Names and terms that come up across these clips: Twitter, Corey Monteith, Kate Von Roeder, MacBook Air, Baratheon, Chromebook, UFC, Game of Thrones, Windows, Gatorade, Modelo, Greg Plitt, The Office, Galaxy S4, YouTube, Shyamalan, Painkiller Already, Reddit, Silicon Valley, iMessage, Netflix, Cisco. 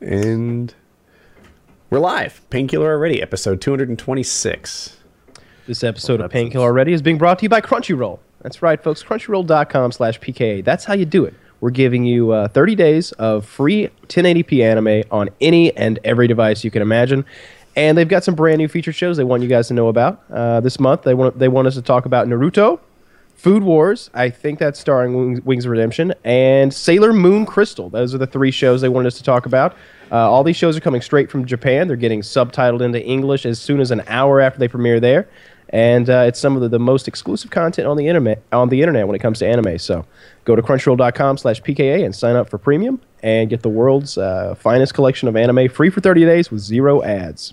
And we're live. Painkiller Already, episode 226. This episode of Painkiller Already is being brought to you by Crunchyroll. That's right, folks. Crunchyroll.com/PKA. That's how you do it. We're giving you 30 days of free 1080p anime on any and every device you can imagine. And they've got some brand new featured shows they want you guys to know about. This month, they want us to talk about Naruto, Food Wars, I think that's starring Wings of Redemption, and Sailor Moon Crystal. Those are the three shows they wanted us to talk about. All these shows are coming straight from Japan. They're getting subtitled into English as soon as an hour after they premiere there. And it's some of the most exclusive content on the internet when it comes to anime. So go to crunchyroll.com/PKA and sign up for premium and get the world's finest collection of anime free for 30 days with 0 ads.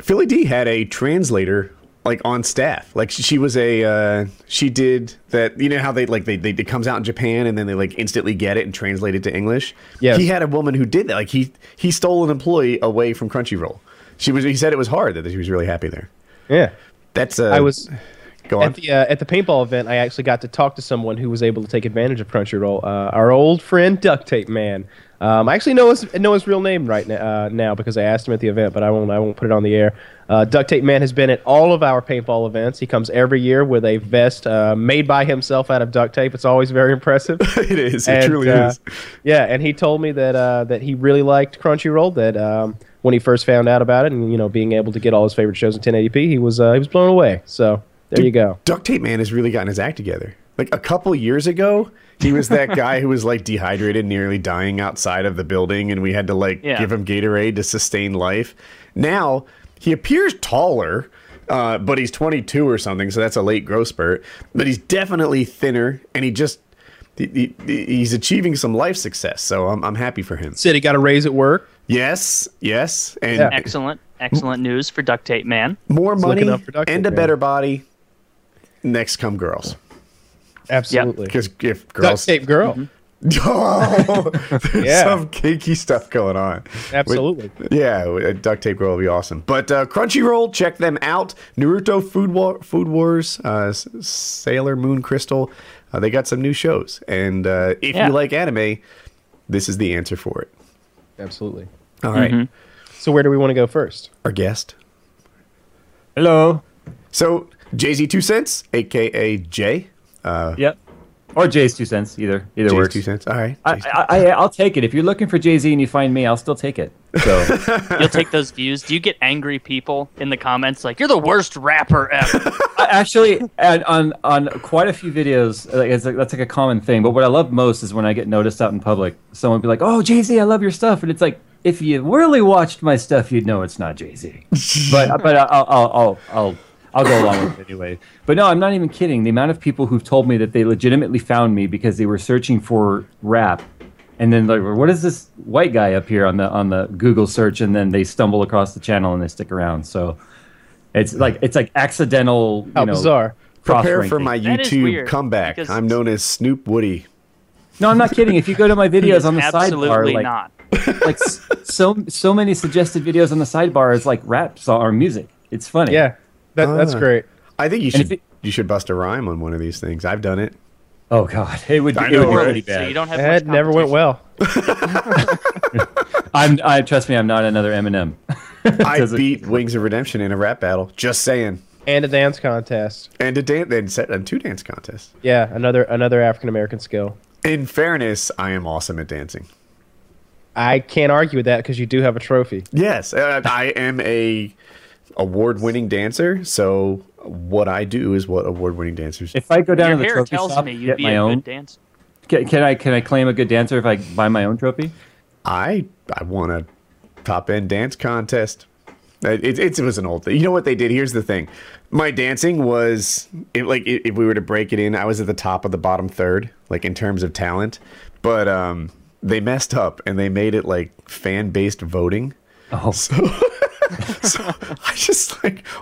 Philly D had a translator like on staff. Like she was a she did that. You know how they like it comes out in Japan and then they like instantly get it and translate it to English. Yeah, he had a woman who did that. Like he stole an employee away from Crunchyroll. He said it was hard, that she was really happy there. Yeah. That's I was at the paintball event. I actually got to talk to someone who was able to take advantage of Crunchyroll. Our old friend Duct Tape Man. I actually know his real name right now because I asked him at the event, but I won't put it on the air. Duct Tape Man has been at all of our paintball events. He comes every year with a vest made by himself out of duct tape. It's always very impressive. It is. And, it truly is. Yeah, and he told me that that he really liked Crunchyroll. That when he first found out about it, and you know, being able to get all his favorite shows in 1080p, he was blown away. So there you go. Duct Tape Man has really gotten his act together. Like a couple years ago, he was that guy who was like dehydrated, nearly dying outside of the building, and we had to like give him Gatorade to sustain life. Now he appears taller, but he's 22 or something, so that's a late growth spurt. But he's definitely thinner, and he just. He's achieving some life success, so I'm happy for him. Said he got a raise at work. Yes, and excellent news for Duct Tape Man. More money and a better body. Next come girls. Absolutely, because if girls, Duct Tape girl. Mm-hmm. Oh, there's some kinky stuff going on. Absolutely. A Duct Tape girl would be awesome. But Crunchyroll, check them out. Naruto, Food Wars, Sailor Moon Crystal. They got some new shows. And if you like anime, this is the answer for it. Absolutely. All right. Mm-hmm. So where do we want to go first? Our guest. Hello. So JZ2Cents, a.k.a. Jay. Yep. Or Jay's 2 cents, either Jay's works. 2 cents, all right. I'll take it. If you're looking for Jay-Z and you find me, I'll still take it. So you'll take those views. Do you get angry people in the comments like you're the worst rapper ever? Actually, on quite a few videos, that's like a common thing. But what I love most is when I get noticed out in public. Someone be like, "Oh, Jay-Z, I love your stuff," and it's like, if you really watched my stuff, you'd know it's not Jay-Z. but I'll go along with it anyway. But no, I'm not even kidding. The amount of people who've told me that they legitimately found me because they were searching for rap, and then like, what is this white guy up here on the Google search? And then they stumble across the channel and they stick around. So it's like accidental. How bizarre! Prepare for my YouTube comeback. I'm known as Snoop Woody. No, I'm not kidding. If you go to my videos on the sidebar, like so many suggested videos on the sidebar is like rap or music. It's funny. Yeah. That's great. I think you should bust a rhyme on one of these things. I've done it. Oh God, it would be really bad. So you don't have that never went well. Trust me, I'm not another Eminem. I beat Wings of Redemption in a rap battle. Just saying. And a dance contest. And two dance contests. Yeah, another African American skill. In fairness, I am awesome at dancing. I can't argue with that because you do have a trophy. Yes, I am a. Award-winning dancer, so what I do is what award-winning dancers do. If I go down to the trophy shop and get my own dance, can I claim a good dancer if I buy my own trophy? I won a top-end dance contest. It was an old thing. You know what they did? Here's the thing. My dancing was, if we were to break it in, I was at the top of the bottom third, like in terms of talent, but they messed up, and they made it like fan-based voting. Oh. So... So I just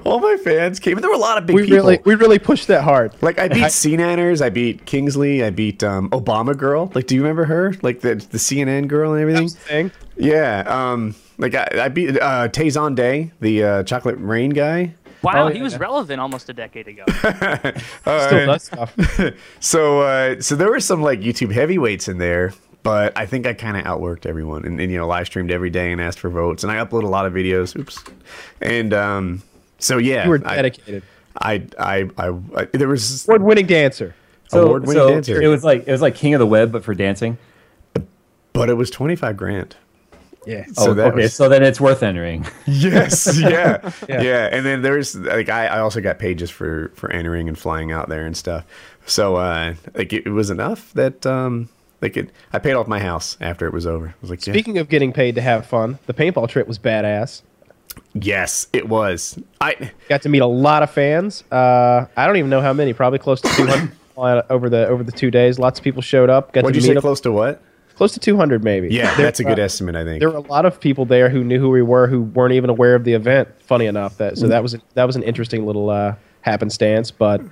all my fans came, and there were a lot of big people. We really pushed that hard. Like I beat CNNers, I beat Kingsley, I beat Obama girl. Like, do you remember her? Like the CNN girl and everything. Thing. Yeah. I beat Tayson Day, the Chocolate Rain guy. Wow, he was relevant almost a decade ago. Still does stuff. So there were some like YouTube heavyweights in there But I think I kind of outworked everyone, and you know, live streamed every day and asked for votes, and I upload a lot of videos. Oops. And so yeah, you were dedicated. I there was award-winning dancer. Award-winning dancer. It was like King of the Web, but for dancing. But it was $25,000. Yeah. So so then it's worth entering. Yes. Yeah. yeah. And then there's like I also got paid just for entering and flying out there and stuff. So like it was enough that I paid off my house after it was over. I was like, speaking of getting paid to have fun, the paintball trip was badass. Yes, it was. I got to meet a lot of fans. I don't even know how many. Probably close to 200 over the 2 days. Lots of people showed up. Got what did you say? Close to what? Close to 200, maybe. Yeah, that's a good estimate, I think. There were a lot of people there who knew who we were, who weren't even aware of the event. Funny enough, that was an interesting little happenstance. But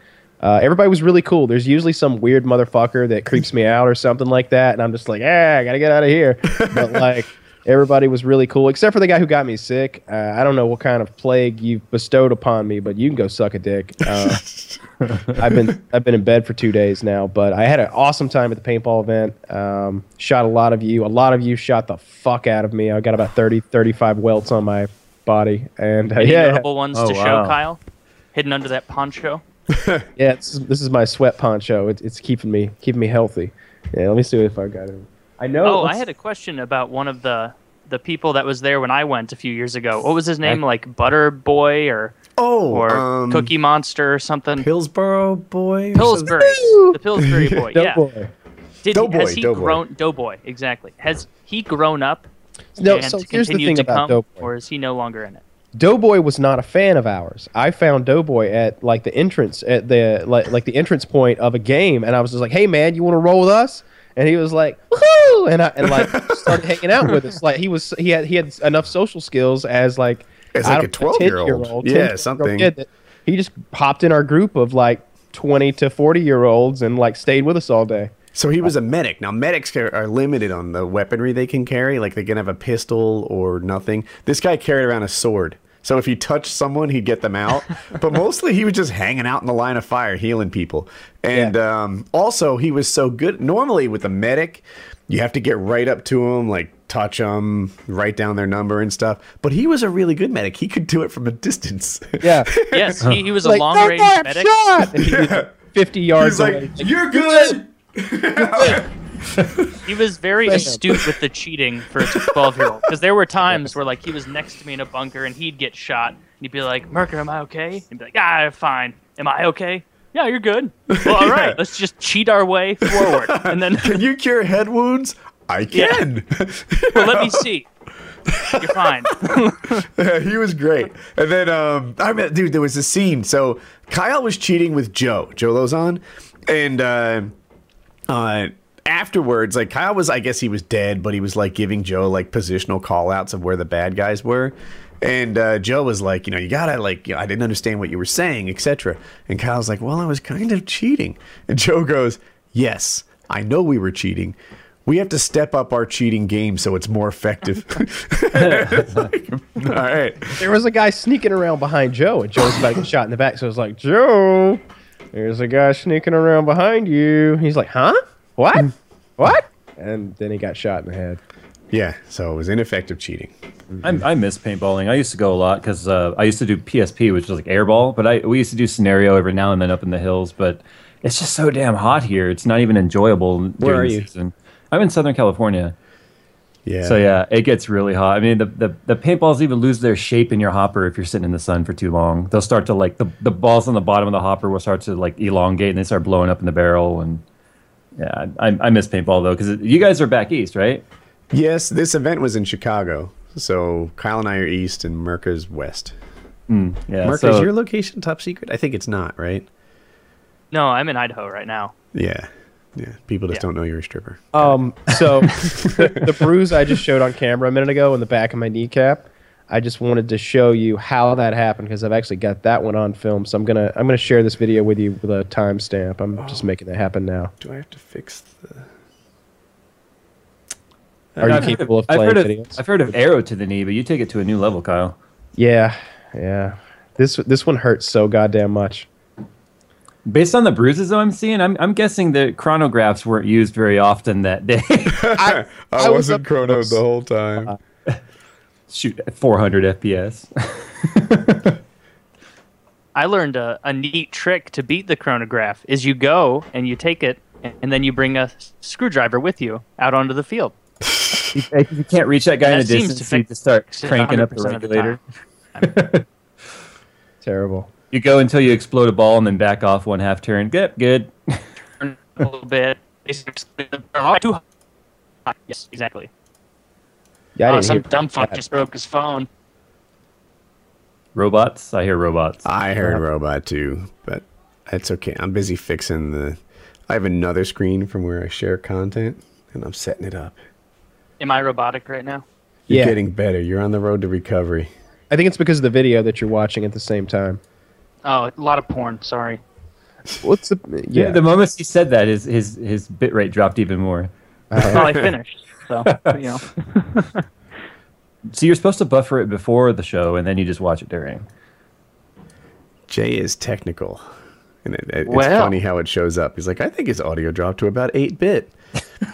everybody was really cool. There's usually some weird motherfucker that creeps me out or something like that, and I'm just like, I gotta get out of here. But like, everybody was really cool, except for the guy who got me sick. I don't know what kind of plague you've bestowed upon me, but you can go suck a dick. I've been in bed for 2 days now, but I had an awesome time at the paintball event. Shot a lot of you. A lot of you shot the fuck out of me. I got about 30, 35 welts on my body. And any notable ones to show, Kyle? Hidden under that poncho? Yeah, this is my sweat poncho. It's keeping me healthy. Yeah, let me see if I got it. I know. Oh, I had a question about one of the people that was there when I went a few years ago. What was his name? Like Butter Boy or Cookie Monster or something? Pillsboro Boy? Pillsbury. The Pillsbury Boy, yeah. Doughboy, exactly. Has he grown up and continued to come, Doughboy, or is he no longer in it? Doughboy was not a fan of ours. I found Doughboy at like the entrance point of a game, and I was just like, "Hey man, you want to roll with us?" And he was like, "Woohoo!" and started hanging out with us. Like he had enough social skills as a 12-year-old, yeah, something. Kid, he just popped in our group of like 20 to 40-year-olds and like stayed with us all day. So he was a medic. Now, medics are limited on the weaponry they can carry. Like, they can have a pistol or nothing. This guy carried around a sword. So if he touched someone, he'd get them out. But mostly he was just hanging out in the line of fire, healing people. And also, he was so good. Normally, with a medic, you have to get right up to him, like, touch them, write down their number and stuff. But he was a really good medic. He could do it from a distance. Yeah. Yes, he was a long-range medic. Shot! And he was 50 yards away. Like, you're good! He was very astute with the cheating for a 12-year-old, because there were times where like he was next to me in a bunker and he'd get shot and he'd be like, "Merker, am I okay?" And be like, "Fine." "Am I okay?" "Yeah, you're good." "Well, all right, let's just cheat our way forward." And then, "Can you cure head wounds?" "I can." Yeah. "Well, let me see." "You're fine." Yeah, he was great. And then there was a scene. So Kyle was cheating with Joe Lozon, and afterwards, like, Kyle was, I guess he was dead, but he was like giving Joe like positional call outs of where the bad guys were. And Joe was like, "You gotta, like, I didn't understand what you were saying, etc." And Kyle's like, "Well, I was kind of cheating." And Joe goes, "Yes, I know we were cheating. We have to step up our cheating game so it's more effective." Like, all right. There was a guy sneaking around behind Joe, and Joe was about to get shot in the back. So it was like, "Joe, there's a guy sneaking around behind you." He's like, "Huh? What? And then he got shot in the head. Yeah, so it was ineffective cheating. I miss paintballing. I used to go a lot because I used to do PSP, which is like airball, but we used to do scenario every now and then up in the hills, but it's just so damn hot here. It's not even enjoyable during the season. I'm in Southern California. Yeah. So yeah, it gets really hot. I mean, the paintballs even lose their shape in your hopper if you're sitting in the sun for too long. They'll start to, like, the balls on the bottom of the hopper will start to like elongate, and they start blowing up in the barrel. And yeah, I miss paintball though, because you guys are back east, right? Yes, this event was in Chicago, so Kyle and I are east, and Merca's west. Yeah. Merca, is your location top secret? I think it's not, right? No, I'm in Idaho right now. Yeah. Yeah, people just don't know you're a stripper. So the bruise I just showed on camera a minute ago in the back of my kneecap, I just wanted to show you how that happened, because I've actually got that one on film. So I'm gonna share this video with you with a timestamp. I'm just making that happen now. Do I have to fix the? Are you capable of playing videos? I've heard of arrow to the knee, but you take it to a new level, Kyle. Yeah. This one hurts so goddamn much. Based on the bruises I'm seeing, I'm guessing that chronographs weren't used very often that day. I wasn't chronoed the whole time. Shoot, 400 FPS. I learned a neat trick to beat the chronograph is you go and you take it and then you bring a screwdriver with you out onto the field. If you can't reach that guy in the distance, you just start cranking up the regulator. Terrible. You go until you explode a ball and then back off one half turn. Good. Turn a little bit. Too high. Yes, exactly. Yeah, some dumb fuck just broke his phone. Robots? I hear robots. I heard robot too, but it's okay. I'm busy fixing the... I have another screen from where I share content, and I'm setting it up. Am I robotic right now? You're getting better. You're on the road to recovery. I think it's because of the video that you're watching at the same time. Oh, a lot of porn. Sorry. What's the? Yeah. The moment he said that, his bitrate dropped even more. Well, I finished, so you know. So you're supposed to buffer it before the show, and then you just watch it during. Jay is technical, and it's funny how it shows up. He's like, I think his audio dropped to about 8-bit.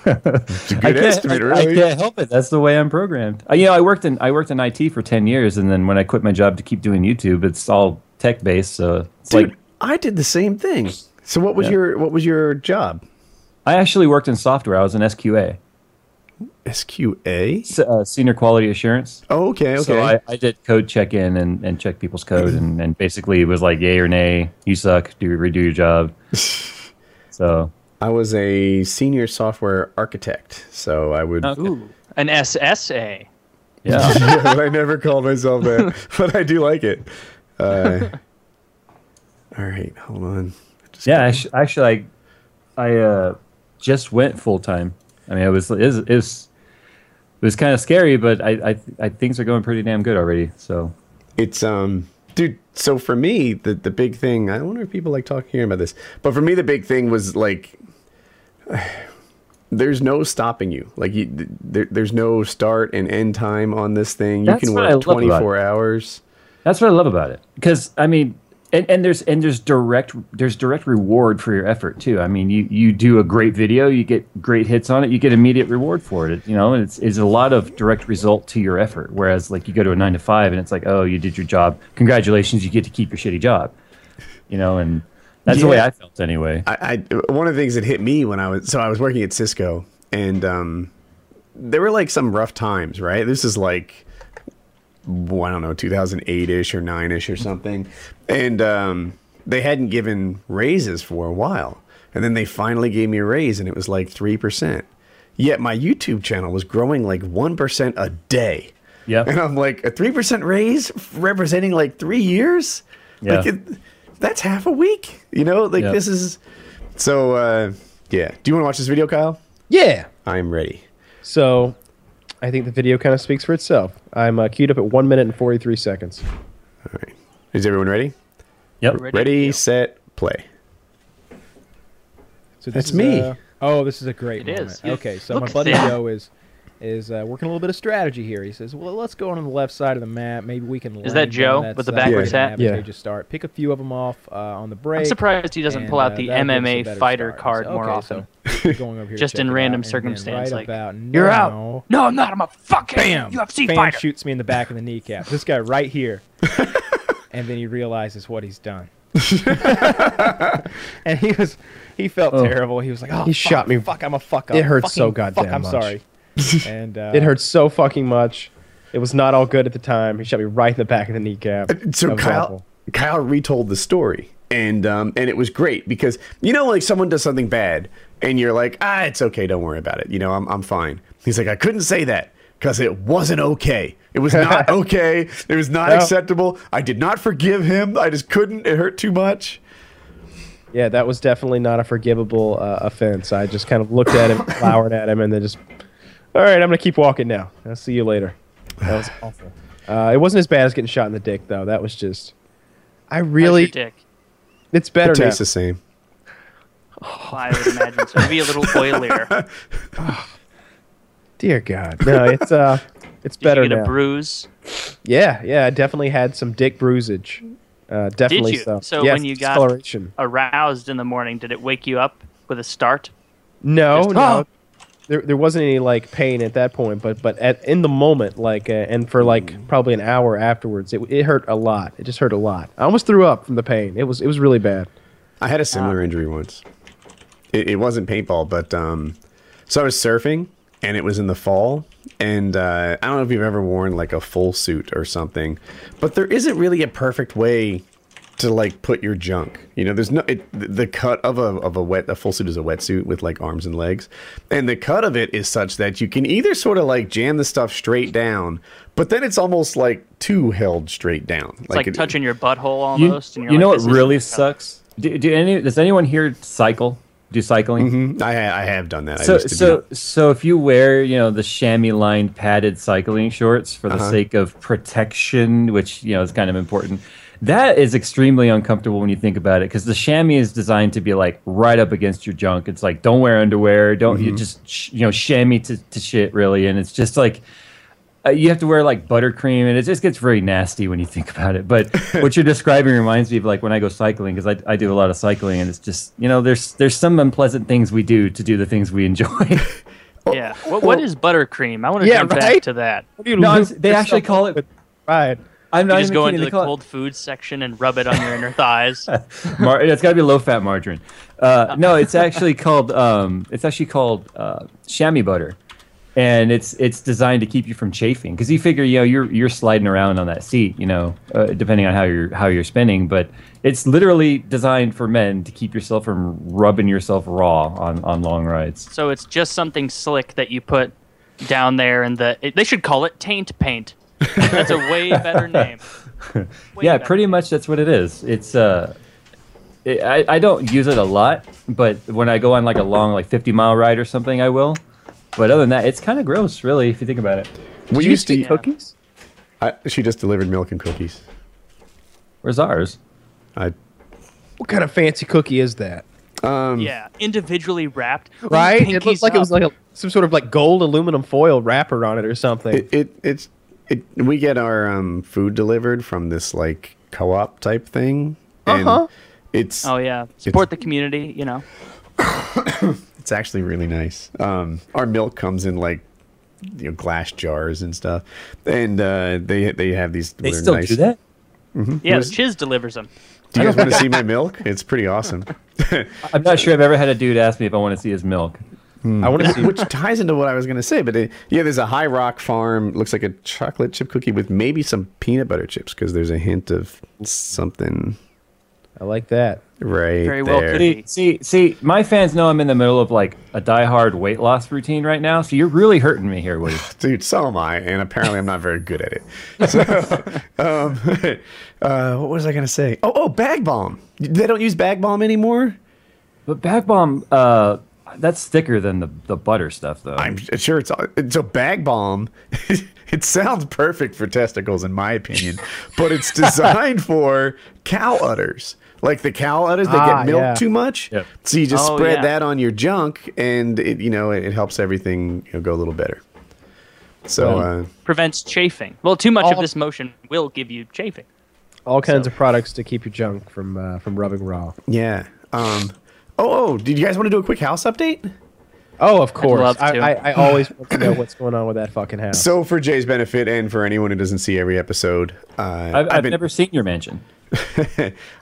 It's a good estimate, really. I can't help it. That's the way I'm programmed. I worked in IT for 10 years, and then when I quit my job to keep doing YouTube, it's all tech based. So it's I did the same thing. So what was your job? I actually worked in software. I was an SQA. SQA? Senior Quality Assurance. Oh, okay. So I did code check-in and check people's code, and basically it was like, yay or nay, you suck, redo your job. So I was a senior software architect, so I would... Ooh, an SSA. Yeah. But I never called myself that, but I do like it. All right, hold on. I just went full-time. I mean, it was kind of scary, but I things are going pretty damn good already. So it's dude. So for me, the big thing. I wonder if people like talking about this, but for me, the big thing was like, there's no stopping you. Like there's no start and end time on this thing. You can work 24 hours. That's what I love about it, because I mean. And there's direct reward for your effort too. I mean, you do a great video, you get great hits on it, you get immediate reward for it. You know, and it's a lot of direct result to your effort. Whereas like you go to a 9-to-5 and it's like, oh, you did your job, congratulations, you get to keep your shitty job. You know, and that's the way I felt anyway. I one of the things that hit me when I was working at Cisco, and there were like some rough times, right? This is like, I don't know, 2008-ish or 9-ish or something. And they hadn't given raises for a while. And then they finally gave me a raise, and it was like 3%. Yet my YouTube channel was growing like 1% a day. Yeah. And I'm like, a 3% raise representing like 3 years? Yeah. Like that's half a week. You know, like this is... So, yeah. Do you want to watch this video, Kyle? Yeah. I'm ready. So... I think the video kind of speaks for itself. I'm queued up at 1 minute and 43 seconds. All right. Is everyone ready? Yep. Ready, set, play. So that's me. This is a great moment. Is. Okay, so my buddy Joe is working a little bit of strategy here. He says, well, let's go on the left side of the map. Maybe we can... Is that Joe with the backwards hat? Yeah. Just start. Pick a few of them off on the break. I'm surprised he doesn't pull out the MMA fighter card more often. Going over here just in random circumstances. Right, like, you're out. No, I'm not. I'm a fucking UFC fighter. Bam shoots me in the back of the kneecap. This guy right here. And then he realizes what he's done. And he felt terrible. He was like, oh, he shot me. Fuck, I'm a fuck up. It hurts so goddamn much. I'm sorry. And it hurts so fucking much. It was not all good at the time. He shot me right in the back of the kneecap. So Kyle retold the story, and it was great because you know, like someone does something bad, and you're like, it's okay, don't worry about it. You know, I'm fine. He's like, I couldn't say that because it wasn't okay. It was not okay. It was not acceptable. I did not forgive him. I just couldn't. It hurt too much. Yeah, that was definitely not a forgivable offense. I just kind of looked at him, glowered at him, and then just. All right, I'm going to keep walking now. I'll see you later. That was awful. It wasn't as bad as getting shot in the dick, though. That was just... I really... How's your dick? It's better now. It tastes the same. Oh, I would imagine so. Maybe a little oilier. Oh, dear God. No, it's better now. Did you get a bruise? Yeah, I definitely had some dick bruisage. Definitely. Did you? So yes, when you got aroused in the morning, did it wake you up with a start? No, no. There wasn't any like pain at that point, but in the moment, like and for like probably an hour afterwards, it hurt a lot. It just hurt a lot. I almost threw up from the pain. It was really bad. I had a similar injury once. It wasn't paintball, but so I was surfing and it was in the fall. And I don't know if you've ever worn like a full suit or something, but there isn't really a perfect way to like put your junk. You know, there's no the cut of a full suit is a wetsuit with like arms and legs, and the cut of it is such that you can either sort of like jam the stuff straight down, but then it's almost like too held straight down. It's like touching your butthole almost. You know what really sucks? Does anyone here cycle? Do cycling? Mm-hmm. I have done that. So if you wear the chamois lined padded cycling shorts for the sake of protection, which is kind of important, that is extremely uncomfortable when you think about it, because the chamois is designed to be like right up against your junk. It's like, don't wear underwear, don't you just chamois to shit really, and it's just like. You have to wear like buttercream, and it just gets very nasty when you think about it. But what you're describing reminds me of like when I go cycling, because I do a lot of cycling, and it's just there's some unpleasant things we do to do the things we enjoy. Yeah. What is buttercream? I want to jump back to that. They actually call it. Right. I'm not you just go into the cold food section and rub it on your inner thighs. It's got to be low-fat margarine. No, it's actually called chamois butter. And it's designed to keep you from chafing, because you figure you're sliding around on that seat depending on how you're spinning, but it's literally designed for men to keep yourself from rubbing yourself raw on long rides. So it's just something slick that you put down there, and they should call it taint paint. That's a way better name. Pretty much that's what it is. It's I don't use it a lot, but when I go on like a long 50-mile ride or something, I will. But other than that, it's kind of gross, really, if you think about it. We used to eat cookies. She just delivered milk and cookies. Where's ours? What kind of fancy cookie is that? Individually wrapped. Right? It looks like it was like some sort of like gold aluminum foil wrapper on it or something. We get our food delivered from this like co-op type thing. Uh-huh. Support the community, It's actually really nice. Our milk comes in glass jars and stuff, and they have these. They still do that. Mm-hmm. Yeah, Chiz delivers them. Do you guys want to see my milk? It's pretty awesome. I'm not sure I've ever had a dude ask me if I want to see his milk. I want to see, which ties into what I was going to say. But there's a High Rock Farm. Looks like a chocolate chip cookie with maybe some peanut butter chips, because there's a hint of something. I like that. Right. Very well. See, my fans know I'm in the middle of like a diehard weight loss routine right now, so you're really hurting me here, Woody. Dude, so am I, and apparently I'm not very good at it. So, what was I going to say? Oh, Bag Bomb. They don't use Bag Bomb anymore? But Bag Bomb, that's thicker than the butter stuff, though. I'm sure it's a Bag Bomb. It sounds perfect for testicles, in my opinion, but it's designed for cow udders. Like the cow udders, they get milked too much, so you just spread that on your junk, and it helps everything go a little better. So prevents chafing. Well, too much of this motion will give you chafing. All kinds of products to keep your junk from rubbing raw. Yeah. Did you guys want to do a quick house update? Oh, of course. I always want to know what's going on with that fucking house. So for Jay's benefit, and for anyone who doesn't see every episode, I've never seen your mansion.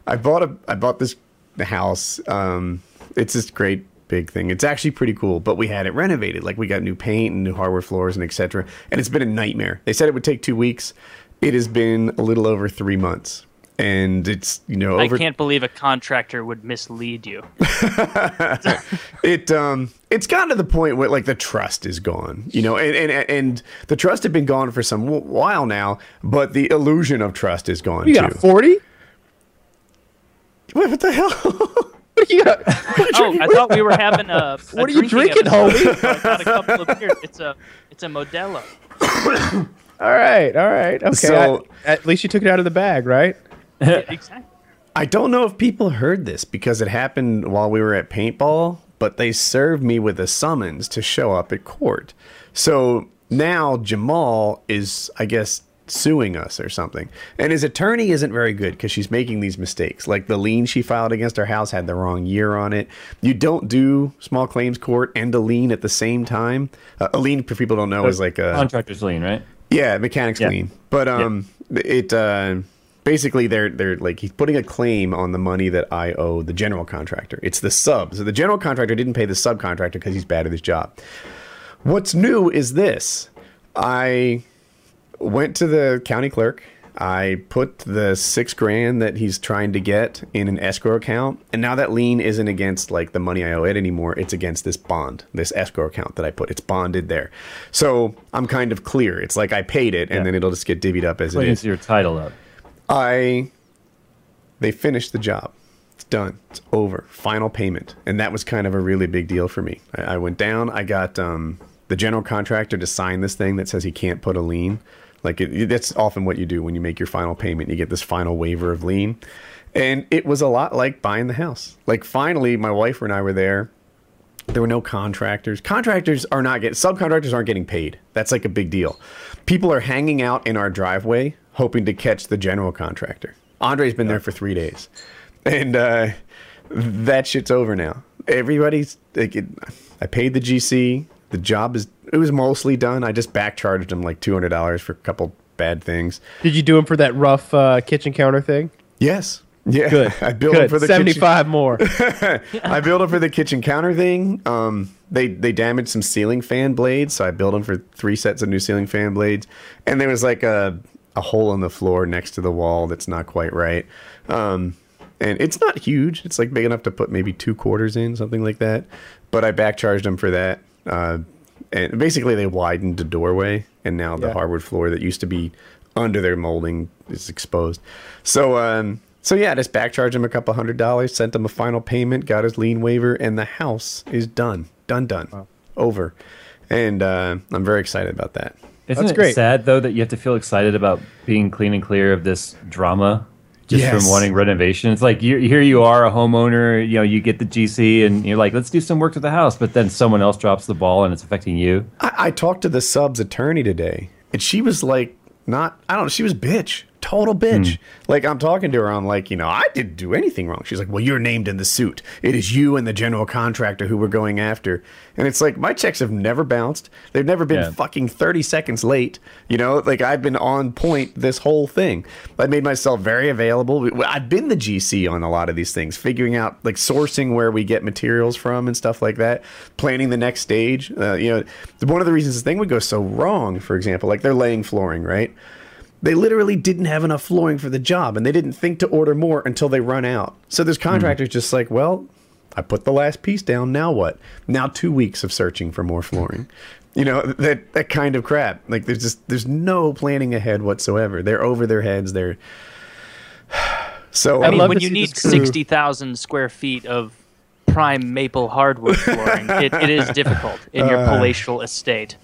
I bought this house. It's this great big thing. It's actually pretty cool, but we had it renovated. Like we got new paint and new hardware floors and etc. And it's been a nightmare. They said it would take 2 weeks. It has been a little over 3 months. And it's I can't believe a contractor would mislead you. It's gotten to the point where like the trust is gone, and the trust had been gone for some while now, but the illusion of trust is gone. You got 40? Wait, what the hell? I thought we were having a. What are you drinking, homie? So I got a couple of beers. It's a Modelo. All right. Okay. So, at least you took it out of the bag, right? Yeah, exactly. I don't know if people heard this because it happened while we were at paintball, but they served me with a summons to show up at court. So now Jamal is, I guess, suing us or something. And his attorney isn't very good because she's making these mistakes. Like the lien she filed against her house had the wrong year on it. You don't do small claims court and a lien at the same time. A lien, if people don't know, so is like a... contractor's lien, right? Yeah, mechanics lien. But it... basically, they're like, he's putting a claim on the money that I owe the general contractor. It's the sub. So the general contractor didn't pay the subcontractor because he's bad at his job. What's new is this. I went to the county clerk. I put the $6,000 that he's trying to get in an escrow account. And now that lien isn't against like the money I owe it anymore. It's against this bond, this escrow account that I put. It's bonded there. So I'm kind of clear. It's like I paid it and then it'll just get divvied up as it is. Your title up. They finished the job. It's done. It's over. Final payment. And that was kind of a really big deal for me. I went down. I got the general contractor to sign this thing that says he can't put a lien. Like that's often what you do when you make your final payment. You get this final waiver of lien. And it was a lot like buying the house. Like finally, my wife and I were there. There were no contractors. Subcontractors aren't getting paid. That's like a big deal. People are hanging out in our driveway hoping to catch the general contractor. Andre's been there for 3 days. And that shit's over now. Everybody's... I paid the GC. The job is... It was mostly done. I just back-charged him like $200 for a couple bad things. Did you do him for that rough kitchen counter thing? Yes. Yeah. Good. I billed him for the 75 kitchen... more. I billed him for the kitchen counter thing. They damaged some ceiling fan blades, so I billed him for 3 sets of new ceiling fan blades. And there was like a hole in the floor next to the wall that's not quite right. And it's not huge. It's like big enough to put maybe 2 quarters in, something like that. But I backcharged them for that. And basically they widened the doorway, and now the hardwood floor that used to be under their molding is exposed. So I just backcharged him a couple $100, sent him a final payment, got his lien waiver, and the house is done. Done. Wow. Over. And I'm very excited about that. Isn't it sad, though, that you have to feel excited about being clean and clear of this drama from wanting renovation? It's like, here you are, a homeowner, you know, you get the GC, and you're like, let's do some work to the house, but then someone else drops the ball, and it's affecting you. I talked to the sub's attorney today, and she was like, she was bitch. Total bitch. Like, I'm talking to her. I'm like, I didn't do anything wrong. She's like, well, you're named in the suit. It is you and the general contractor who we're going after. And it's like, my checks have never bounced. They've never been fucking 30 seconds late. Like, I've been on point this whole thing. I made myself very available. I've been the GC on a lot of these things, figuring out, like, sourcing where we get materials from and stuff like that, planning the next stage. One of the reasons this thing would go so wrong, for example, like, they're laying flooring, right? They literally didn't have enough flooring for the job, and they didn't think to order more until they run out. So there's contractors just like, well, I put the last piece down. Now what? Now 2 weeks of searching for more flooring. That kind of crap. Like there's no planning ahead whatsoever. They're over their heads. They're so. I mean, when you need 60,000 square feet of prime maple hardwood flooring, it is difficult in your palatial estate.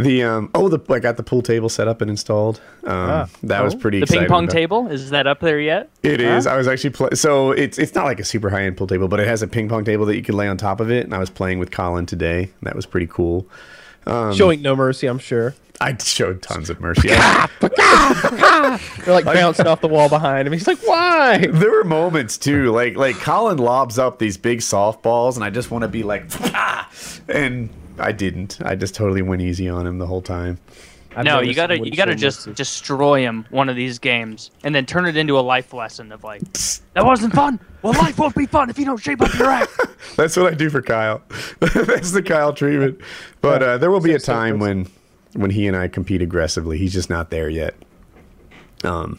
I got the pool table set up and installed. That was pretty exciting. The ping pong table, is that up there yet? It is. I was actually so it's not like a super high end pool table, but it has a ping pong table that you could lay on top of it. And I was playing with Colin today. And that was pretty cool. Showing no mercy, I'm sure. I showed tons of mercy. They're like bouncing off the wall behind him. He's like, why? There were moments too, like Colin lobs up these big softballs, and I just want to be like, and I didn't. I just totally went easy on him the whole time. You gotta just destroy him one of these games, and then turn it into a life lesson of like, that wasn't fun. Well, life won't be fun if you don't shape up your act. That's what I do for Kyle. That's the Kyle treatment. But there will be a time when he and I compete aggressively. He's just not there yet. So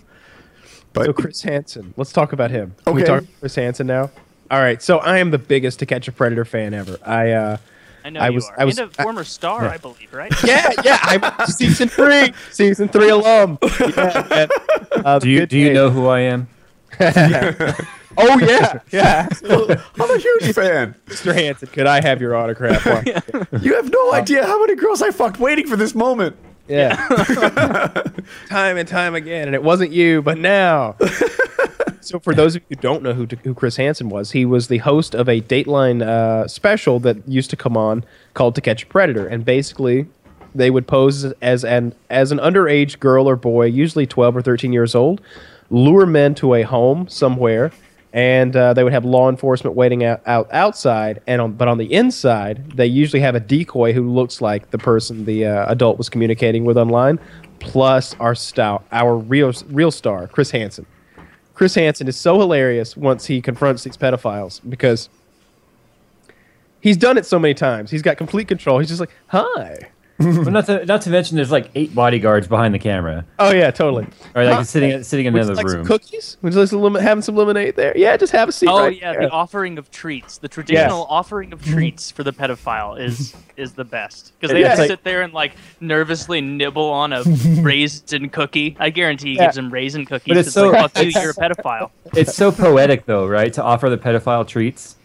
Chris Hansen, let's talk about him. Can we talk about Chris Hansen now? All right. So I am the biggest To Catch a Predator fan ever. I was and a former star, I believe, right? Yeah. I'm season three alum. Do you know who I am? Oh yeah. Absolutely. I'm a huge fan, Mr. Hansen. Could I have your autograph? You have no idea how many girls I fucked waiting for this moment. Yeah. Time and time again, and it wasn't you, but now. So for those of you who don't know who Chris Hansen was, he was the host of a Dateline special that used to come on called To Catch a Predator. And basically, They would pose as an underage girl or boy, usually 12 or 13 years old, lure men to a home somewhere, and they would have law enforcement waiting outside. And but on the inside, they usually have a decoy who looks like the person the adult was communicating with online, plus our real star, Chris Hansen. Chris Hansen is so hilarious once he confronts these pedophiles because he's done it so many times. He's got complete control. He's just like, hi. Well, not to mention there's like 8 bodyguards behind the camera. Oh, yeah, totally. Or like sitting in another room. Some cookies? Would you like having some lemonade there? Yeah, just have a seat. Oh, right there. The offering of treats. The traditional offering of treats for the pedophile is the best. Because they just sit there and like nervously nibble on a raisin cookie. I guarantee he gives them raisin cookies. But it's so, like, fuck you, you're a pedophile. It's so poetic, though, right? To offer the pedophile treats.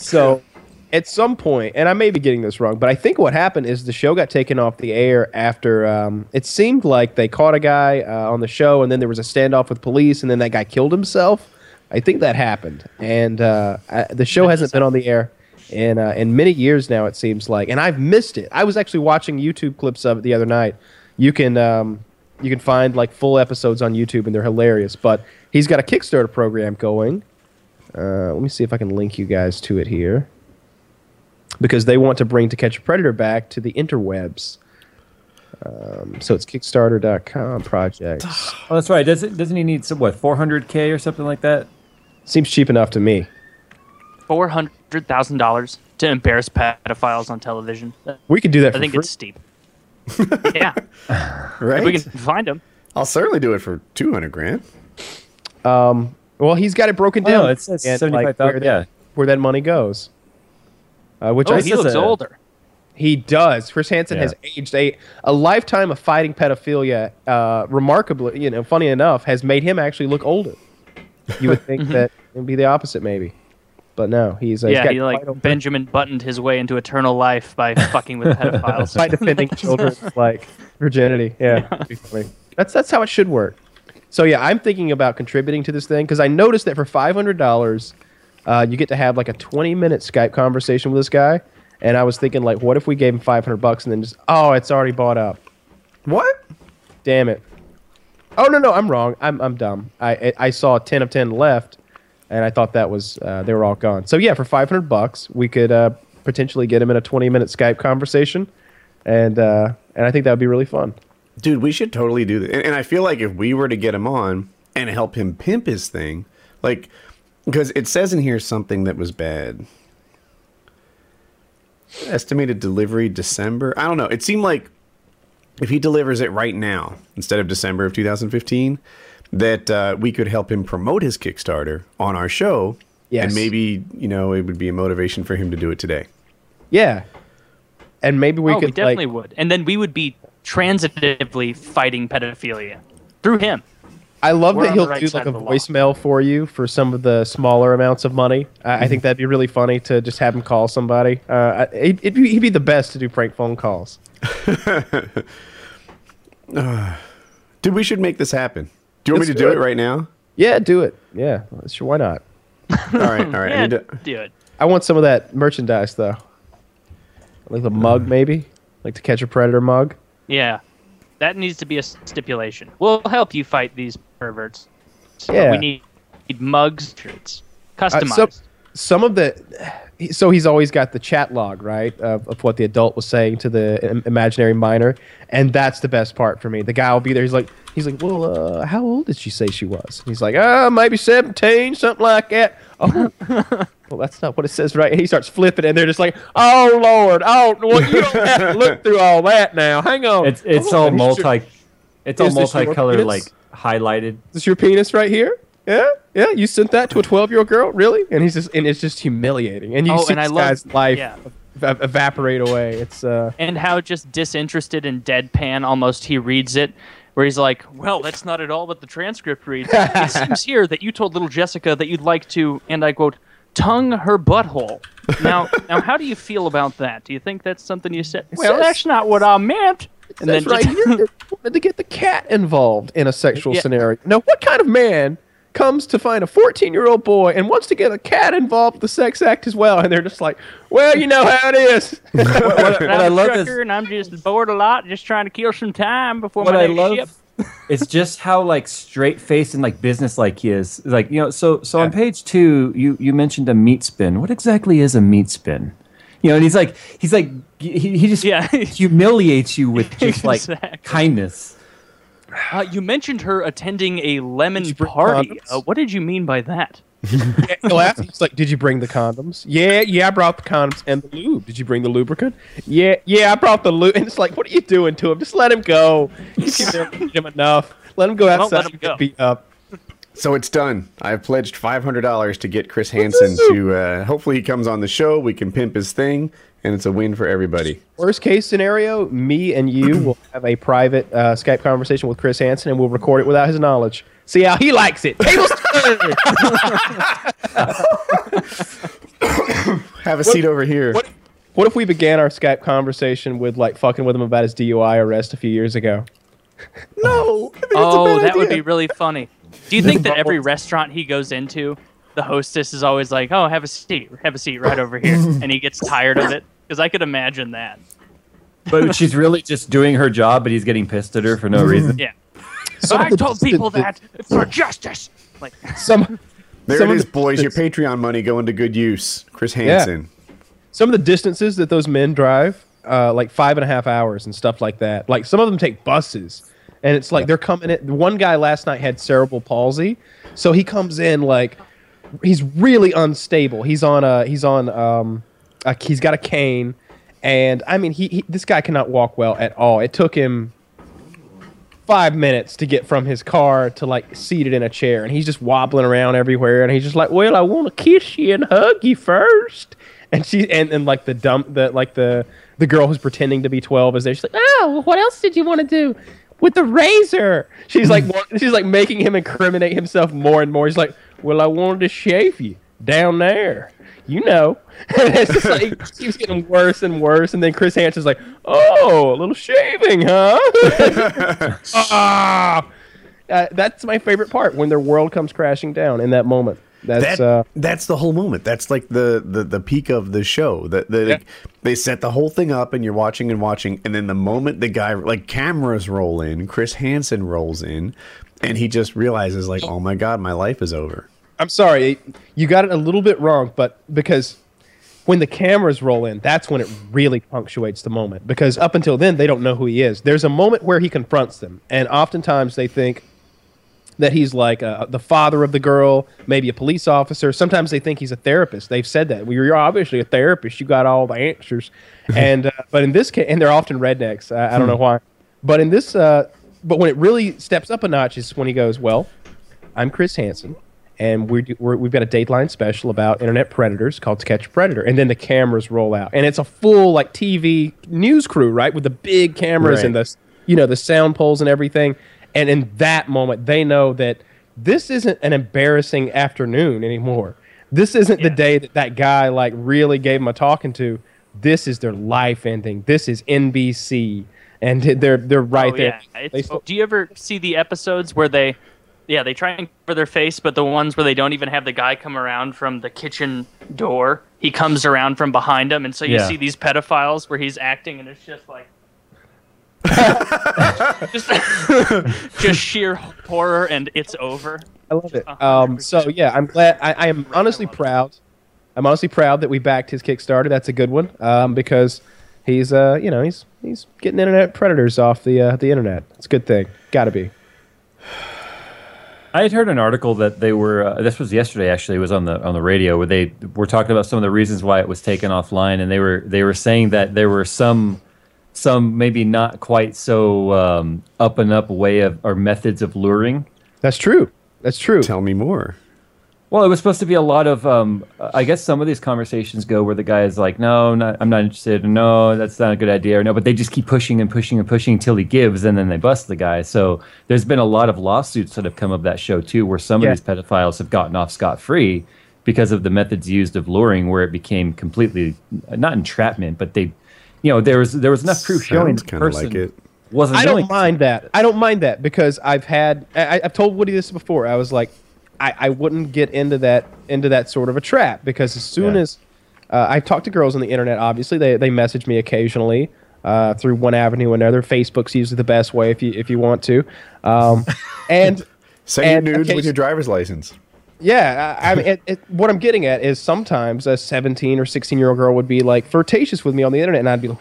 So at some point, and I may be getting this wrong, but I think what happened is the show got taken off the air after it seemed like they caught a guy on the show, and then there was a standoff with police, and then that guy killed himself. I think that happened, and the show hasn't been on the air in many years now, it seems like, and I've missed it. I was actually watching YouTube clips of it the other night. You can find like full episodes on YouTube, and they're hilarious, but he's got a Kickstarter program going. Let me see if I can link you guys to it here. Because they want to bring To Catch a Predator back to the interwebs. So it's Kickstarter.com projects. Oh, that's right. Doesn't he need some, what, 400K or something like that? Seems cheap enough to me. $400,000 to embarrass pedophiles on television. We could do that for free. I think it's steep. Yeah. Right? If we can find them. I'll certainly do it for 200 grand. Well, he's got it broken down. Oh, it's 75,000. Like, where that money goes. He looks older. He does. Chris Hansen has aged a lifetime of fighting pedophilia. Remarkably, funny enough, has made him actually look older. You would think that it would be the opposite, maybe, but no. He's like Benjamin Buttoned his way into eternal life by fucking with pedophiles, by defending children's like virginity. Yeah. That's how it should work. So yeah, I'm thinking about contributing to this thing because I noticed that for $500. You get to have like a 20-minute Skype conversation with this guy, and I was thinking, like, what if we gave him $500 and then just, it's already bought up? What? Damn it! Oh no, I'm wrong. I'm dumb. I saw 10 of 10 left, and I thought that was they were all gone. So yeah, for $500 we could potentially get him in a 20-minute Skype conversation, and I think that would be really fun. Dude, we should totally do that. And I feel like if we were to get him on and help him pimp his thing, like. Because it says in here something that was bad. Estimated delivery December. I don't know. It seemed like if he delivers it right now, instead of December of 2015, that we could help him promote his Kickstarter on our show. Yes. And maybe, it would be a motivation for him to do it today. Yeah. And maybe we could... we definitely would. And then we would be transitively fighting pedophilia through him. I love that he'll do like a voicemail for you for some of the smaller amounts of money. I think that'd be really funny to just have him call somebody. He'd be the best to do prank phone calls. Dude, we should make this happen. Do you want me to do it right now? Yeah, do it. Yeah, sure. Why not? All right. Yeah, do it. I want some of that merchandise though, like the mug maybe, like To Catch a Predator mug. Yeah. That needs to be a stipulation. We'll help you fight these perverts. So we need mugs, shirts, customized. So he's always got the chat log, right, of what the adult was saying to the imaginary minor, and that's the best part for me. The guy will be there. He's like, well, how old did she say she was? And he's like, maybe 17, something like that. Oh, well, that's not what it says, right? And he starts flipping, and they're just like, oh, Lord, well, you don't have to look through all that now. Hang on. It's all multicolored, like highlighted. Is this your penis right here? Yeah, you sent that to a 12-year-old girl, really? And it's just humiliating. And you see this guy's life evaporate away. It's and how just disinterested and deadpan almost he reads it, where he's like, "Well, that's not at all what the transcript reads. It seems here that you told little Jessica that you'd like to," and I quote, "tongue her butthole." Now, how do you feel about that? Do you think that's something you said? Well, that's not what I meant. And then right here, wanted to get the cat involved in a sexual scenario. Now, what kind of man comes to find a 14-year-old boy and wants to get a cat involved with the sex act as well. And they're just like, well, you know how it is. And I'm just bored a lot, just trying to kill some time before my next ship. It's just how like straight-faced and like business-like he is. Like, you know, so on page 2, you mentioned a meat spin. What exactly is a meat spin? You know, and he just humiliates you with just like kindness. You mentioned her attending a lemon party. What did you mean by that? It's like, did you bring the condoms? Yeah, I brought the condoms and the lube. Did you bring the lubricant? Yeah, I brought the lube. And it's like, what are you doing to him? Just let him go. Just give him enough. Let him go outside and get beat up. So it's done. I've pledged $500 to get Chris Hansen to, hopefully he comes on the show, we can pimp his thing, and it's a win for everybody. Worst case scenario, me and you will have a private Skype conversation with Chris Hansen, and we'll record it without his knowledge. See how he likes it. Have a seat over here. What if we began our Skype conversation with, like, fucking with him about his DUI arrest a few years ago? No! I think it's a bad idea. Would be really funny. Do you think that every restaurant he goes into, the hostess is always like, oh, have a seat right over here, and he gets tired of it? Because I could imagine that. But she's really just doing her job, but he's getting pissed at her for no reason. Yeah. So I told people that for justice. Like, boys. Your Patreon money going to good use. Chris Hansen. Yeah. Some of the distances that those men drive, like 5.5 hours and stuff like that. Like, some of them take buses. And it's like they're coming in. One guy last night had cerebral palsy, so he comes in like he's really unstable. He's got a cane, and I mean this guy cannot walk well at all. It took him 5 minutes to get from his car to like seated in a chair, and he's just wobbling around everywhere. And he's just like, "Well, I want to kiss you and hug you first." And the girl who's pretending to be 12 is there. She's like, "Oh, what else did you want to do?" With the razor, she's like making him incriminate himself more and more. He's like, "Well, I wanted to shave you down there, you know." And it's just like it keeps getting worse and worse. And then Chris Hansen's like, "Oh, a little shaving, huh?" That's my favorite part when their world comes crashing down in that moment. That's the whole moment. That's like the peak of the show. They set the whole thing up, and you're watching and watching, and then the moment the guy, like, cameras roll in, Chris Hansen rolls in, and he just realizes, like, oh my god, my life is over. I'm sorry, you got it a little bit wrong, but because when the cameras roll in, that's when it really punctuates the moment. Because up until then, they don't know who he is. There's a moment where he confronts them, and oftentimes they think that he's like the father of the girl, maybe a police officer. Sometimes they think he's a therapist. They've said that. Well, you're obviously a therapist. You got all the answers. But in this case, and they're often rednecks. I don't know why. But in this, but when it really steps up a notch is when he goes, "Well, I'm Chris Hansen, and we've got a Dateline special about internet predators called To Catch a Predator." And then the cameras roll out, and it's a full like TV news crew, right, with the big cameras and the sound poles and everything. And in that moment, they know that this isn't an embarrassing afternoon anymore. This isn't the day that guy like really gave him a talking to. This is their life ending. This is NBC, and they're right there. Yeah. Do you ever see the episodes where they try and cover their face, but the ones where they don't even have the guy come around from the kitchen door, he comes around from behind them, and so you see these pedophiles where he's acting, and it's just like. just sheer horror, and it's over. I love it. So yeah, I'm glad. I am honestly proud. I'm honestly proud that we backed his Kickstarter. That's a good one. Because he's he's getting internet predators off the internet. It's a good thing. Got to be. I had heard an article that they were. This was yesterday, actually. It was on the radio where they were talking about some of the reasons why it was taken offline, and they were saying that there were some maybe not quite so up and up way of or methods of luring. That's true. Tell me more. Well, it was supposed to be a lot of. I guess some of these conversations go where the guy is like, "No, I'm not interested. No, that's not a good idea." Or no, but they just keep pushing and pushing and pushing until he gives, and then they bust the guy. So there's been a lot of lawsuits that have come of that show too, where some of these pedophiles have gotten off scot-free because of the methods used of luring, where it became completely not entrapment, but they. You know, there was enough proof showing the person wasn't. I don't mind that. I don't mind that because I've told Woody this before. I was like, I wouldn't get into that sort of a trap, because as soon as I talk to girls on the internet, obviously they message me occasionally through one avenue or another. Facebook's usually the best way if you want to, and send nudes with your driver's license. Yeah, I mean, what I'm getting at is sometimes a 17 or 16-year-old girl would be like flirtatious with me on the internet, and I'd be like,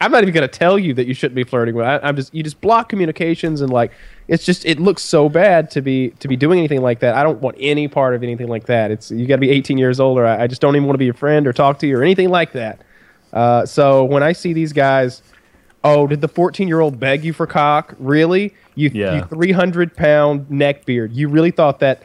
I'm not even gonna tell you that you shouldn't be flirting with. You just block communications, and like it looks so bad to be doing anything like that. I don't want any part of anything like that. You got to be 18 years old, or I just don't even want to be your friend or talk to you or anything like that. So when I see these guys, oh, did the 14-year-old beg you for cock? Really? You 300-pound neckbeard? You really thought that?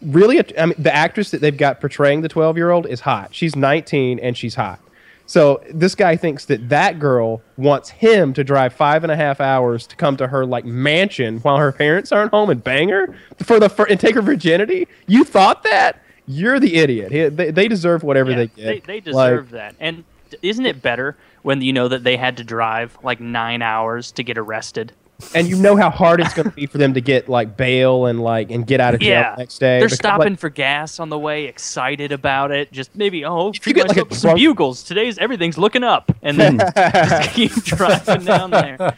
Really? I mean, the actress that they've got portraying the 12-year-old is hot. She's 19 and she's hot. So this guy thinks that girl wants him to drive 5.5 hours to come to her like mansion while her parents aren't home and bang her and take her virginity. You thought that? You're the idiot. They deserve whatever they get. They deserve that. And isn't it better when you know that they had to drive like 9 hours to get arrested? And you know how hard it's going to be for them to get like bail and get out of jail the next day. They're stopping for gas on the way, excited about it. Just maybe some bugles. Today's everything's looking up, and then just keep driving down there.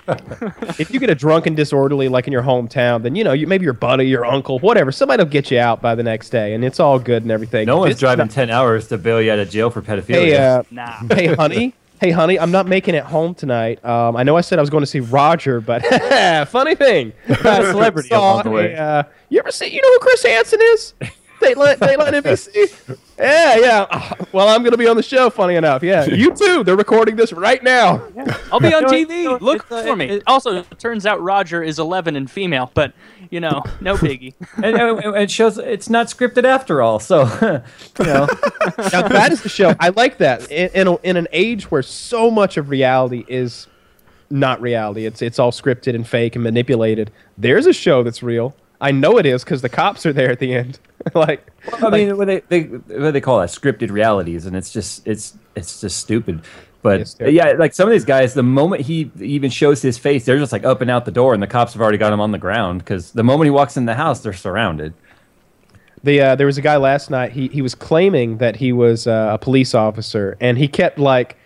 If you get a drunk and disorderly like in your hometown, then maybe your buddy, your uncle, whatever, somebody'll get you out by the next day, and it's all good and everything. No one's driving 10 hours to bail you out of jail for pedophilia. Hey, honey. Hey, honey, I'm not making it home tonight. I know I said I was going to see Roger, but funny thing. Celebrity along the way. You ever see? You know who Chris Hansen is? Dateline NBC. Yeah. Well, I'm going to be on the show, funny enough. Yeah, you too. They're recording this right now. Yeah. I'll be on TV. Look for me. Also, it turns out Roger is 11 and female, but, no biggie. And it shows it's not scripted after all, so, Now, that is the show. I like that. In an age where so much of reality is not reality, it's all scripted and fake and manipulated, there's a show that's real. I know it is because the cops are there at the end. What they call that scripted realities, and it's just stupid. But stupid. Yeah, like some of these guys, the moment he even shows his face, they're just like up and out the door, and the cops have already got him on the ground because the moment he walks in the house, they're surrounded. There was a guy last night. He was claiming that he was a police officer, and he kept like.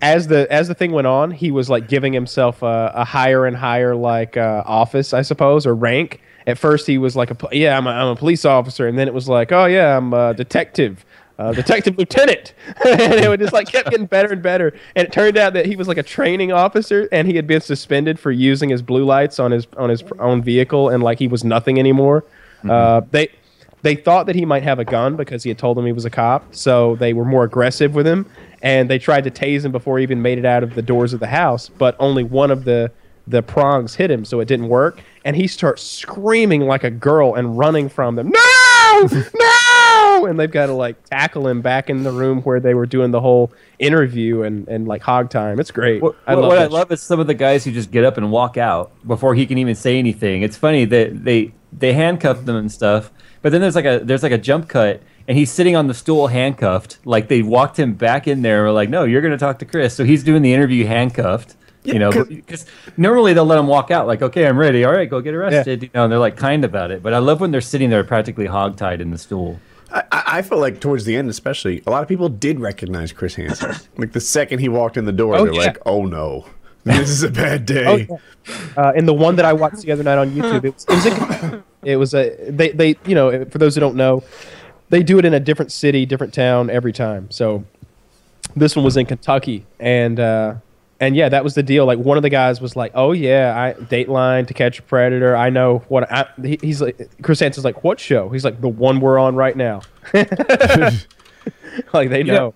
As the thing went on, he was like giving himself a higher and higher office, I suppose, or rank. At first, he was like, I'm a police officer, and then it was like, oh yeah, I'm a detective, lieutenant, and it would just kept getting better and better. And it turned out that he was like a training officer, and he had been suspended for using his blue lights on his own vehicle, and he was nothing anymore. Mm-hmm. They thought that he might have a gun because he had told them he was a cop, so they were more aggressive with him, and they tried to tase him before he even made it out of the doors of the house, but only one of the prongs hit him, so it didn't work, and he starts screaming like a girl and running from them. No! No! And they've got to, tackle him back in the room where they were doing the whole interview and hog time. It's great. What I love is some of the guys who just get up and walk out before he can even say anything. It's funny that they handcuff them and stuff, but then there's a jump cut, and he's sitting on the stool handcuffed. They walked him back in there and were like, no, you're going to talk to Chris. So he's doing the interview handcuffed. Yeah, because normally they'll let him walk out like, okay, I'm ready. All right, go get arrested. Yeah. And they're kind about it. But I love when they're sitting there practically hogtied in the stool. I feel like towards the end especially, a lot of people did recognize Chris Hansen. The second he walked in the door, they're like, oh, no. This is a bad day. Oh, yeah. And the one that I watched the other night on YouTube, it was for those who don't know, they do it in a different city, different town every time. So this one was in Kentucky, and yeah, that was the deal. One of the guys was like, "Oh yeah, Dateline, To Catch a Predator. I know what." He's like, Chris Hansen's like, "What show?" He's like, "The one we're on right now." They know.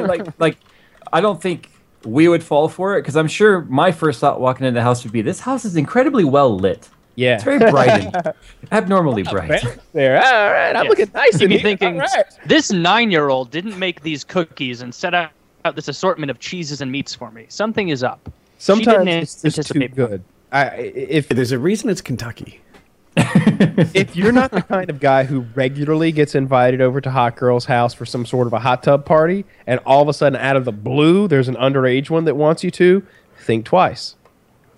I don't think we would fall for it, because I'm sure my first thought walking into the house would be, this house is incredibly well lit. Yeah. It's very bright and abnormally bright. There. All right. I'm looking nice in here. Thinking, right. This 9-year-old didn't make these cookies and set out this assortment of cheeses and meats for me. Something is up. Sometimes it's just too good. If there's a reason it's Kentucky. If you're not the kind of guy who regularly gets invited over to hot girl's house for some sort of a hot tub party, and all of a sudden out of the blue there's an underage one that wants you to, think twice.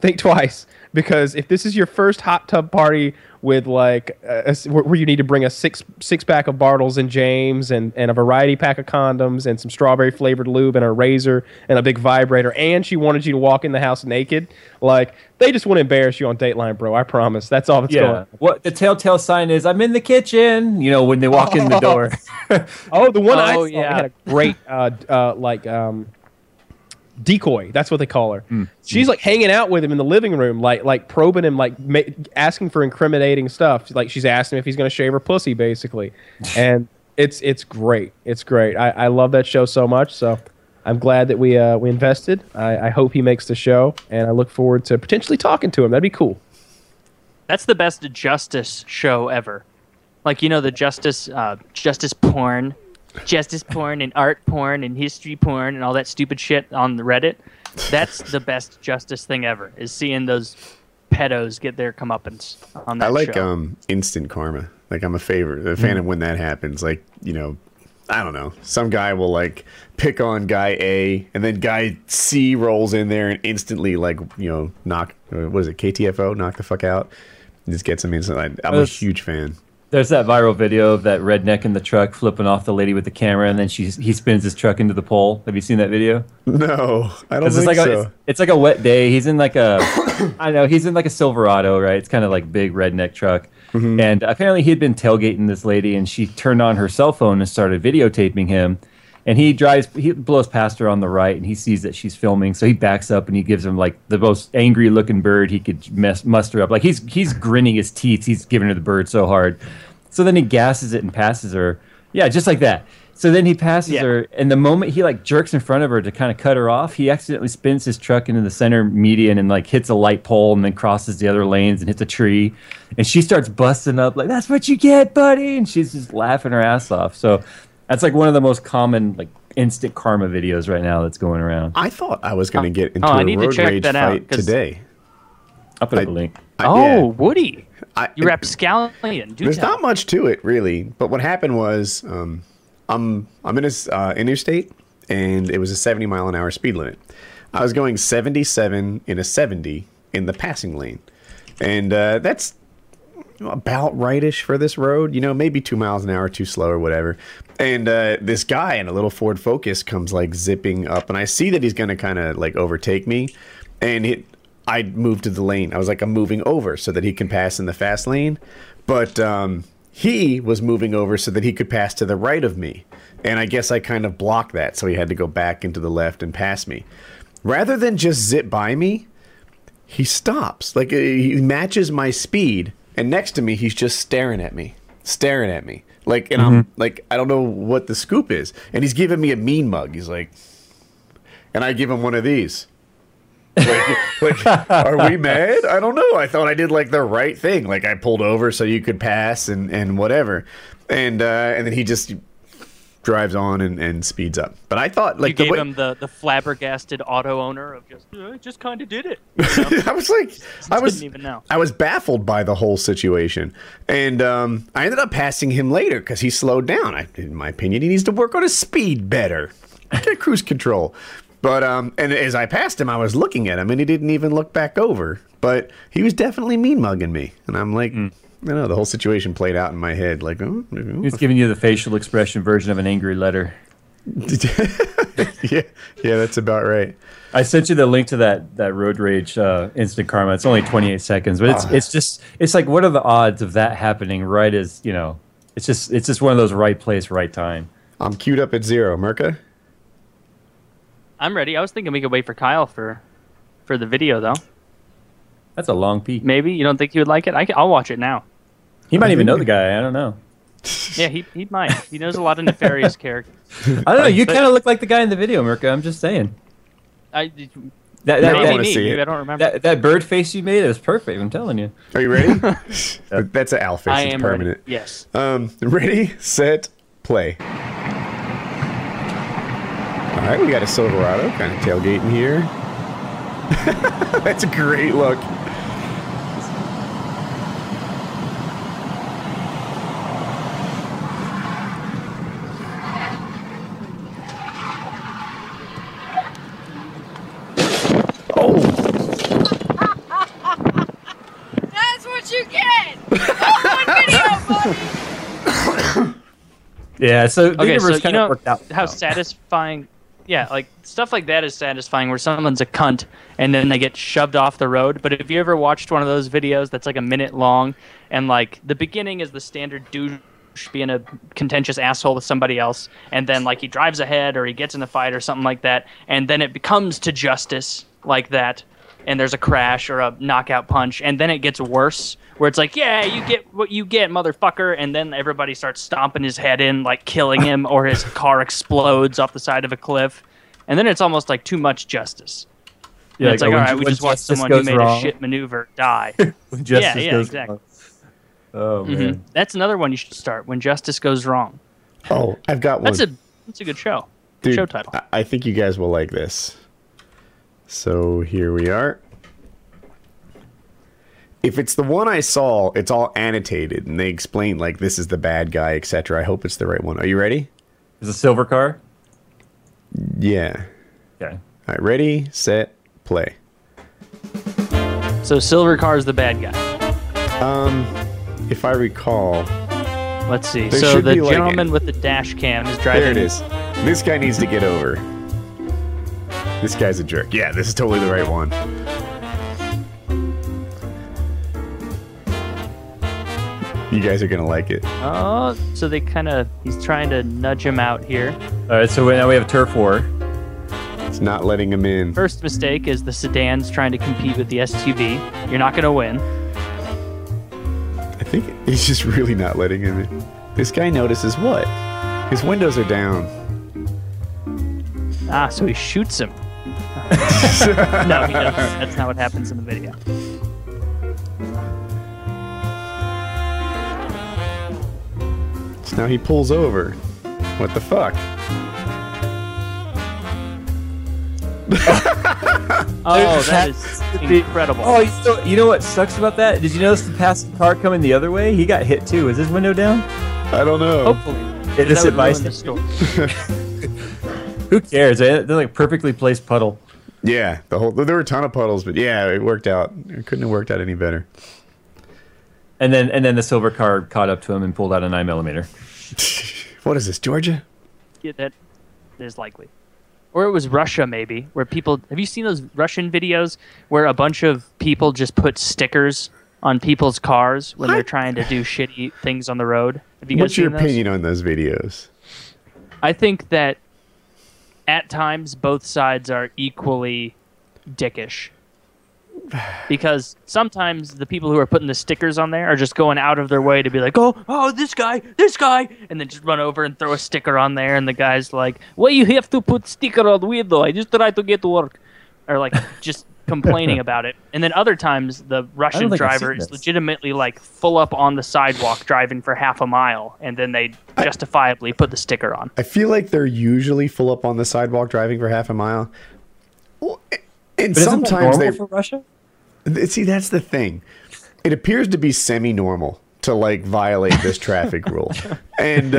think twice, because if this is your first hot tub party with like where you need to bring a six pack of Bartles and James and a variety pack of condoms and some strawberry flavored lube and a razor and a big vibrator, and she wanted you to walk in the house naked, like they just want to embarrass you on Dateline, bro. I promise. That's all that's going on. What the telltale sign is, I'm in the kitchen, you know, when they walk in the door. I had a great decoy, that's what they call her. She's like hanging out with him in the living room, like probing him, like asking for incriminating stuff. Like she's asking if he's going to shave her pussy, basically. And it's great. It's great. I love that show so much. So I'm glad that we invested. I hope he makes the show, and I look forward to potentially talking to him. That'd be cool. That's the best justice show ever. Like, you know, the justice porn and art porn and history porn and all that stupid shit on the Reddit. That's the best justice thing ever, is seeing those pedos get their comeuppance on that show. I like instant karma. Like, I'm a fan of when that happens. Like, you know, I don't know. Some guy will, like, pick on guy A, and then guy C rolls in there and instantly, like, you know, KTFO? Knock the fuck out. And just gets him instantly. I'm a huge fan. There's that viral video of that redneck in the truck flipping off the lady with the camera, and then he spins his truck into the pole. Have you seen that video? No, I don't think so. It's like a wet day. He's in like a, he's in like a Silverado, right? It's kind of like big redneck truck. Mm-hmm. And apparently he had been tailgating this lady, and she turned on her cell phone and started videotaping him. And he blows past her on the right, and he sees that she's filming, so he backs up and he gives him like the most angry looking bird he could muster up. Like he's grinning his teeth, he's giving her the bird so hard. So then he gasses it and passes her. Yeah, just like that. So then he passes her, and the moment he like jerks in front of her to kind of cut her off, he accidentally spins his truck into the center median and like hits a light pole, and then crosses the other lanes and hits a tree. And she starts busting up like, "That's what you get, buddy!" And she's just laughing her ass off. So. That's like one of the most common like instant karma videos right now that's going around. I thought I was going to get into a road rage fight today. I'll put up a link. Woody. You rapscallion. There's not much to it, really. But what happened was I'm in a interstate, and it was a 70-mile-an-hour speed limit. I was going 77 in a 70 in the passing lane. And that's about rightish for this road, you know, maybe 2 miles an hour too slow or whatever. And this guy in a little Ford Focus comes like zipping up, and I see that he's gonna kind of like overtake me, and I moved to the lane. I was like, I'm moving over so that he can pass in the fast lane, but he was moving over so that he could pass to the right of me, and I guess I kind of blocked that, so he had to go back into the left and pass me. Rather than just zip by me, he stops. Like, he matches my speed. And next to me, he's just staring at me. Like, and I'm like, I don't know what the scoop is. And he's giving me a mean mug. He's like, and I give him one of these. Like, are we mad? I don't know. I thought I did like the right thing. Like, I pulled over so you could pass and whatever. And then he just drives on and speeds up. But I thought like you gave him the flabbergasted auto owner of just kind of did it. You know? I was baffled by the whole situation, and I ended up passing him later because he slowed down. In my opinion, he needs to work on his speed better. Get cruise control. But and as I passed him, I was looking at him, and he didn't even look back over. But he was definitely mean mugging me, and I'm like. I know, the whole situation played out in my head. Like, he's giving you the facial expression version of an angry letter. yeah, that's about right. I sent you the link to that road rage instant karma. It's only 28 seconds, but it's like, what are the odds of that happening? Right as you know, it's just one of those right place, right time. I'm queued up at 0, Mirka. I'm ready. I was thinking we could wait for Kyle for the video though. That's a long peek. Maybe you don't think he would like it. I'll watch it now. He might even know the guy. I don't know. Yeah, he might. He knows a lot of nefarious characters. I don't know. You kind of look like the guy in the video, Mirka. I'm just saying. I want to see it. I don't remember. That bird face you made, it was perfect. I'm telling you. Are you ready? That's an owl face. It's permanent. Ready. Yes. Ready, set, play. All right, we got a Silverado kind of tailgating here. That's a great look. Yeah, so the universe kind of worked out. How satisfying... Yeah, like stuff like that is satisfying where someone's a cunt and then they get shoved off the road. But if you ever watched one of those videos that's like a minute long and like the beginning is the standard douche being a contentious asshole with somebody else and then like he drives ahead or he gets in a fight or something like that and then it becomes to justice like that and there's a crash or a knockout punch and then it gets worse where it's like, yeah, you get what you get, motherfucker, and then everybody starts stomping his head in, like killing him, or his car explodes off the side of a cliff, and then it's almost like too much justice. Yeah, it's like, all right, we just watched someone who made a shit maneuver die. Yeah, exactly. Oh man, that's another one you should start. When Justice Goes Wrong. Oh, I've got one. That's a good show. Good show title. I think you guys will like this. So here we are. If it's the one I saw, it's all annotated, and they explain, like, this is the bad guy, etc. I hope it's the right one. Are you ready? Is it Silver Car? Yeah. Okay. All right, ready, set, play. So Silver Car is the bad guy. If I recall... Let's see. So the gentleman with the dash cam is driving... There it is. This guy needs to get over. This guy's a jerk. Yeah, this is totally the right one. You guys are going to like it. Oh, so they kind of... He's trying to nudge him out here. All right, so now we have turf war. It's not letting him in. First mistake is the sedan's trying to compete with the SUV. You're not going to win. I think he's just really not letting him in. This guy notices what? His windows are down. Ah, so he shoots him. No, he doesn't. That's not what happens in the video. Now he pulls over. What the fuck? Oh, that is incredible. Oh, still, you know what sucks about that? Did you notice the passing car coming the other way? He got hit too. Is his window down? I don't know. Hopefully. It is advice. Who cares? They're like perfectly placed puddle. Yeah, there were a ton of puddles, but yeah, it worked out. It couldn't have worked out any better. And then the silver car caught up to him and pulled out a 9mm. What is this, Georgia? Yeah, that is likely. Or it was Russia, maybe, where people... Have you seen those Russian videos where a bunch of people just put stickers on people's cars when they're trying to do shitty things on the road? Have you guys seen those? What's your opinion on those videos? I think that at times both sides are equally dickish. Because sometimes the people who are putting the stickers on there are just going out of their way to be like, oh, this guy, and then just run over and throw a sticker on there, and the guy's like, why you have to put sticker on the window? I just try to get to work. Or like just complaining about it. And then other times the Russian driver is legitimately like full up on the sidewalk driving for half a mile, and then they justifiably put the sticker on. I feel like they're usually full up on the sidewalk driving for half a mile. Well, and sometimes they're for Russia. See, that's the thing. It appears to be semi-normal to like violate this traffic rule, and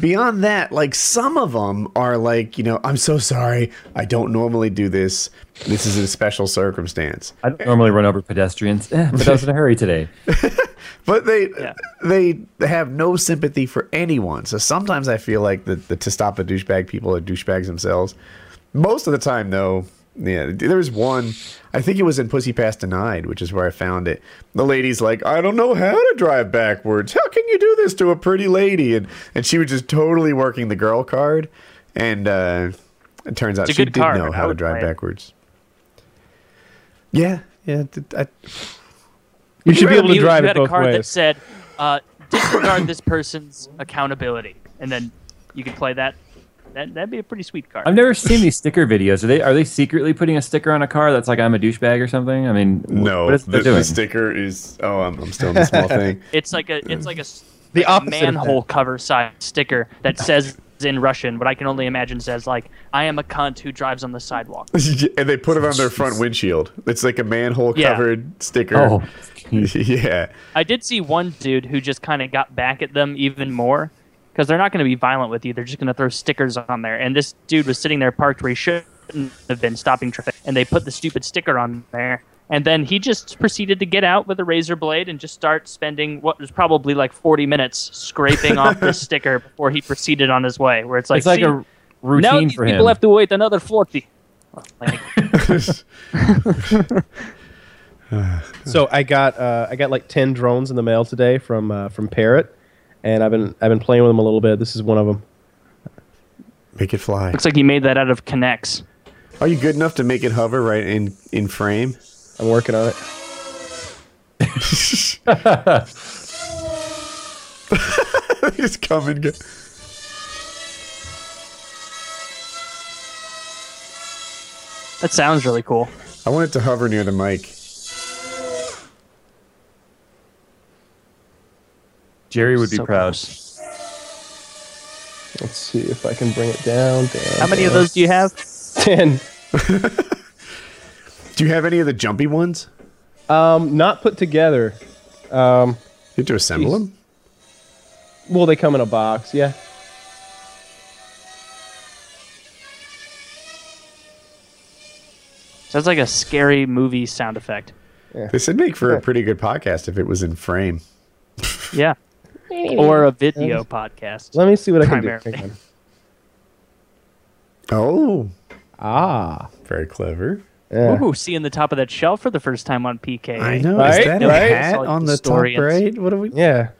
beyond that, like some of them are like, you know, I'm so sorry, I don't normally do this. This is a special circumstance. I don't normally run over pedestrians, but I was in a hurry today. But they have no sympathy for anyone. So sometimes I feel like the to stop a douchebag people are douchebags themselves. Most of the time, though, yeah, there was one. I think it was in Pussy Pass Denied, which is where I found it. The lady's like, I don't know how to drive backwards. How can you do this to a pretty lady? And she was just totally working the girl card. And it turns out she did know how to drive backwards. Yeah. You should be able to drive it both ways. You had a card that said, disregard this person's accountability. And then you could play that. That'd be a pretty sweet car. I've never seen these sticker videos. Are they secretly putting a sticker on a car that's like I'm a douchebag or something? I mean, no. What is the sticker is I'm still in the small thing. It's like a manhole cover size sticker that says in Russian, but I can only imagine says like I am a cunt who drives on the sidewalk. And they put it on their front windshield. It's like a manhole covered sticker. Oh. Yeah. I did see one dude who just kind of got back at them even more. Because they're not going to be violent with you. They're just going to throw stickers on there. And this dude was sitting there parked where he shouldn't have been, stopping traffic. And they put the stupid sticker on there. And then he just proceeded to get out with a razor blade and just start spending what was probably like 40 minutes scraping off the sticker before he proceeded on his way. Where it's like a routine now these for him. People have to wait another 40. Like. So I got like 10 drones in the mail today from Parrot, and I've been playing with them a little bit. This is one of them. Make it fly. Looks like you made that out of Kinex. Are you good enough to make it hover right in frame? I'm working on it. It's coming. That sounds really cool. I want it to hover near the mic. Jerry would be so proud. Cool. Let's see if I can bring it down. How many of those do you have? 10. Do you have any of the jumpy ones? Not put together. You have to assemble them? Well, they come in a box, yeah. Sounds like a scary movie sound effect. Yeah. This would make for a pretty good podcast if it was in frame. Yeah. Or a video podcast. Let me see what I can do. Oh. Ah. Very clever. Yeah. Ooh, seeing the top of that shelf for the first time on PK. I know. Right? Is that a hat on the top right? What are we... Yeah.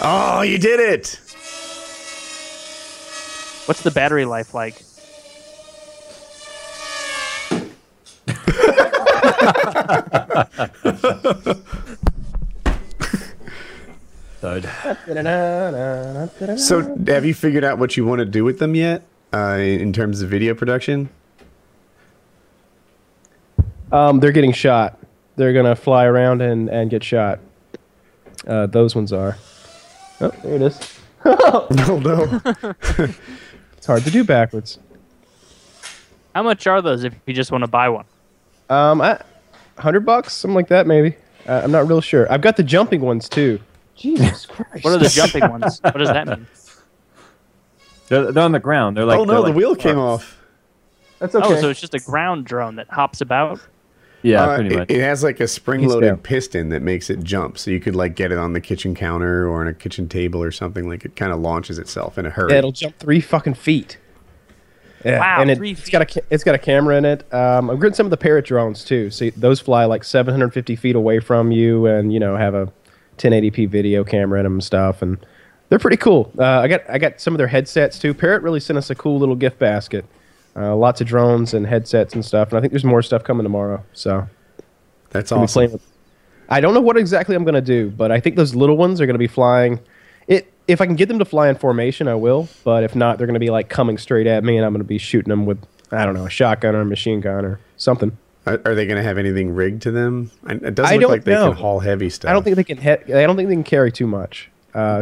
Oh, you did it! What's the battery life like? So, have you figured out what you want to do with them yet, in terms of video production? They're getting shot. They're gonna fly around and get shot. Those ones are. Oh, there it is. No. It's hard to do backwards. How much are those if you just want to buy one? $100, something like that, maybe. I'm not real sure. I've got the jumping ones too. Jesus Christ! What are the jumping ones? What does that mean? They're on the ground. They're like, oh no, the wheel came off. That's okay. Oh, so it's just a ground drone that hops about. Yeah, pretty much. It has like a spring-loaded piston that makes it jump, so you could like get it on the kitchen counter or on a kitchen table or something. Like it kind of launches itself in a hurry. Yeah, it'll jump 3 fucking feet. Yeah. Wow, and it's got a camera in it. I've gotten some of the Parrot drones too. So those fly like 750 feet away from you, and you know have a 1080p video camera in them and stuff, and they're pretty cool. I got some of their headsets too. Parrot really sent us a cool little gift basket. Lots of drones and headsets and stuff, and I think there's more stuff coming tomorrow. So that's awesome. I don't know what exactly I'm gonna do, but I think those little ones are gonna be flying. If I can get them to fly in formation, I will. But if not, they're going to be like coming straight at me, and I'm going to be shooting them with, I don't know, a shotgun or a machine gun or something. Are they going to have anything rigged to them? It doesn't look like they can haul heavy stuff. I don't think they can. I don't think they can carry too much.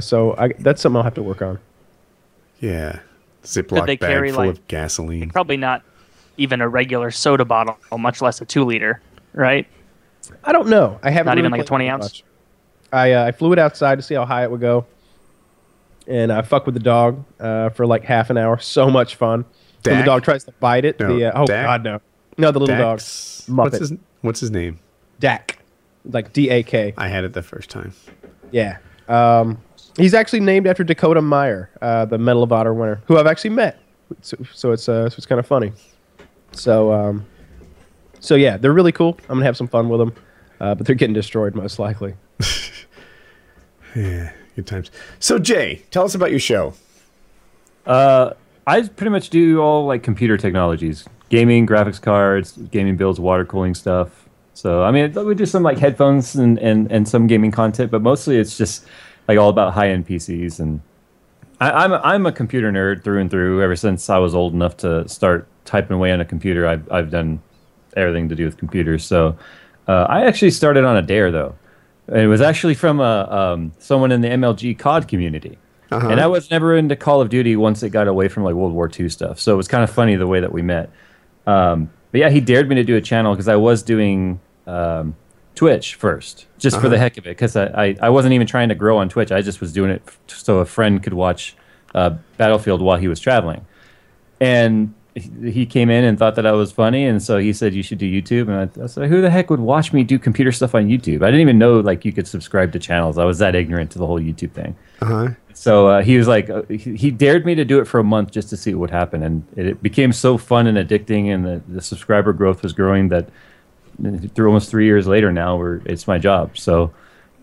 So that's something I'll have to work on. Yeah, Ziploc bag full of gasoline. Probably not even a regular soda bottle, much less a 2-liter, right? I don't know. I haven't. Not even like a 20-ounce. I flew it outside to see how high it would go. And I fuck with the dog for like half an hour. So much fun. When the dog tries to bite it. No. Oh, Dak? God, no. No, the little dog. Muppet. What's his name? Dak. Like D-A-K. I had it the first time. Yeah. He's actually named after Dakota Meyer, the Medal of Honor winner, who I've actually met. So it's kind of funny. So yeah, they're really cool. I'm going to have some fun with them. But they're getting destroyed most likely. Yeah. Good times. So Jay, tell us about your show. I pretty much do all like computer technologies, gaming, graphics cards, gaming builds, water cooling stuff. So I mean, we do some like headphones and some gaming content, but mostly it's just like all about high-end PCs. And I'm a computer nerd through and through. Ever since I was old enough to start typing away on a computer, I've done everything to do with computers. So I actually started on a dare though. It was actually from someone in the MLG COD community. Uh-huh. And I was never into Call of Duty once it got away from like World War II stuff. So it was kind of funny the way that we met. But yeah, he dared me to do a channel because I was doing Twitch first, just for the heck of it. Because I wasn't even trying to grow on Twitch. I just was doing it so a friend could watch Battlefield while he was traveling. And he came in and thought that I was funny, and so he said, you should do YouTube. And I said, who the heck would watch me do computer stuff on YouTube? I didn't even know like you could subscribe to channels. I was that ignorant to the whole YouTube thing. So he was like, he dared me to do it for a month just to see what happened. And it became so fun and addicting, and the subscriber growth was growing that through almost 3 years later now, it's my job. So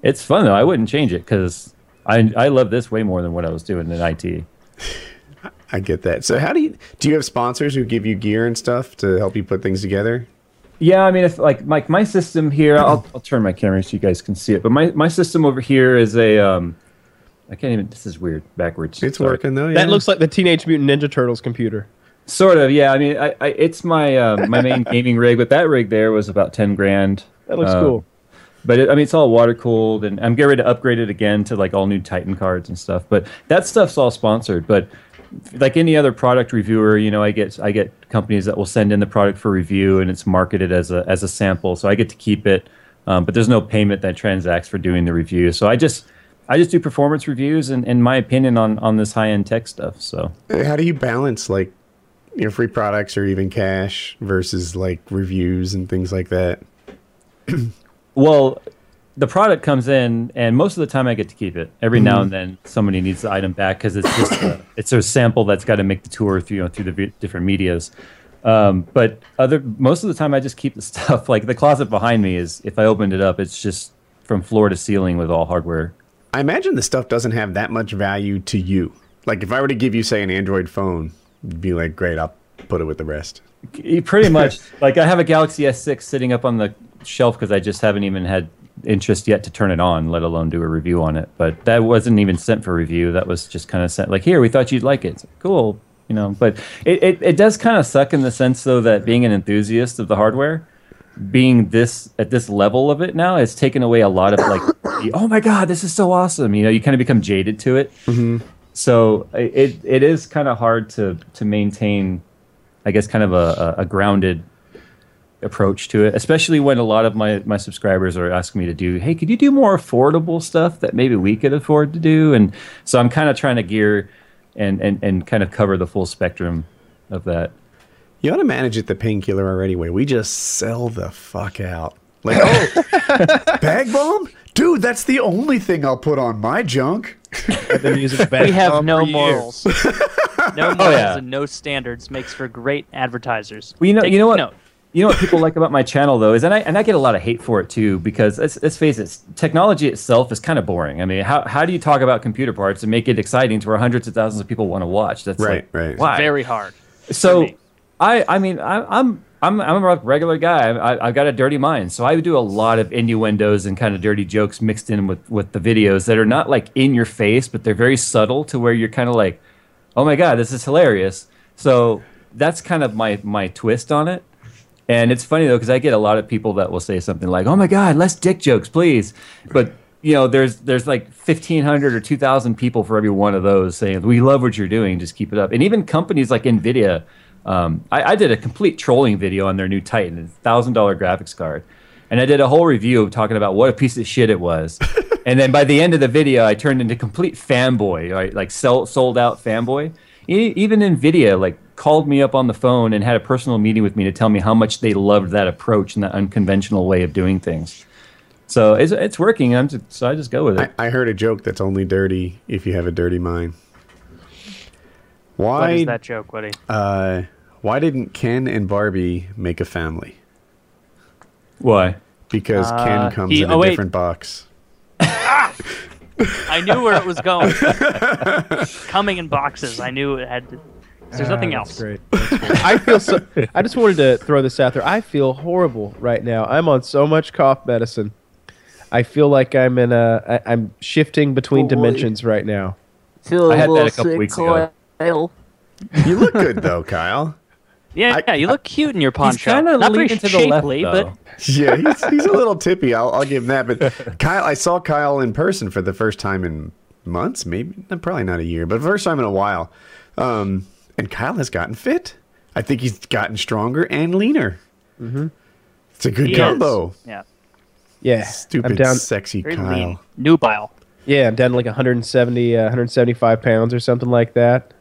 it's fun, though. I wouldn't change it because I love this way more than what I was doing in IT. I get that. So how do you have sponsors who give you gear and stuff to help you put things together? Yeah, I mean, if like my system here, I'll turn my camera so you guys can see it. But my system over here is a I can't even. This is weird. Backwards. It's sorry. Working though. Yeah. That looks like the Teenage Mutant Ninja Turtles computer. Sort of. Yeah. I mean, it's my my main gaming rig, but that rig there was about $10,000. That looks cool. But I mean, it's all water cooled, and I'm getting ready to upgrade it again to like all new Titan cards and stuff. But that stuff's all sponsored. But like any other product reviewer, you know, I get companies that will send in the product for review, and it's marketed as a sample, so I get to keep it. But there's no payment that transacts for doing the review, so I just do performance reviews and my opinion on this high end tech stuff. So how do you balance like your free products or even cash versus like reviews and things like that? Well, the product comes in, and most of the time I get to keep it. Every now and then, somebody needs the item back because it's just a sample that's got to make the tour through the different medias. But most of the time, I just keep the stuff. Like the closet behind me is, if I opened it up, it's just from floor to ceiling with all hardware. I imagine the stuff doesn't have that much value to you. Like if I were to give you, say, an Android phone, you'd be like, "Great, I'll put it with the rest." Pretty much. Like I have a Galaxy S6 sitting up on the shelf because I just haven't even had interest yet to turn it on, let alone do a review on it. But that wasn't even sent for review. That was just kind of sent like, here, we thought you'd like it. It's like, cool, you know. But it does kind of suck in the sense though that being an enthusiast of the hardware, being this at this level of it now, it's taken away a lot of like, oh my god, this is so awesome. You know, you kind of become jaded to it. So it is kind of hard to maintain, I guess, kind of a grounded approach to it, especially when a lot of my subscribers are asking me to do, hey, could you do more affordable stuff that maybe we could afford to do? And so I'm kind of trying to gear and kind of cover the full spectrum of that. You ought to manage it the Painkiller Already way. We just sell the fuck out. Like, oh, bag bomb? Dude, that's the only thing I'll put on my junk. The music bag we have no morals. No morals and no standards makes for great advertisers. Well, you know what? Note. You know what people like about my channel, though, is and I get a lot of hate for it, too, because let's face it, technology itself is kind of boring. I mean, how do you talk about computer parts and make it exciting to where hundreds of thousands of people want to watch? That's right. Why? Very hard. So, I'm a regular guy. I've got a dirty mind, so I do a lot of innuendos and kind of dirty jokes mixed in with the videos that are not, like, in your face, but they're very subtle to where you're kind of like, oh, my God, this is hilarious. So that's kind of my twist on it. And it's funny, though, because I get a lot of people that will say something like, oh, my God, less dick jokes, please. But, you know, there's like 1,500 or 2,000 people for every one of those saying, we love what you're doing, just keep it up. And even companies like NVIDIA, I did a complete trolling video on their new Titan, a $1,000 graphics card. And I did a whole review talking about what a piece of shit it was. And then by the end of the video, I turned into complete fanboy, right? Like sold-out fanboy. Even NVIDIA, like, called me up on the phone and had a personal meeting with me to tell me how much they loved that approach and that unconventional way of doing things. So it's working. So I just go with it. I heard a joke that's only dirty if you have a dirty mind. Why, what is that joke, buddy? Why didn't Ken and Barbie make a family? Why? Because Ken comes in a different box. Ah! I knew where it was going. Coming in boxes. I knew it had to. There's nothing else. Great. I feel so. I just wanted to throw this out there. I feel horrible right now. I'm on so much cough medicine. I feel like I'm in a. I'm shifting between dimensions right now. I had that a couple weeks ago. You look good though, Kyle. Yeah, you look cute in your poncho. He's kind of leaning to the left, though. But yeah, he's a little tippy. I'll give him that. But Kyle, I saw Kyle in person for the first time in months, maybe probably not a year, but first time in a while. And Kyle has gotten fit. I think he's gotten stronger and leaner. Mm-hmm. It's a good combo. Yeah. Stupid, I'm down, sexy Kyle. Lean. Nubile. Yeah, I'm down to like 175 pounds or something like that.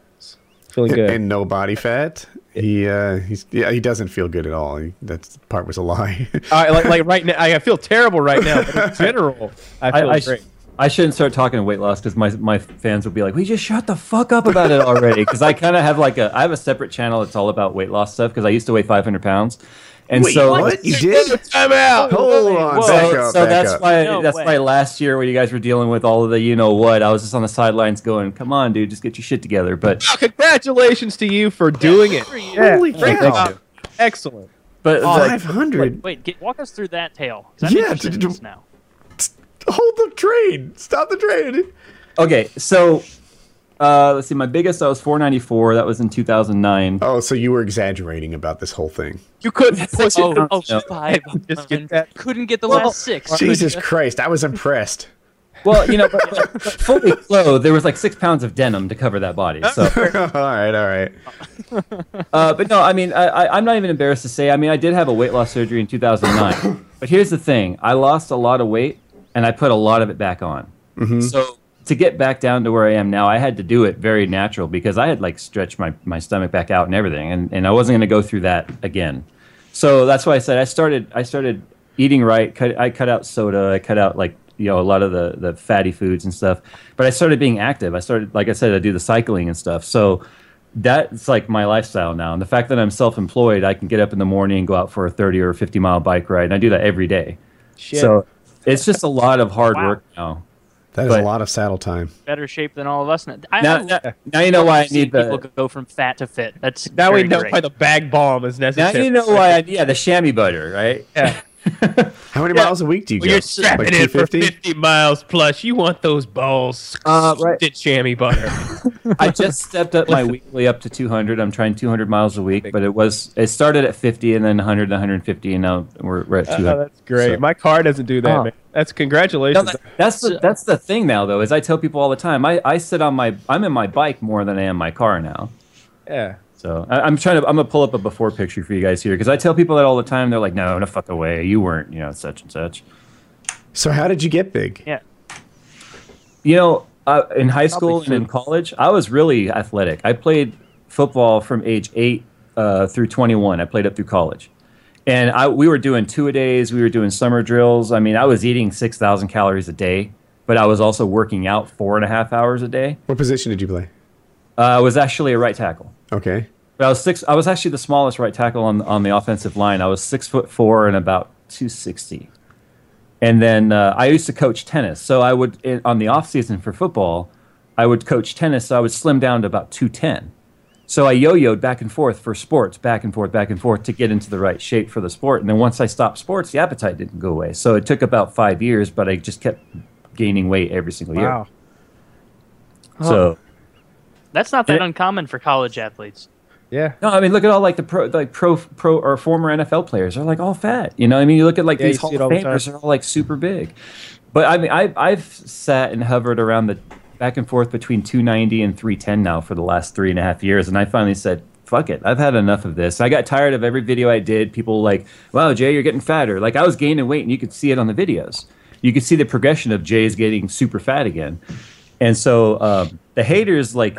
feeling good. And no body fat. He doesn't feel good at all. That part was a lie. Like right now, I feel terrible right now. But in general, I feel great. I shouldn't start talking weight loss because my fans will be like, "We just shut the fuck up about it already." Because I kind of have I have a separate channel that's all about weight loss stuff because I used to weigh 500 pounds. And wait, so what? You did? Time out. Hold on. Back up. That's why last year when you guys were dealing with all of the you know what, I was just on the sidelines going, "Come on, dude, just get your shit together." But congratulations to you for doing it. Holy crap! Yeah. Excellent. But 500. Wait, walk us through that tale. Yeah. Now. Hold the train. Stop the train. Okay, so. Let's see, my biggest, I was 494. That was in 2009. Oh, so you were exaggerating about this whole thing. You couldn't push it to 5. Just get that. Couldn't get the last 6. Jesus Christ, I was impressed. Well, you know, but fully clothed, there was like 6 pounds of denim to cover that body. So. all right. But no, I mean, I'm not even embarrassed to say, I mean, I did have a weight loss surgery in 2009. But here's the thing. I lost a lot of weight, and I put a lot of it back on. Mm-hmm. So... to get back down to where I am now, I had to do it very natural because I had like stretched my stomach back out and everything, and I wasn't going to go through that again. So that's why I said I started eating right. I cut out soda. I cut out like a lot of the fatty foods and stuff. But I started being active. I started, like I said, I do the cycling and stuff. So that's like my lifestyle now. And the fact that I'm self-employed, I can get up in the morning and go out for a 30 or 50 mile bike ride, and I do that every day. Shit. So it's just a lot of hard work now. That is a lot of saddle time. Better shape than all of us. Now you know why I need people go from fat to fit. That's now we know why the bag bomb is necessary. Now you know why. The chamois butter, right? Yeah. How many miles a week do you go? You're strapping like in for 50 miles plus. You want those balls? Did chamois butter? I just stepped up my weekly up to 200. I'm trying 200 miles a week, but it started at 50 and then 100 to 150, and now we're at 200. That's great. So. My car doesn't do that, man. That's congratulations. No, that's the thing now, though, is I tell people all the time. I'm in my bike more than I am my car now. Yeah. So I'm gonna pull up a before picture for you guys here because I tell people that all the time. They're like, "No, fuck away. You weren't, such and such." So how did you get big? Yeah. In high school and in college, I was really athletic. I played football from age 8 through 21. I played up through college. And we were doing two-a-days. We were doing summer drills. I mean, I was eating 6,000 calories a day, but I was also working out 4.5 hours a day. What position did you play? I was actually a right tackle. Okay. But I was actually the smallest right tackle on the offensive line. I was 6'4" and about 260. And then I used to coach tennis. So I would, on the off season for football, I would coach tennis. So I would slim down to about 210. So I yo-yoed back and forth for sports, back and forth to get into the right shape for the sport. And then once I stopped sports, the appetite didn't go away. So it took about 5 years, but I just kept gaining weight every single year. Wow. Huh. So that's not that uncommon for college athletes. Yeah. No, I mean, look at all like the pro or former NFL players are like all fat. You know, I mean, you look at like these Hall of Famers are all like super big. But I mean, I've sat and hovered around the back and forth between 290 and 310 now for the last 3.5 years, and I finally said, "Fuck it, I've had enough of this." I got tired of every video I did. People like, "Wow, Jay, you're getting fatter." Like I was gaining weight, and you could see it on the videos. You could see the progression of Jay's getting super fat again. And so the haters like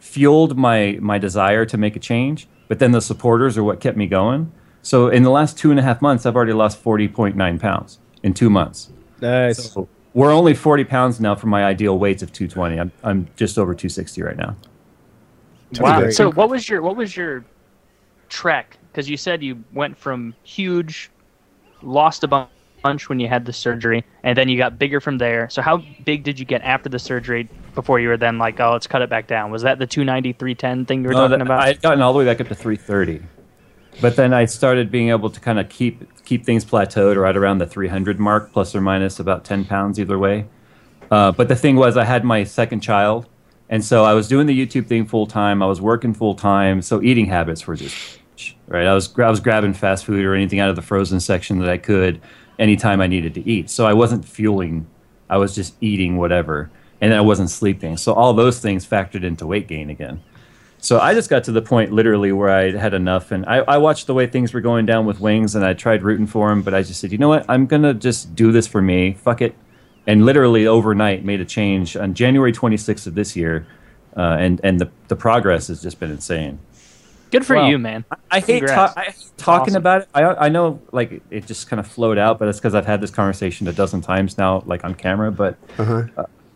fueled my desire to make a change, but then the supporters are what kept me going. So in the last 2.5 months, I've already lost 40.9 pounds in 2 months. Nice. So we're only 40 pounds now from my ideal weights of 220. I'm just over 260 right now. Wow. So what was your trek? Because you said you went from huge, lost a bunch when you had the surgery, and then you got bigger from there. So how big did you get after the surgery before you were then like, oh, let's cut it back down? Was that the 290, 310 thing you were talking about? I had gotten all the way back up to 330. But then I started being able to kind of keep things plateaued right around the 300 mark, plus or minus about 10 pounds either way. But the thing was I had my second child, and so I was doing the YouTube thing full-time. I was working full-time, so eating habits were just... right? I was grabbing fast food or anything out of the frozen section that I could anytime I needed to eat. So I wasn't fueling. I was just eating whatever, and I wasn't sleeping. So all those things factored into weight gain again. So I just got to the point literally where I had enough, and I watched the way things were going down with Wings, and I tried rooting for him, but I just said, you know what? I'm going to just do this for me. Fuck it. And literally overnight made a change. On January 26th of this year, And the progress has just been insane. Good for you, man. I hate talking about it. I know, like, it just kind of flowed out, but it's because I've had this conversation a dozen times now, like, on camera. But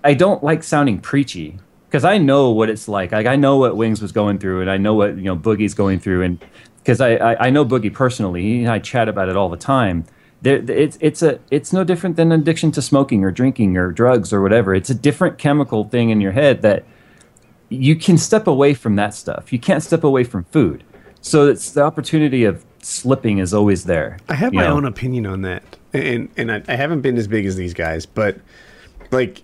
I don't like sounding preachy, because I know what it's like. Like, I know what Wings was going through, and I know what, you know, Boogie's going through, and because I know Boogie personally. He and I chat about it all the time. It's no different than addiction to smoking or drinking or drugs or whatever. It's a different chemical thing in your head that you can step away from that stuff. You can't step away from food. So it's the opportunity of slipping is always there. I have my own opinion on that. And I haven't been as big as these guys, but, like,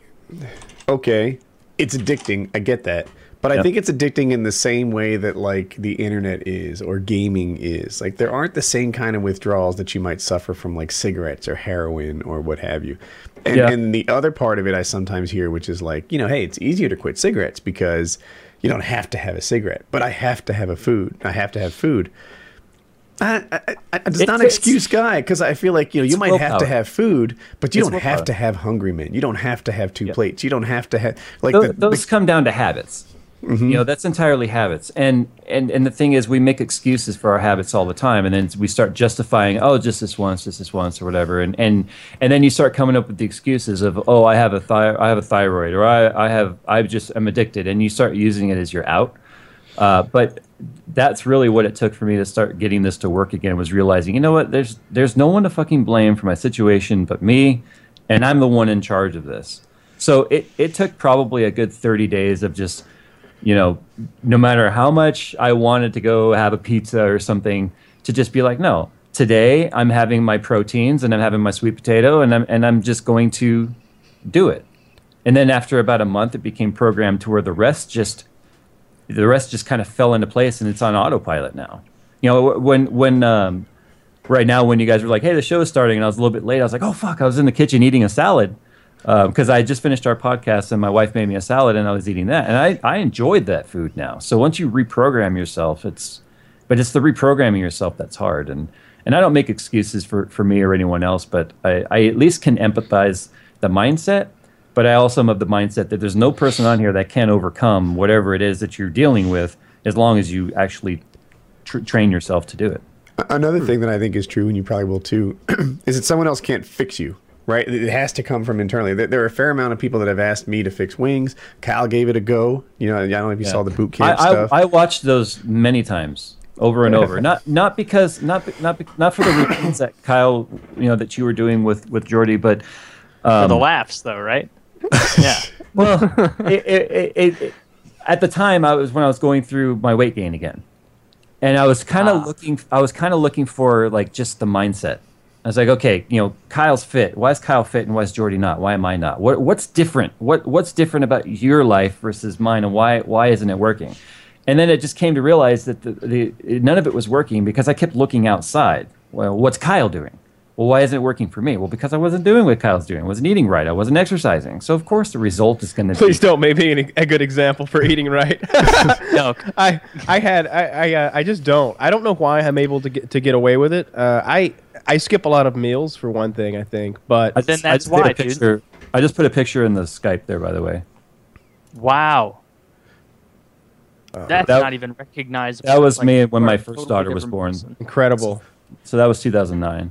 okay, it's addicting. I get that. But I think it's addicting in the same way that, like, the internet is or gaming is. Like, there aren't the same kind of withdrawals that you might suffer from, like, cigarettes or heroin or what have you. And the other part of it I sometimes hear, which is like, you know, hey, it's easier to quit cigarettes because you don't have to have a cigarette. But I have to have a food. I have to have food. It's not an excuse, guy, because I feel like, you know, you might have to have food, but you don't have to have Hungry Men. You don't have to have two plates. You don't have to have, like, those come down to habits. Mm-hmm. You know, that's entirely habits. And the thing is, we make excuses for our habits all the time, and then we start justifying, oh, just this once or whatever, and then you start coming up with the excuses of, oh, I have a thyroid, or I'm addicted, and you start using it as your out. But that's really what it took for me to start getting this to work again, was realizing, you know what, there's no one to fucking blame for my situation but me, and I'm the one in charge of this. So it took probably a good 30 days of just, you know, no matter how much I wanted to go have a pizza or something, to just be like, no, today I'm having my proteins and I'm having my sweet potato, and I'm just going to do it. And then after about a month, it became programmed to where the rest just kind of fell into place, and it's on autopilot now. You know, when right now, when you guys were like, hey, the show is starting, and I was a little bit late, I was like, oh fuck, I was in the kitchen eating a salad. Because I just finished our podcast and my wife made me a salad and I was eating that. And I enjoyed that food now. So once you reprogram yourself, it's the reprogramming yourself that's hard. And I don't make excuses for me or anyone else, but I at least can empathize the mindset. But I also am of the mindset that there's no person on here that can't overcome whatever it is that you're dealing with, as long as you actually train yourself to do it. Another thing that I think is true, and you probably will too, is that someone else can't fix you. Right, it has to come from internally. There are a fair amount of people that have asked me to fix Wings. Kyle gave it a go. You know, I don't know if you saw the boot camp stuff. I watched those many times, over and over. Not for the reasons that Kyle, you know, that you were doing with Jordy, but for the laughs, though, right? Yeah. Well, it at the time I was going through my weight gain again, and I was kind of looking for, like, just the mindset. I was like, okay, you know, Kyle's fit. Why is Kyle fit and why is Jordy not? Why am I not? What's different? What's different about your life versus mine, and why isn't it working? And then it just came to realize that the none of it was working because I kept looking outside. Well, what's Kyle doing? Well, why isn't it working for me? Well, because I wasn't doing what Kyle's doing. I wasn't eating right. I wasn't exercising. So, of course, the result is going to be... Please don't make me a good example for eating right. No. I just don't. I don't know why I'm able to get away with it. I skip a lot of meals, for one thing, I think. But then that's why, dude. I just put a picture in the Skype there, by the way. Wow. That's not even recognizable. That was, like, me when my first daughter was born. Incredible. So that was 2009.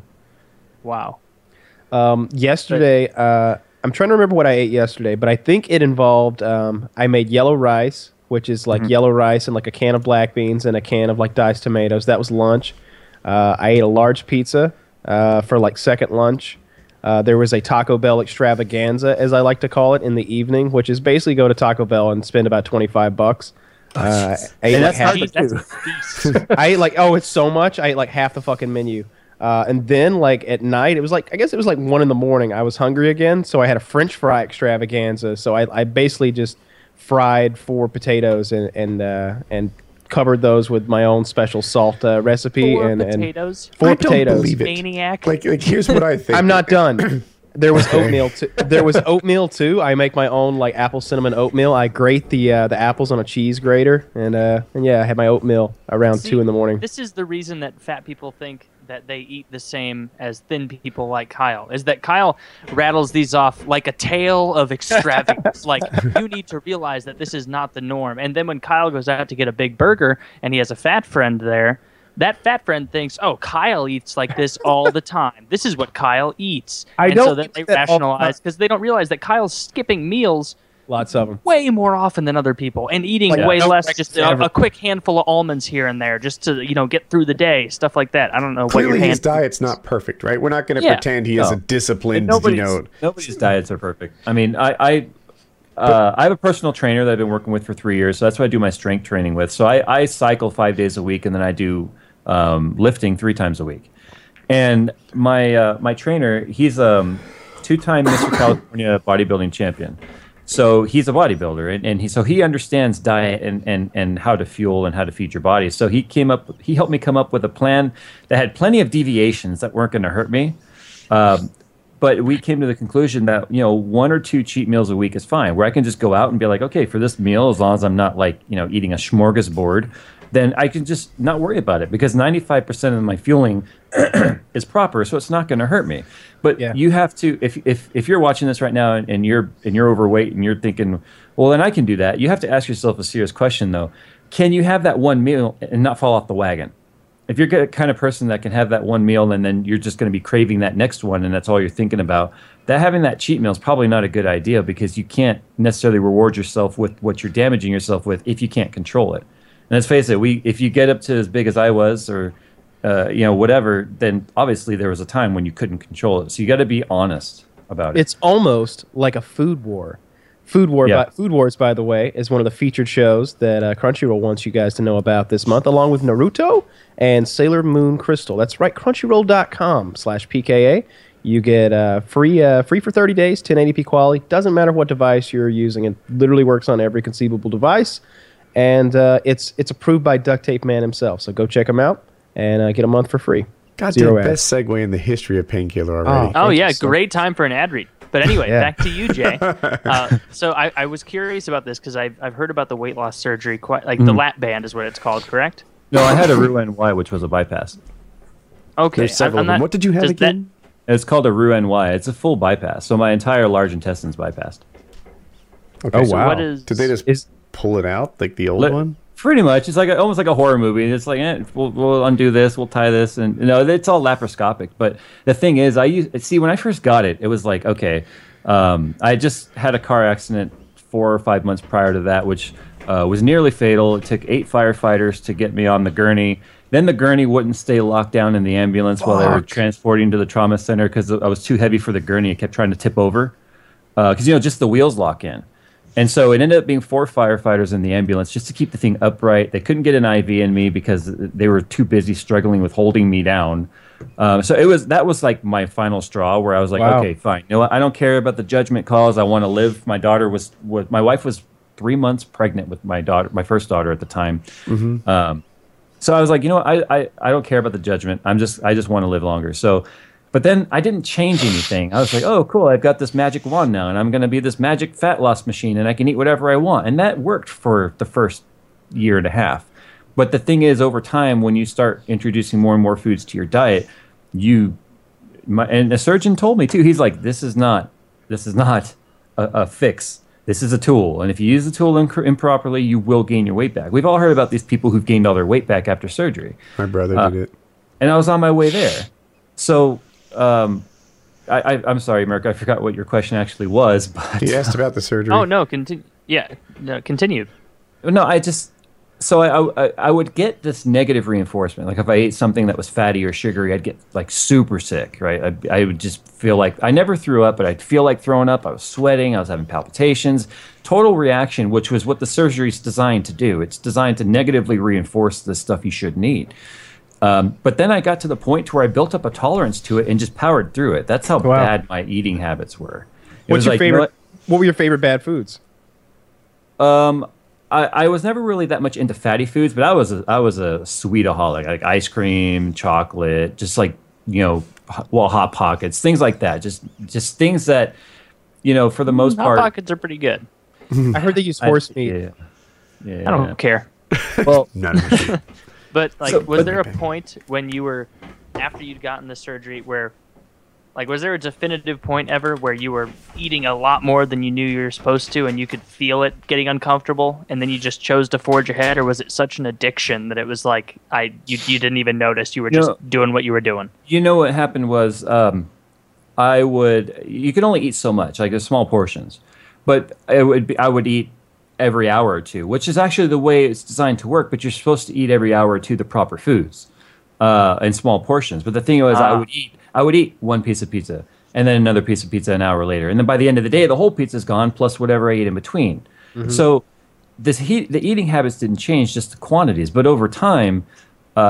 Wow. Yesterday, I'm trying to remember what I ate yesterday, but I think it involved, I made yellow rice, which is like yellow rice and like a can of black beans and a can of like diced tomatoes. That was lunch. I ate a large pizza for like second lunch. There was a Taco Bell extravaganza, as I like to call it, in the evening, which is basically go to Taco Bell and spend about $25. I ate like, oh, it's so much. I ate like half the fucking menu. And then, like, at night, it was like, I guess it was like 1 a.m. I was hungry again, so I had a French fry extravaganza. So I basically just fried 4 potatoes and covered those with my own special salt recipe. Four potatoes. Don't believe it. Maniac. Like here's what I think. I'm not done. There was oatmeal too. I make my own, like, apple cinnamon oatmeal. I grate the apples on a cheese grater, and yeah, I had my oatmeal around 2 a.m. This is the reason that fat people think that they eat the same as thin people like Kyle is that Kyle rattles these off like a tale of extravagance. Like, you need to realize that this is not the norm. And then when Kyle goes out to get a big burger and he has a fat friend there, that fat friend thinks, oh, Kyle eats like this all the time. This is what Kyle eats. And so they rationalize because they don't realize that Kyle's skipping meals. Lots of them. Way more often than other people, and eating way less. Just a quick handful of almonds here and there, just to get through the day, stuff like that. I don't know. Clearly, his diet's not perfect, right? We're not going to pretend he is a disciplined. Nobody's diets are perfect. I mean, I have a personal trainer that I've been working with for 3 years, so that's what I do my strength training with. So I cycle 5 days a week, and then I do lifting 3 times a week. And my my trainer, he's a 2-time Mr. California bodybuilding champion. So he's a bodybuilder, and so he understands diet and how to fuel and how to feed your body. So he helped me come up with a plan that had plenty of deviations that weren't going to hurt me. But we came to the conclusion that 1 or 2 cheat meals a week is fine, where I can just go out and be like, okay, for this meal, as long as I'm not eating a smorgasbord, then I can just not worry about it because 95% of my fueling is proper, so it's not going to hurt me. But you have to, if you're watching this right now and you're overweight and you're thinking, well, then I can do that. You have to ask yourself a serious question though: can you have that one meal and not fall off the wagon? If you're the kind of person that can have that one meal and then you're just going to be craving that next one and that's all you're thinking about, having that cheat meal is probably not a good idea because you can't necessarily reward yourself with what you're damaging yourself with if you can't control it. And let's face it, if you get up to as big as I was or whatever, then obviously there was a time when you couldn't control it. So you got to be honest about it. It's almost like a food war. Food Wars, by the way, is one of the featured shows that Crunchyroll wants you guys to know about this month, along with Naruto and Sailor Moon Crystal. That's right, Crunchyroll.com/PKA. You get free for 30 days, 1080p quality. Doesn't matter what device you're using. It literally works on every conceivable device. And it's approved by Duct Tape Man himself. So go check him out and get a month for free. Goddamn, best segue in the history of Painkiller Already. Oh yeah, great time for an ad read. But anyway, back to you, Jay. So I was curious about this because I've heard about the weight loss surgery, the lap band is what it's called, correct? No, I had a Roux-en-Y, which was a bypass. Okay. There's several of them. What did you have again? It's called a Roux-en-Y. It's a full bypass. So my entire large intestine's bypassed. Okay, oh, so wow. Did they just pull it out, like the old one? Pretty much. It's almost like a horror movie. It's like, we'll undo this, we'll tie this. And it's all laparoscopic. But the thing is, when I first got it, it was like, okay, I just had a car accident 4 or 5 months prior to that, which was nearly fatal. It took 8 firefighters to get me on the gurney. Then the gurney wouldn't stay locked down in the ambulance while they were transporting to the trauma center because I was too heavy for the gurney. It kept trying to tip over because, just the wheels lock in. And so it ended up being 4 firefighters in the ambulance just to keep the thing upright. They couldn't get an IV in me because they were too busy struggling with holding me down. So that was like my final straw where I was like, okay, fine. I don't care about the judgment calls. I want to live. My wife was 3 months pregnant with my first daughter at the time. Mm-hmm. So I was like, I don't care about the judgment. I just want to live longer. So. But then I didn't change anything. I was like, oh, cool, I've got this magic wand now, and I'm going to be this magic fat loss machine, and I can eat whatever I want. And that worked for the first 1.5 years. But the thing is, over time, when you start introducing more and more foods to your diet, and a surgeon told me, too, he's like, this is not a fix. This is a tool. And if you use the tool improperly, you will gain your weight back. We've all heard about these people who've gained all their weight back after surgery. My brother did it. And I was on my way there. So... I'm sorry, Merc. I forgot what your question actually was. But he asked about the surgery. Oh no, continue. Yeah, no, continue. No, I would get this negative reinforcement. Like if I ate something that was fatty or sugary, I'd get like super sick. Right? I would just feel like I never threw up, but I'd feel like throwing up. I was sweating. I was having palpitations. Total reaction, which was what the surgery's designed to do. It's designed to negatively reinforce the stuff you shouldn't eat. But then I got to the point where I built up a tolerance to it and just powered through it. That's how bad my eating habits were. What were your favorite bad foods? I was never really that much into fatty foods, but I was a sweetaholic, like ice cream, chocolate, just like Hot Pockets, things like that. Just things that for the most part. Hot Pockets are pretty good. I heard they use horse meat. Yeah. I don't care. Well, none of it. But was there a point when you were after you'd gotten the surgery where, like, was there a definitive point ever where you were eating a lot more than you knew you were supposed to and you could feel it getting uncomfortable and then you just chose to forge ahead, or was it such an addiction that it was like you didn't even notice, you were just doing what you were doing? You know what happened was you could only eat so much, like there's small portions, but I would eat every hour or two, which is actually the way it's designed to work, but you're supposed to eat every hour or two the proper foods in small portions. But the thing was I would eat one piece of pizza and then another piece of pizza an hour later. And then by the end of the day, the whole pizza's gone, plus whatever I eat in between. Mm-hmm. So the eating habits didn't change, just the quantities. But over time,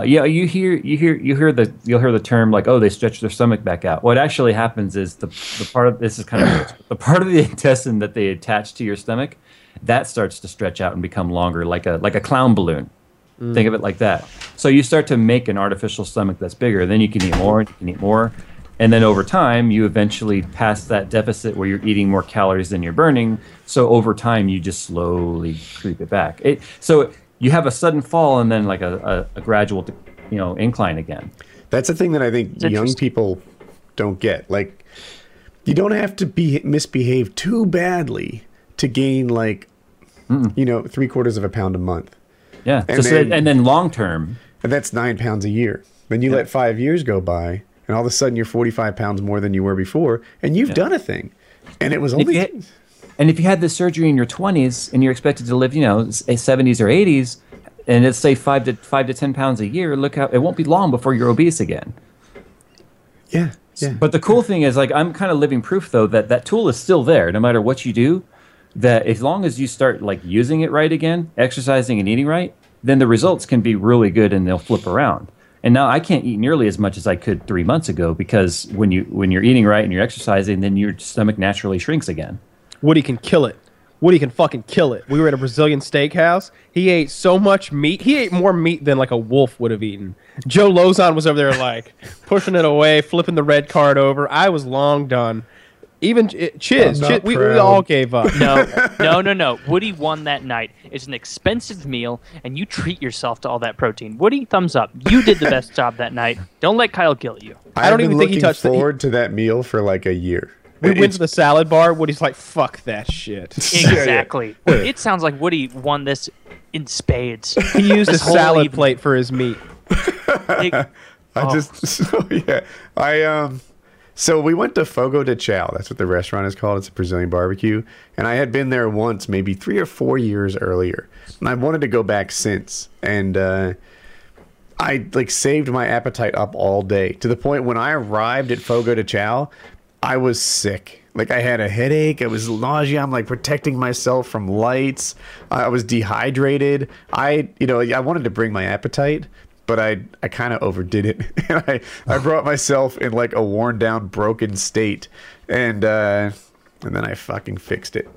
you'll hear the term like, oh, they stretch their stomach back out. What actually happens is the part of this is kind of the part of the intestine that they attach to your stomach, that starts to stretch out and become longer, like a clown balloon. Think of it like that. So you start to make an artificial stomach that's bigger. Then you can eat more, and you can eat more. And then over time, you eventually pass that deficit where you're eating more calories than you're burning. So over time, you just slowly creep it back. So you have a sudden fall and then like a gradual, incline again. That's a thing that I think young people don't get. Like, you don't have to misbehave too badly to gain 3/4 of a pound a month. Yeah, and then long term. And that's 9 pounds a year. Then you let 5 years go by, and all of a sudden you're 45 pounds more than you were before, and you've done a thing. And it was only... And if you had this surgery in your 20s, and you're expected to live, 70s or 80s, and let's say 5 to 10 pounds a year, look how it won't be long before you're obese again. Yeah, yeah. But the cool thing is, I'm kind of living proof, though, that that tool is still there, no matter what you do. That as long as you start using it right again, exercising and eating right, then the results can be really good and they'll flip around. And now I can't eat nearly as much as I could 3 months ago because when you're eating right and you're exercising, then your stomach naturally shrinks again. Woody can kill it. Woody can fucking kill it. We were at a Brazilian steakhouse. He ate so much meat. He ate more meat than a wolf would have eaten. Joe Lozon was over there pushing it away, flipping the red card over. I was long done. Even Chiz, we all gave up. No. Woody won that night. It's an expensive meal, and you treat yourself to all that protein. Woody, thumbs up. You did the best job that night. Don't let Kyle guilt you. I don't even think he touched it. I've been looking forward to that meal for a year. We went to the salad bar. Woody's like, fuck that shit. Exactly. It sounds like Woody won this in spades. He used a salad plate for his meat. So we went to Fogo de Chao. That's what the restaurant is called. It's a Brazilian barbecue. And I had been there once, maybe 3 or 4 years earlier. And I wanted to go back since. And I saved my appetite up all day to the point when I arrived at Fogo de Chao, I was sick. I had a headache. I was nausea. I'm protecting myself from lights. I was dehydrated. I wanted to bring my appetite, but I kind of overdid it. And I brought myself in a worn down, broken state. And then I fucking fixed it.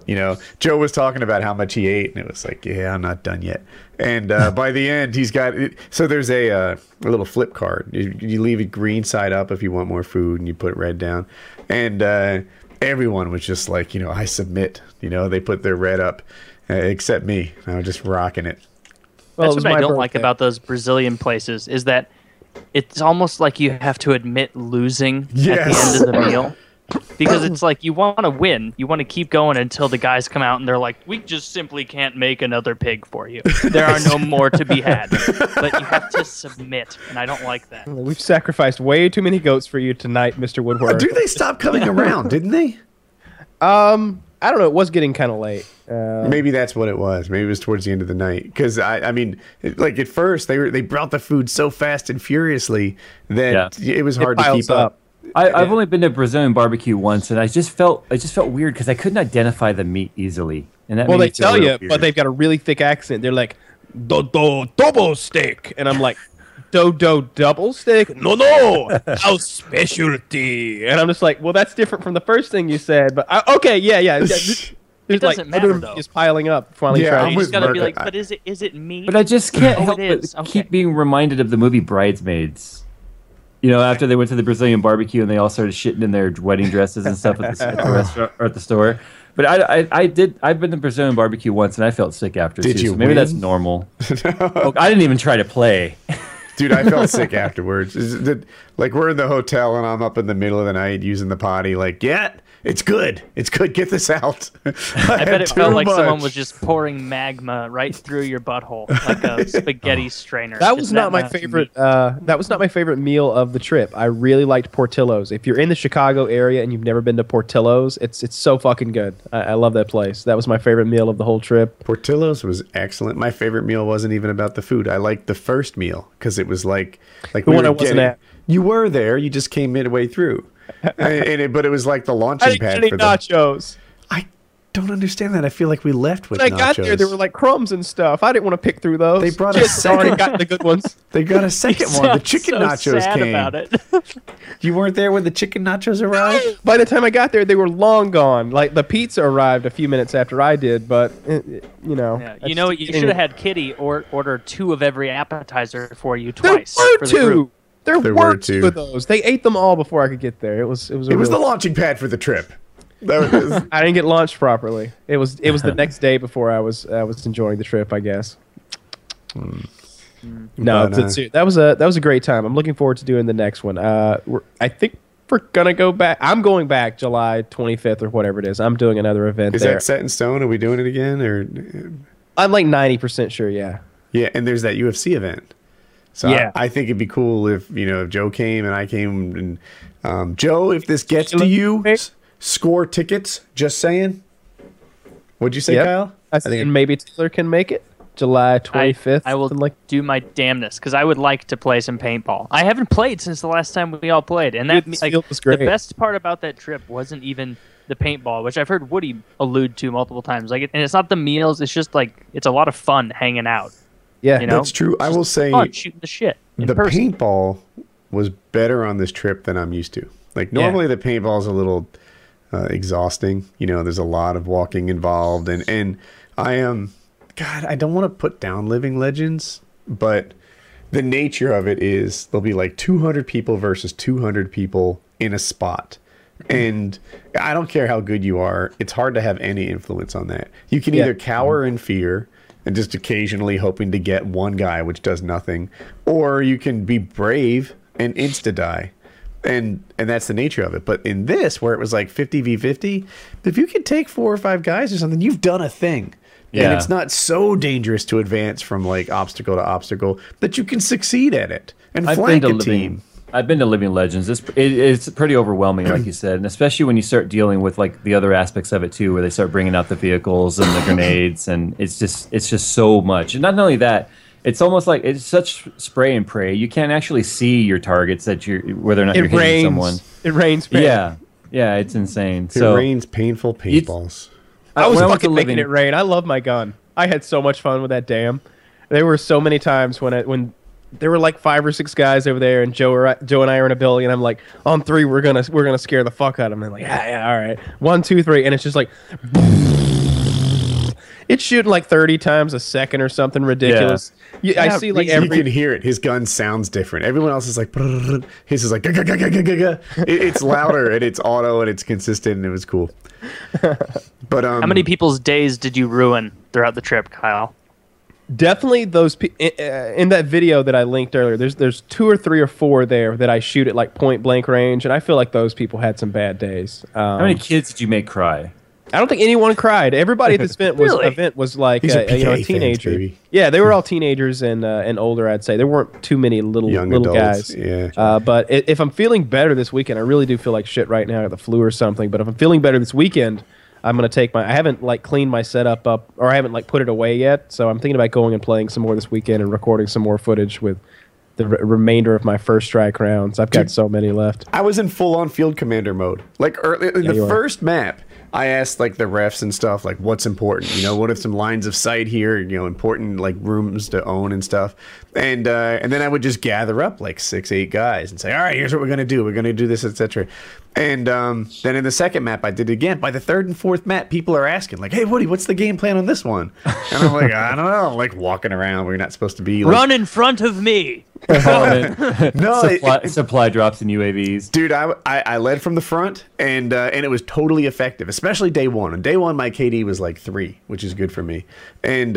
Joe was talking about how much he ate, and it was I'm not done yet. And by the end, he's got it. So there's a little flip card. You leave it green side up if you want more food, and you put red down. And everyone was just I submit. They put their red up, except me. I was just rocking it. Well, that's what I don't like about those Brazilian places is that it's almost like you have to admit losing at the end of the meal. Because it's you want to win. You want to keep going until the guys come out and they're like, we just simply can't make another pig for you. There are no more to be had. But you have to submit, and I don't like that. Well, we've sacrificed way too many goats for you tonight, Mr. Woodward. Dude, they stopped coming around, didn't they? I don't know. It was getting kind of late. Maybe that's what it was. Maybe it was towards the end of the night. Because, at first, they brought the food so fast and furiously that it was hard to keep up. I've only been to Brazilian barbecue once, and I just felt weird because I couldn't identify the meat easily. And that they tell you, weird. But they've got a really thick accent. They're like, do double steak. And I'm like, do double steak? No, our specialty. And I'm just like, well, that's different from the first thing you said. But okay. It doesn't matter, though. Just piling up. You just gotta be like, but is it meat? But I just can't help but keep being reminded of the movie Bridesmaids. After they went to the Brazilian barbecue and they all started shitting in their wedding dresses and stuff at the restaurant or at the store. But I've been to Brazilian barbecue once and I felt sick after. Did you? So maybe that's normal. I didn't even try to play. Dude, I felt sick afterwards. Like, we're in the hotel, and I'm up in the middle of the night using the potty, like, yeah, it's good. It's good. Get this out. I bet it felt like someone was just pouring magma right through your butthole, like a spaghetti strainer. That was not my favorite. That was not my favorite meal of the trip. I really liked Portillo's. If you're in the Chicago area and you've never been to Portillo's, it's so fucking good. I love that place. That was my favorite meal of the whole trip. Portillo's was excellent. My favorite meal wasn't even about the food. I liked the first meal because it was like the one I wasn't at. You were there. You just came midway through. But it was like the launching pad for nachos. I don't understand that. I feel like we left with nachos. When I got there were like crumbs and stuff. I didn't want to pick through those. They brought a second. Got the good ones. They got a second one. The chicken nachos sad came. About it. You weren't there when the chicken nachos arrived? By the time I got there, they were long gone. Like the pizza arrived a few minutes after I did, but you know. Yeah, you know what? You should have had Kitty order two of every appetizer for you twice. There were two. There were two of those. They ate them all before I could get there. It was the launching pad for the trip. That was I didn't get launched properly. It was the next day before I was enjoying the trip, I guess. That was a great time. I'm looking forward to doing the next one. I think we're gonna go back. I'm going back July 25th or whatever it is. I'm doing another event. Is that set in stone? Are we doing it again? Or I'm like 90% sure. Yeah. Yeah, and there's that UFC event. So yeah. I think it'd be cool if, you know, if Joe came and I came and Joe, if this gets to you, score tickets. Just saying. What'd you say, Kyle? I think maybe Taylor can make it July 25th. I will do my damnedest because I would like to play some paintball. I haven't played since the last time we all played, and that was great. The best part about that trip wasn't even the paintball, which I've heard Woody allude to multiple times. Like, and it's not the meals; it's just like it's a lot of fun hanging out. Yeah, you know? That's true. I will say shooting the shit. The paintball was better on this trip than I'm used to. Like normally the paintball is a little exhausting. You know, there's a lot of walking involved, and I am God. I don't want to put down Living Legends, but the nature of it is there'll be like 200 people versus 200 people in a spot. And I don't care how good you are, it's hard to have any influence on that. You can either cower in fear and just occasionally hoping to get one guy, which does nothing. Or you can be brave and insta-die. And that's the nature of it. But in this, where it was like 50v50, if you can take 4 or 5 guys or something, you've done a thing. Yeah. And it's not so dangerous to advance from like obstacle to obstacle that you can succeed at it and flank a team. I've been to Living Legends. It's pretty overwhelming, like you said, and especially when you start dealing with like the other aspects of it too, where they start bringing out the vehicles and the grenades, and it's just so much. And not only that, it's almost like it's such spray and pray. You can't actually see your targets that whether or not you're hitting someone. It rains. Yeah, it's insane. It rains painful paintballs. I was fucking making it rain. I love my gun. I had so much fun with that damn. There were so many times when there were like 5 or 6 guys over there, and Joe and I are in a building, and I'm like, on 3, we're gonna scare the fuck out of them. And I'm like, yeah, all right, 1, 2, 3, and it's just like, it's shooting like 30 times a second or something ridiculous. Yeah. I see like you can hear it. His gun sounds different. Everyone else is like, brrr. His is like, gah, gah, gah, gah, gah, gah. It's louder and it's auto and it's consistent and it was cool. But how many people's days did you ruin throughout the trip, Kyle? Definitely those in that video that I linked earlier, there's 2 or 3 or 4 there that I shoot at like point blank range, and I feel like those people had some bad days. How many kids did you make cry? I don't think anyone cried. Everybody at this event was really? Event was like a teenager. Fans, yeah, they were all teenagers and older. I'd say there weren't too many little adults, guys. Yeah. But if I'm feeling better this weekend, I really do feel like shit right now, or the flu or something. But if I'm feeling better this weekend, I'm going to take I haven't like cleaned my setup up, or I haven't like put it away yet, so I'm thinking about going and playing some more this weekend and recording some more footage with the remainder of my first strike rounds. I've got so many left. I was in full-on field commander mode. Like early in the first map, I asked like the refs and stuff, like what's important? You know, what if some lines of sight here, you know, important like rooms to own and stuff. And then I would just gather up like 6, 8 guys and say, all right, here's what we're going to do. We're going to do this, etc. And then in the second map, I did it again. By the third and fourth map, people are asking, like, hey, Woody, what's the game plan on this one? And I'm like, I don't know. Like walking around where you're not supposed to be. Like, run in front of me. No, supply drops and UAVs. Dude, I led from the front, and it was totally effective. especially day one. On day one, my KD was like 3, which is good for me. And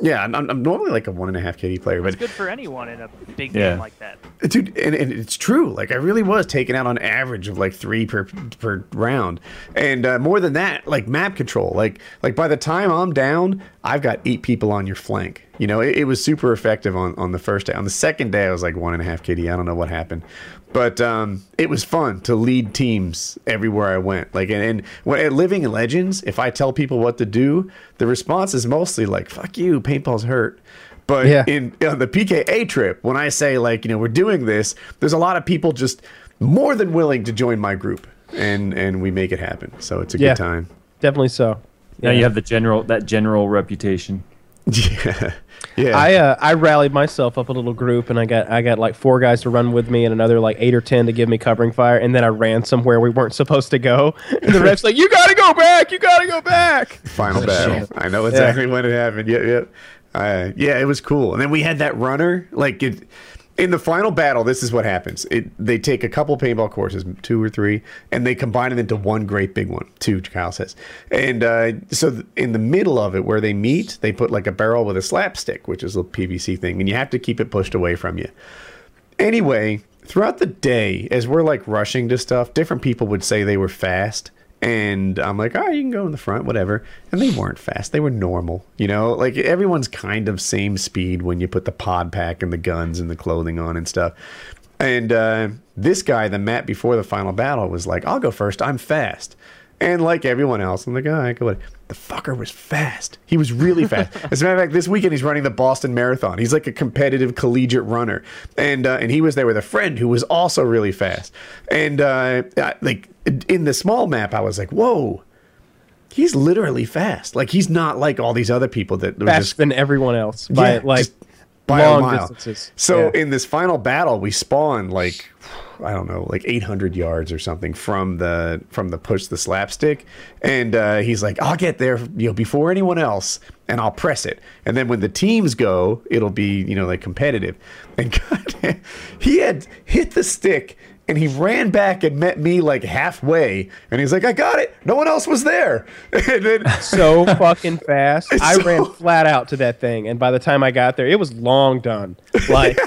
yeah, I'm normally like a 1.5 KD player. But it's good for anyone in a big game like that. Dude, and it's true. Like I really was taking out on average of like 3 per round, and more than that, like map control. Like by the time I'm down, I've got 8 people on your flank. You know, it was super effective on the first day. On the second day, I was like 1.5 KD. I don't know what happened. But it was fun to lead teams everywhere I went. Like, and when, at Living Legends, if I tell people what to do, the response is mostly like, fuck you, paintball's hurt. But on the PKA trip, when I say, like, you know, we're doing this, there's a lot of people just more than willing to join my group. And we make it happen. So it's a good time. Definitely so. Now you have the general reputation. Yeah. Yeah. I rallied myself up a little group, and I got like 4 guys to run with me and another like 8 or 10 to give me covering fire, and then I ran somewhere we weren't supposed to go, and the ref's like, you gotta go back. Final battle. Shit. I know exactly when it happened. Yeah, it was cool. And then we had that runner, like it, in the final battle, this is what happens. They take a couple paintball courses, 2 or 3, and they combine it into one great big one, 2, Kyle says. And so in the middle of it, where they meet, they put like a barrel with a slapstick, which is a PVC thing, and you have to keep it pushed away from you. Anyway, throughout the day, as we're like rushing to stuff, different people would say they were fast. And I'm like, oh, you can go in the front, whatever. And they weren't fast. They were normal. You know, like everyone's kind of same speed when you put the pod pack and the guns and the clothing on and stuff. And this guy, the map before the final battle, was like, I'll go first. I'm fast. And like everyone else, I'm like, all right, go. The fucker was fast. He was really fast. As a matter of fact, this weekend he's running the Boston Marathon. He's like a competitive collegiate runner. And he was there with a friend who was also really fast. And like in the small map, I was like, whoa, he's literally fast. Like he's not like all these other people that were faster than everyone else by like by long a mile. Distances. So in this final battle, we spawned like, I don't know, like 800 yards or something from the push the slapstick. And he's like, I'll get there, you know, before anyone else, and I'll press it. And then when the teams go, it'll be, you know, like competitive. And God, he had hit the stick, and he ran back and met me like halfway. And he's like, I got it. No one else was there. And then, so fucking fast. I ran flat out to that thing. And by the time I got there, it was long done. Like...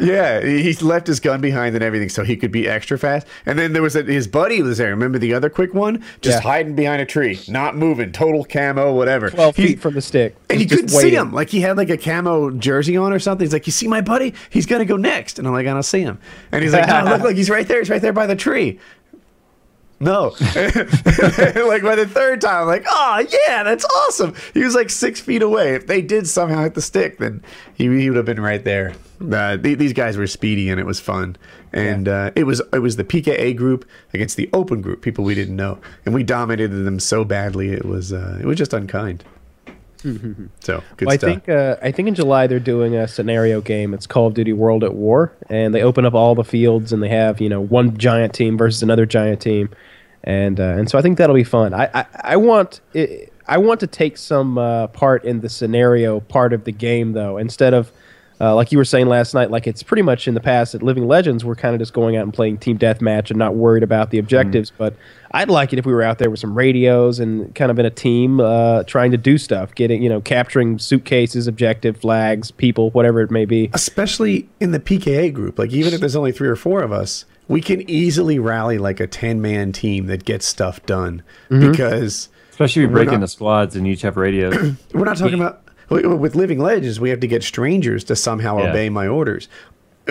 Yeah, he left his gun behind and everything so he could be extra fast. And then there was his buddy was there. Remember the other quick one? Just hiding behind a tree, not moving, total camo, whatever. 12 feet from the stick. And you couldn't see him. Like he had like a camo jersey on or something. He's like, you see my buddy? He's going to go next. And I'm like, I don't see him. And he's like, no, look, he's right there. He's right there by the tree. No. Like by the third time, I'm like, oh yeah, that's awesome. He was like 6 feet away. If they did somehow hit the stick, then he would have been right there. These guys were speedy, and it was fun. And it was the PKA group against the open group, people we didn't know, and we dominated them so badly. It was just unkind. So good stuff. I think in July they're doing a scenario game. It's Call of Duty World at War, and they open up all the fields, and they have, you know, one giant team versus another giant team, and so I think that'll be fun. I want to take some part in the scenario part of the game though, instead of like you were saying last night. Like it's pretty much in the past at Living Legends, we're kind of just going out and playing team deathmatch and not worried about the objectives. But I'd like it if we were out there with some radios and kind of in a team trying to do stuff, getting, you know, capturing suitcases, objective, flags, people, whatever it may be. Especially in the PKA group, like even if there's only 3 or 4 of us, we can easily rally like a 10-man team that gets stuff done because especially if you break into squads and you each have radios. We're not talking about. With Living Legends, we have to get strangers to somehow obey my orders.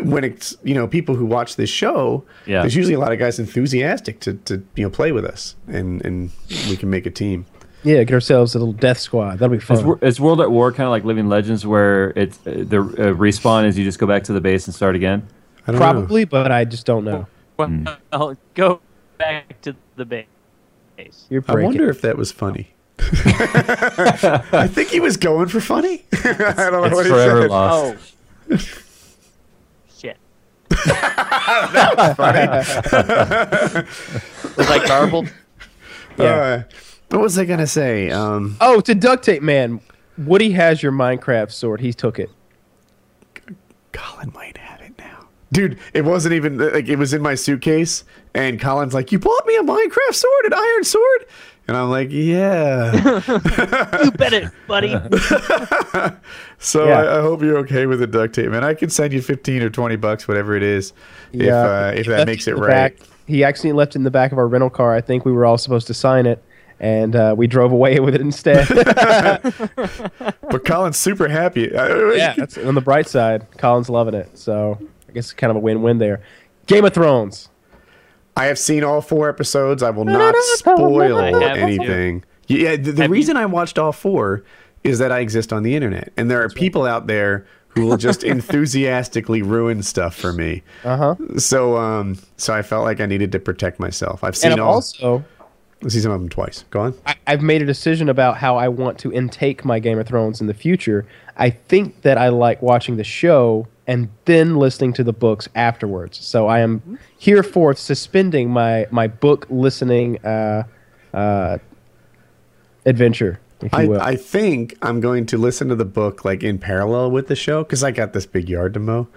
When it's, you know, people who watch this show, there's usually a lot of guys enthusiastic to you know, play with us, and we can make a team. Yeah, get ourselves a little death squad. That'll be fun. It's World at War, kind of like Living Legends, where it's the respawn is you just go back to the base and start again? Probably, but I just don't know. Well, I'll go back to the base. I wonder if that was funny. I think he was going for funny. I don't know what he said. Lost. Oh. Shit. That was funny. It was like garbled. Yeah. What was I going to say? To Duct Tape Man, Woody has your Minecraft sword. He took it. Colin might have it now. Dude, it wasn't even, like, it was in my suitcase, and Colin's like, you bought me a Minecraft sword, an iron sword? And I'm like, yeah. You bet it, buddy. So yeah. I hope you're okay with the duct tape, man. I can send you $15 or $20, whatever it is, yeah. If that makes it right. Back. He accidentally left it in the back of our rental car. I think we were all supposed to sign it, and we drove away with it instead. But Colin's super happy. Yeah, that's, on the bright side, Colin's loving it. So I guess it's kind of a win-win there. Game of Thrones. I have seen all 4 episodes. I will not spoil anything. Yeah, the reason I watched all 4 is that I exist on the internet, and there are people out there who will just enthusiastically ruin stuff for me. Uh huh. So I felt like I needed to protect myself. I've seen all. Also, I've seen some of them twice. Go on. I've made a decision about how I want to intake my Game of Thrones in the future. I think that I like watching the show and then listening to the books afterwards. So I am hereforth suspending my book listening adventure, if you will. I think I'm going to listen to the book like in parallel with the show, because I got this big yard to mow,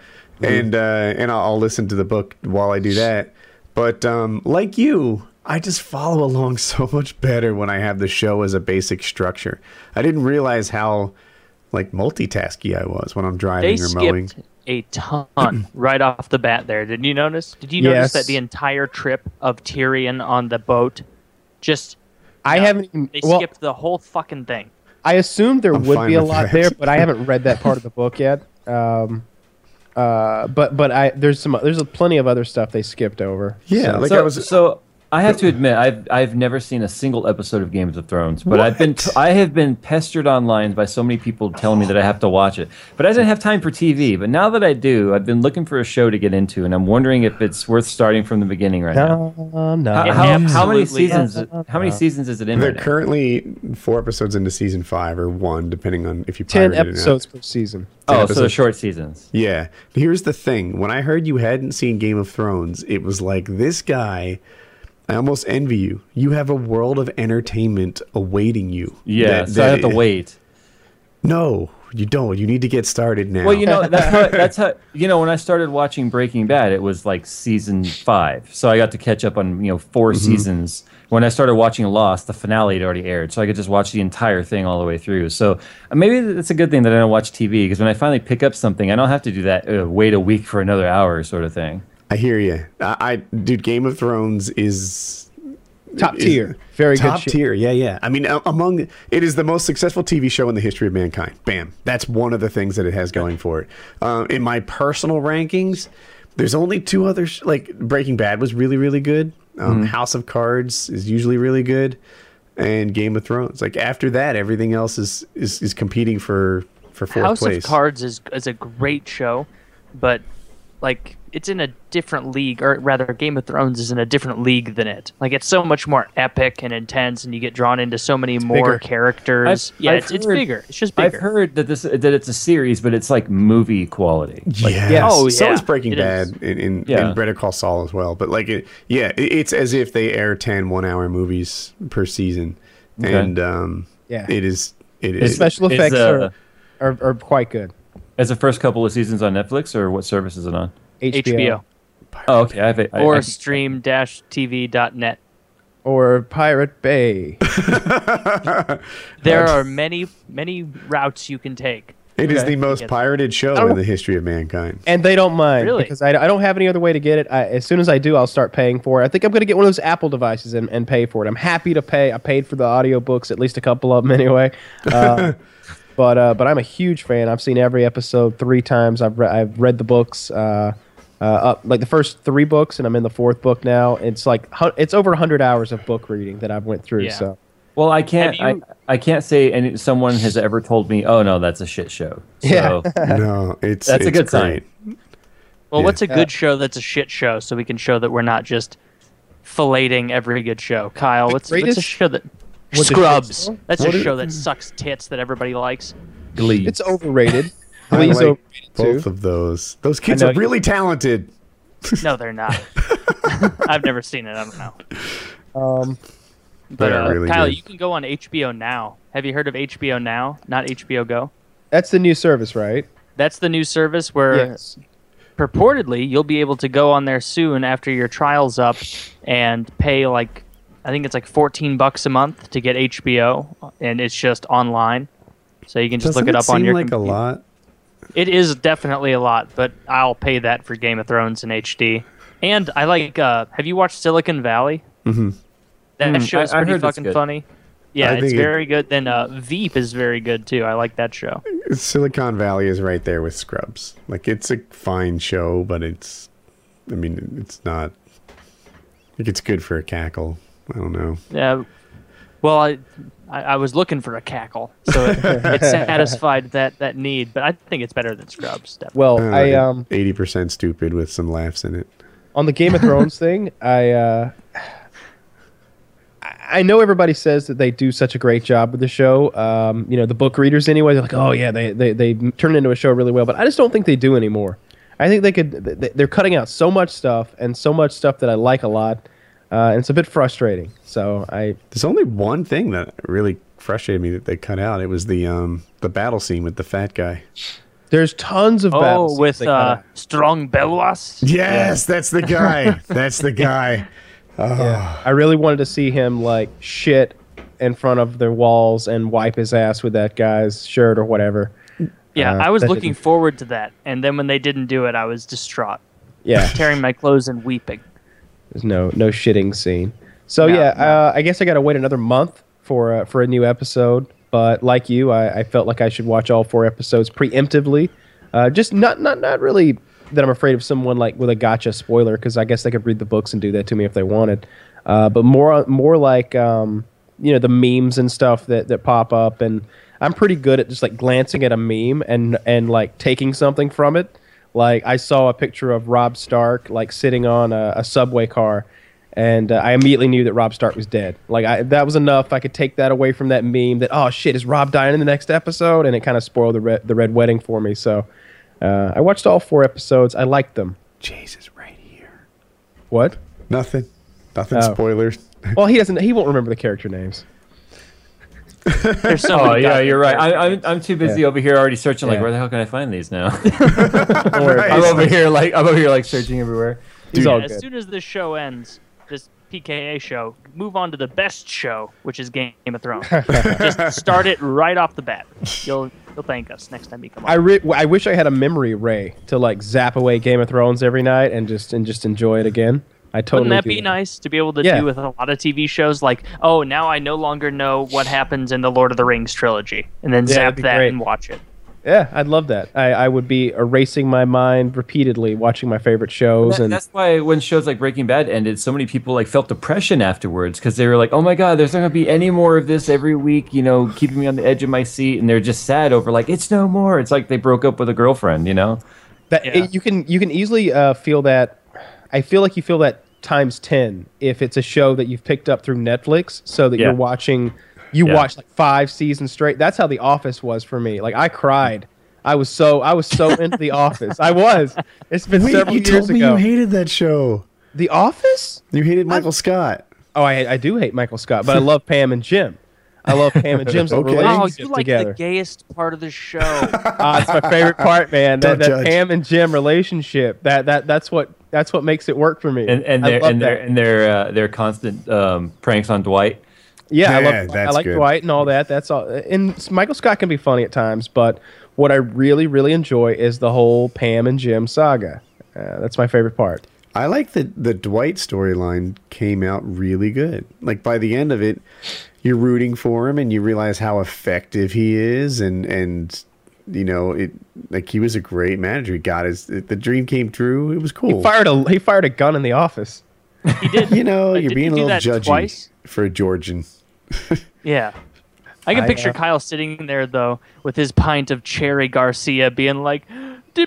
and I'll listen to the book while I do that. But like you, I just follow along so much better when I have the show as a basic structure. I didn't realize how like multitasky I was when I'm driving or mowing. A ton right off the bat there. Did you notice? Did you notice that the entire trip of Tyrion on the boat just... I haven't... They skipped the whole fucking thing. I assumed there would be a lot there, but I haven't read that part of the book yet. But there's plenty of other stuff they skipped over. Yeah, so I have to admit, I've never seen a single episode of Game of Thrones, but I have been pestered online by so many people telling me that I have to watch it. But I didn't have time for TV. But now that I do, I've been looking for a show to get into, and I'm wondering if it's worth starting from the beginning right now. No. How many seasons? How many seasons is it in? They're currently 4 episodes into season 5 or 1, depending on if you pirate it or not. 10 episodes per season. Oh, so the short seasons. Yeah. Here's the thing: when I heard you hadn't seen Game of Thrones, it was like, this guy, I almost envy you. You have a world of entertainment awaiting you. Yeah, so I have to wait. No, you don't. You need to get started now. Well, you know, that's how you know, when I started watching Breaking Bad, it was like season 5. So I got to catch up on, 4 seasons. When I started watching Lost, the finale had already aired, so I could just watch the entire thing all the way through. So maybe it's a good thing that I don't watch TV, because when I finally pick up something, I don't have to do that wait a week for another hour sort of thing. I hear you. Dude, Game of Thrones is top tier. Very good. Top tier. Yeah, yeah. I mean, it is the most successful TV show in the history of mankind. Bam. That's one of the things that it has going for it. In my personal rankings, there's only 2 others. Like Breaking Bad was really, really good. House of Cards is usually really good, and Game of Thrones. Like after that, everything else is competing for 4th place. House of Cards is a great show, but like, it's in a different league, or rather, Game of Thrones is in a different league than it. Like, it's so much more epic and intense, and you get drawn into so many more characters. It's bigger. It's just bigger. I've heard that it's a series, but it's like movie quality. Like, yes. Oh, yeah. So is Breaking Bad and Better Call Saul as well. But like, it's as if they air 10 one-hour movies per season, and it is. The special effects are quite good. As the first couple of seasons on Netflix, or what service is it on? HBO. Oh, okay. Or stream-tv.net. Or Pirate Bay. There are many, many routes you can take. It is the most pirated show in the history of mankind. And they don't mind. Really? Because I don't have any other way to get it. As soon as I do, I'll start paying for it. I think I'm going to get one of those Apple devices and pay for it. I'm happy to pay. I paid for the audiobooks, at least a couple of them anyway. But I'm a huge fan. I've seen every episode 3 times. I've read the books, like the first 3 books, and I'm in the 4th book now. It's like it's over 100 hours of book reading that I've went through. Yeah. So, well, I can't say someone has ever told me, oh no, that's a shit show. So, yeah, no, that's a good sign. Well, what's a good show that's a shit show? So we can show that we're not just filleting every good show. Kyle, what's a show that? What, Scrubs. That's a show that sucks tits that everybody likes. Glee. It's overrated. Glee's like overrated both too. Of those. Those kids are really talented. No, they're not. I've never seen it. I don't know. But really, Kyle, good. You can go on HBO Now. Have you heard of HBO Now? Not HBO Go. That's the new service, right? That's the new service where purportedly you'll be able to go on there soon after your trial's up and pay like, I think it's like $14 a month to get HBO, and it's just online. So you can just look it up on your computer. Doesn't it seem like a lot? It is definitely a lot, but I'll pay that for Game of Thrones in HD. And I like, have you watched Silicon Valley? Mm-hmm. That show is pretty fucking funny. Yeah, it's very good. Then Veep is very good, too. I like that show. Silicon Valley is right there with Scrubs. Like, it's a fine show, but it's, I mean, it's not, like, it's good for a cackle. I don't know. Yeah. Well, I was looking for a cackle, so it satisfied that need. But I think it's better than Scrubs. Definitely. Well, 80% stupid with some laughs in it. On the Game of Thrones thing, I know everybody says that they do such a great job with the show. You know, the book readers anyway. They're like, oh yeah, they turn it into a show really well. But I just don't think they do anymore. I think they could. They're cutting out so much stuff and so much stuff that I like a lot. And it's a bit frustrating. So there's only one thing that really frustrated me that they cut out. It was the battle scene with the fat guy. There's tons of battle scenes with Strong Belwas. Yes, yeah. That's the guy. That's the guy. Oh. Yeah. I really wanted to see him like shit in front of their walls and wipe his ass with that guy's shirt or whatever. Yeah, I was looking forward to that, and then when they didn't do it, I was distraught. Yeah, tearing my clothes and weeping. There's no shitting scene. So I guess I gotta wait another month for a new episode. But like you, I felt like I should watch all 4 episodes preemptively. Just not really that I'm afraid of someone like with a gotcha spoiler, because I guess they could read the books and do that to me if they wanted. But more like you know, the memes and stuff that pop up, and I'm pretty good at just like glancing at a meme and like taking something from it. Like, I saw a picture of Robb Stark, like, sitting on a subway car, and I immediately knew that Robb Stark was dead. Like, that was enough. I could take that away from that meme that, oh, shit, is Robb dying in the next episode? And it kind of spoiled the Red Wedding for me. So I watched all 4 episodes. I liked them. Jesus, right here. What? Nothing. Nothing spoilers. Well, he won't remember the character names. Oh yeah, you're right. I'm too busy over here already searching. Like, where the hell can I find these now? Right. I'm over here like searching everywhere. Dude, as soon as this show ends, this PKA show, move on to the best show, which is Game of Thrones. Just start it right off the bat. You'll thank us next time you come on. I wish I had a memory ray to like zap away Game of Thrones every night and just enjoy it again. Wouldn't that be nice to be able to do with a lot of TV shows? Like, oh, now I no longer know what happens in the Lord of the Rings trilogy, and then zap that and watch it. Yeah, I'd love that. I would be erasing my mind repeatedly, watching my favorite shows. That's why when shows like Breaking Bad ended, so many people like felt depression afterwards, because they were like, oh my God, there's not going to be any more of this every week, you know, keeping me on the edge of my seat, and they're just sad over like, it's no more. It's like they broke up with a girlfriend, you know? You can easily feel that. I feel like you feel that times 10 if it's a show that you've picked up through Netflix, so that you're watching. You watch like 5 seasons straight. That's how The Office was for me. Like, I cried. I was so into The Office. I was. It's been several years ago. You told me you hated that show. The Office? You hated Michael Scott. Oh, I do hate Michael Scott, but I love Pam and Jim. I love Pam and Jim's relationship together. The gayest part of the show. It's my favorite part, man. That Pam and Jim relationship. That's what makes it work for me. And their constant pranks on Dwight. Yeah, I like Dwight and all that. That's all. And Michael Scott can be funny at times, but what I really, really enjoy is the whole Pam and Jim saga. That's my favorite part. I like that the Dwight storyline came out really good. Like, by the end of it, you're rooting for him and you realize how effective he is, and you know, it like he was a great manager. He got the dream came true. It was cool. He fired a gun in the office. He did. You know, you're being a little judgy twice? For a Georgian. Yeah. I can picture Kyle sitting there though with his pint of Cherry Garcia being like,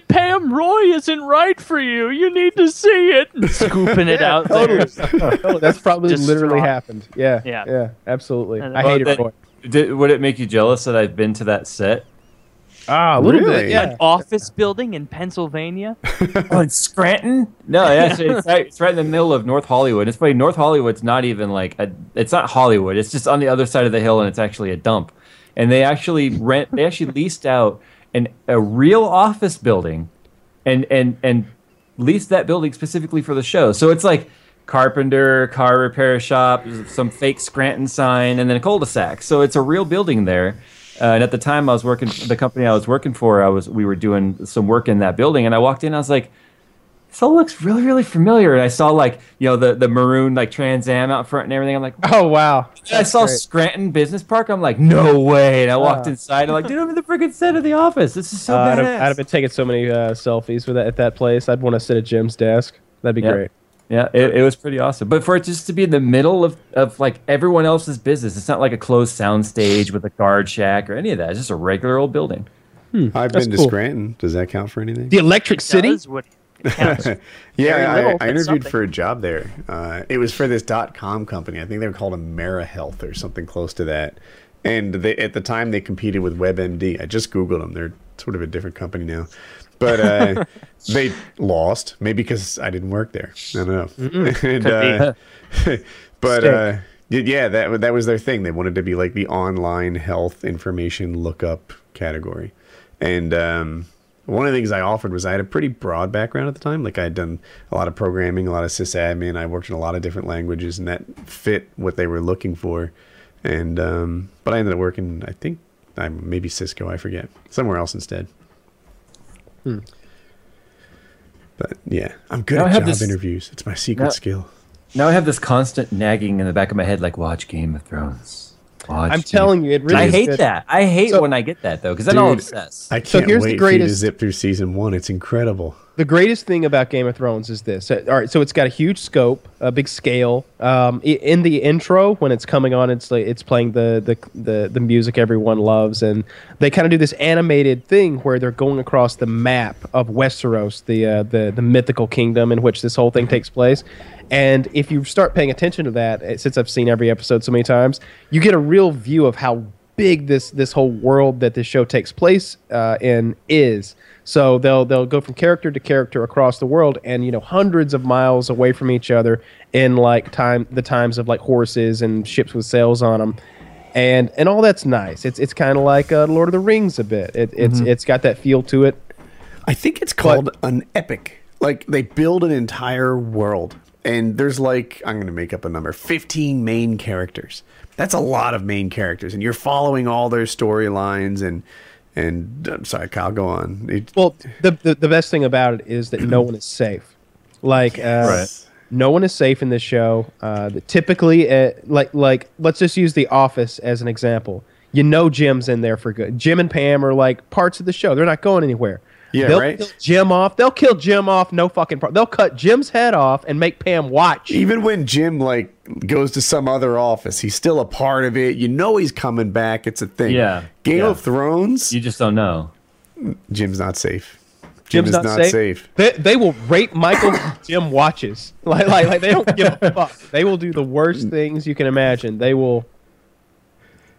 Pam Roy isn't right for you. You need to see it. And scooping it out there. Oh, that's probably just literally happened. Yeah. Yeah. Yeah. Absolutely. I hated Roy. Would it make you jealous that I've been to that set? Ah, a little bit. Yeah. An office building in Pennsylvania? Oh, in Scranton? No, it's right in the middle of North Hollywood. It's funny. North Hollywood's not even like it's not Hollywood. It's just on the other side of the hill, and it's actually a dump. And they actually leased out a real office building, and leased that building specifically for the show. So it's like carpenter, car repair shop, some fake Scranton sign, and then a cul-de-sac. So it's a real building there. And at the time I was working, the company I was working for, we were doing some work in that building, and I walked in and I was like, this all looks really, really familiar. And I saw, like, you know, the maroon, like, Trans Am out front and everything. I'm like, oh, wow. I saw great. Scranton Business Park. I'm like, no way. And I walked inside. I'm like, dude, I'm in the freaking set of The Office. This is so badass. I'd have been taking so many selfies with that, at that place. I'd want to sit at Jim's desk. That'd be great. Yeah, it was pretty awesome. But for it just to be in the middle of like everyone else's business, it's not like a closed soundstage with a guard shack or any of that. It's just a regular old building. I've been to Scranton. Does that count for anything? The Electric City? I interviewed for a job there. It was for this .com company. I think they were called AmeriHealth or something close to that. And they, at the time, they competed with WebMD. I just Googled them. They're sort of a different company now. But they lost, maybe because I didn't work there. I don't know. And, but yeah, that was their thing. They wanted to be like the online health information lookup category. And one of the things I offered was I had a pretty broad background at the time. Like I had done a lot of programming, a lot of sysadmin. I worked in a lot of different languages, and that fit what they were looking for. And but I ended up working, I think, maybe Cisco, I forget, somewhere else instead. But yeah, I'm good at job interviews. It's my secret skill. Now I have this constant nagging in the back of my head, like, watch Game of Thrones. I'm telling you, it really. I hate that. I hate when I get that though, because then I'll obsess. I can't wait for you to zip through season one. It's incredible. The greatest thing about Game of Thrones is this. All right, so it's got a huge scope, a big scale. In the intro, when it's coming on, it's playing the music everyone loves, and they kind of do this animated thing where they're going across the map of Westeros, the mythical kingdom in which this whole thing takes place. And if you start paying attention to that, since I've seen every episode so many times, you get a real view of how big this whole world that this show takes place in is. So they'll go from character to character across the world, and, you know, hundreds of miles away from each other in like the times of like horses and ships with sails on them, and all that's nice. It's kind of like Lord of the Rings a bit. It's got that feel to it. I think it's called an epic. Like they build an entire world, and there's like, I'm going to make up a number, 15 main characters. That's a lot of main characters, and you're following all their storylines and I'm sorry, Kyle, go on. Well, the best thing about it is that no one is safe. Like, no one is safe in this show. Typically, like let's just use The Office as an example. You know, Jim's in there for good. Jim and Pam are like parts of the show. They're not going anywhere. Yeah, They'll kill Jim off. No fucking problem. They'll cut Jim's head off and make Pam watch. Even when Jim like goes to some other office, he's still a part of it. You know he's coming back. It's a thing. Yeah. Game of Thrones. You just don't know. Jim's not safe. Jim's not safe. They will rape Michael. Jim watches. Like they don't give a fuck. They will do the worst things you can imagine. They will.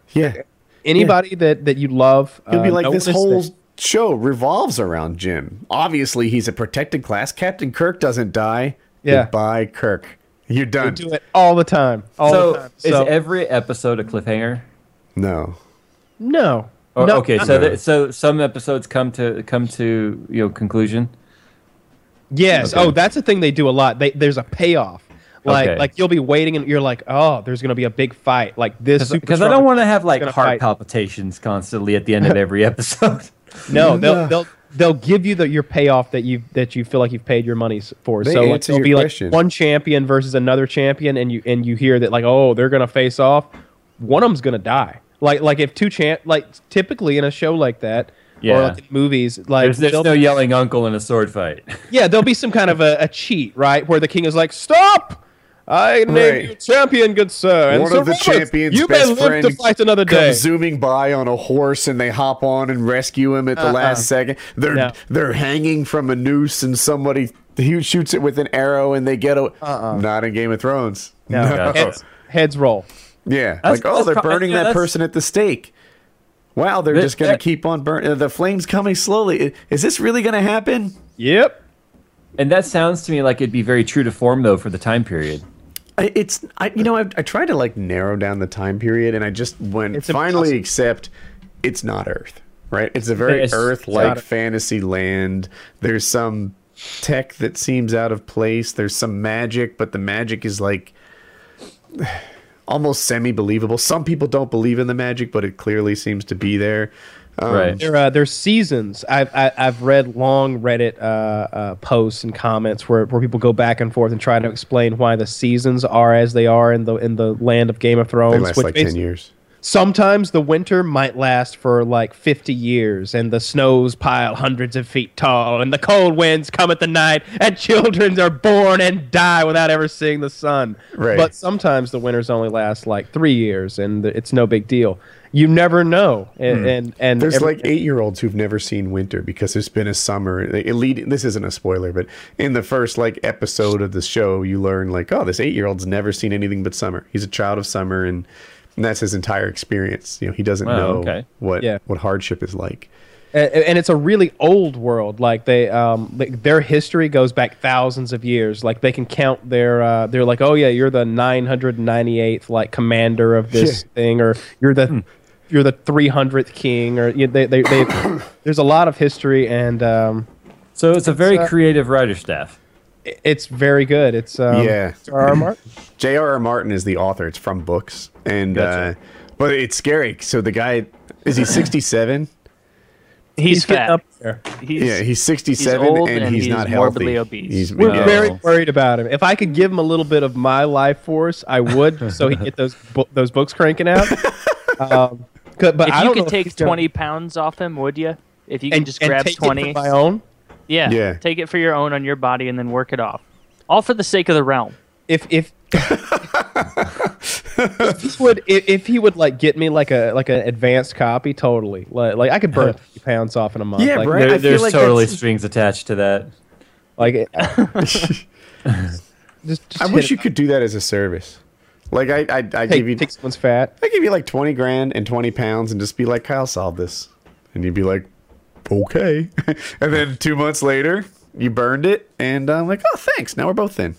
Yeah. Anybody that you love. He'll be like this whole show revolves around Jim. Obviously, he's a protected class. Captain Kirk doesn't die. Yeah. Goodbye, Kirk. You're done. You do it all the time. Is every episode a cliffhanger? No. Oh, no. Okay, so some episodes come to you know, conclusion. Yes. Okay. Oh, that's a thing they do a lot. There's a payoff. Like you'll be waiting and you're like, oh, there's going to be a big fight like this. Because I don't want to have like heart palpitations constantly at the end of every episode. No, they'll give you your payoff that you feel like you've paid your money for. So like, it'll be like one champion versus another champion, and you hear that like, oh, they're gonna face off. One of them's gonna die. Like if typically in a show like that, or like in movies, like there's no yelling uncle in a sword fight. Yeah, there'll be some kind of a cheat, right, where the king is like, stop. I name you champion, good sir. And one of the champions' you best friend to fight another day. Comes zooming by on a horse, and they hop on and rescue him at the last second. They're hanging from a noose, and somebody shoots it with an arrow, and they get away. Not in Game of Thrones. No. Heads roll. Yeah, they're burning that person at the stake. Wow, they're just going to keep on burning. The flame's coming slowly. Is this really going to happen? Yep. And that sounds to me like it'd be very true to form, though, for the time period. I tried to like narrow down the time period, and I just finally accept it's not Earth, right? It's a very Earth-like fantasy land. There's some tech that seems out of place. There's some magic, but the magic is like almost semi-believable. Some people don't believe in the magic, but it clearly seems to be there. Right. There's seasons. I've read long Reddit posts and comments where people go back and forth and try to explain why the seasons are as they are in the land of Game of Thrones. They last like 10 years. Sometimes the winter might last for like 50 years, and the snows pile hundreds of feet tall, and the cold winds come at the night, and children are born and die without ever seeing the sun. Right. But sometimes the winters only last like 3 years, and it's no big deal. You never know. And there's like 8-year-olds who've never seen winter because there's been a summer. This isn't a spoiler, but in the first like episode of the show, you learn like, oh, this 8-year-old's never seen anything but summer. He's a child of summer, and that's his entire experience. You know, he doesn't know what hardship is like. And it's a really old world. Like they, their history goes back thousands of years. Like they can count their. They're like, oh yeah, you're the 998th like commander of this thing, or you're the 300th king, or they there's a lot of history, and so it's a very creative writer staff. It's very good. It's J.R.R. Martin. J.R.R. Martin is the author. It's from books, and but it's scary. So the guy, is he 67? He's fat. Up there. He's 67, he's old, and he's not morbidly healthy. Obese. We're very worried about him. If I could give him a little bit of my life force, I would, so he'd get those books cranking out. But if you could take 20 pounds off him, would you? If you can just grab 20, my own. Yeah, take it for your own on your body and then work it off. All for the sake of the realm. If if he would like get me like an advanced copy, totally. Like I could burn 50 pounds off in a month. Yeah, like, Brad, there's like totally strings attached to that. Like, just I wish you could do that as a service. Like I give you, take someone's fat. I give you like $20,000 and 20 pounds, and just be like, Kyle solved this, and you'd be like, okay. And then 2 months later, you burned it, and I'm like, oh, thanks. Now we're both thin.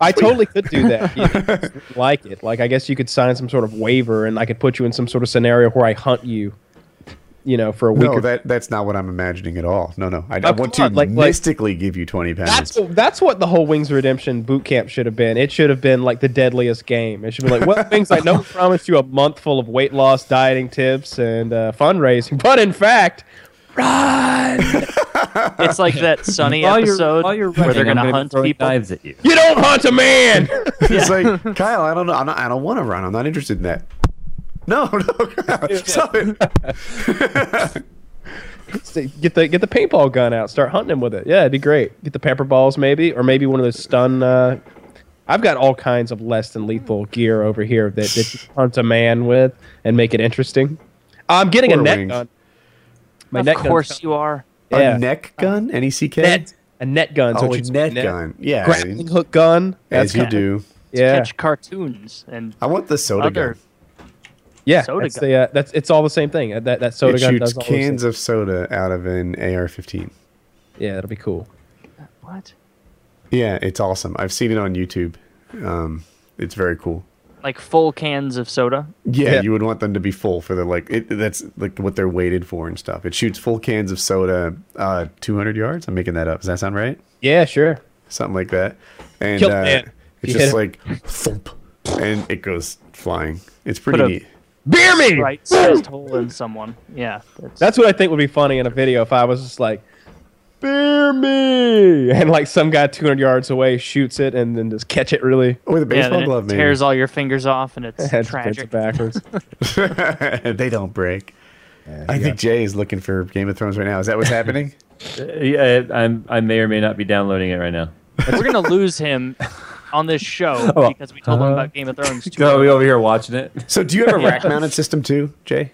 I totally could do that. Like it. Like, I guess you could sign some sort of waiver, and I could put you in some sort of scenario where I hunt you, you know, for a week. No, that's not what I'm imagining at all. No. I want to mystically give you 20 pounds. That's what the whole Wings of Redemption boot camp should have been. It should have been like the deadliest game. It should be like, well, things I know promised you a month full of weight loss, dieting tips, and fundraising, but in fact... Run! It's like that Sunny episode where they're going to hunt people. Knives at you. You don't hunt a man! It's like, Kyle, I don't know. I don't want to run. I'm not interested in that. No, Kyle, stop it. Get the paintball gun out. Start hunting him with it. Yeah, it'd be great. Get the pepper balls maybe, or maybe one of those stun... I've got all kinds of less than lethal gear over here that you hunt a man with and make it interesting. I'm getting a net gun. Of course you are. Yeah. A neck gun? N-E-C-K? A net gun. Oh, a net gun. Yeah. Grappling hook gun. As you do. Yeah. To catch cartoons. And I want the soda gun. Yeah. It's all the same thing. That soda gun does all the same. It shoots cans of soda out of an AR-15. Yeah, that'll be cool. What? Yeah, it's awesome. I've seen it on YouTube. It's very cool. Like full cans of soda. Yeah, you would want them to be full for the that's like what they're weighted for and stuff. It shoots full cans of soda 200 yards. I'm making that up. Does that sound right? Yeah, sure. Something like that. And it's just like thump, and it goes flying. It's pretty neat. Beer me! Right sized hole in someone. Yeah. That's what I think would be funny in a video if I was just like, beer me! And like some guy 200 yards away shoots it and then just catch it really. With a baseball glove, man. Tears all your fingers off and it's tragic. Backwards. They don't break. I think Jay is looking for Game of Thrones right now. Is that what's happening? Yeah, I may or may not be downloading it right now. We're going to lose him on this show because we told him about Game of Thrones. Go over here watching it. So do you have a rack-mounted system too, Jay?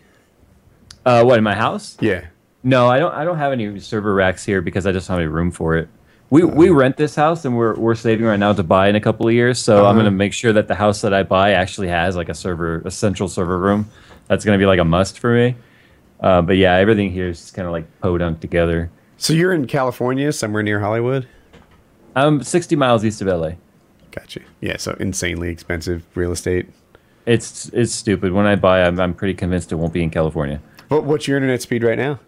What, in my house? Yeah. No, I don't have any server racks here because I just don't have any room for it. We rent this house, and we're saving right now to buy in a couple of years. So I'm going to make sure that the house that I buy actually has like a central server room. That's going to be like a must for me. But yeah, everything here is kind of like podunk together. So you're in California, somewhere near Hollywood? I'm 60 miles east of LA. Gotcha. Yeah, so insanely expensive real estate. It's stupid. When I buy, I'm pretty convinced it won't be in California. What's your internet speed right now?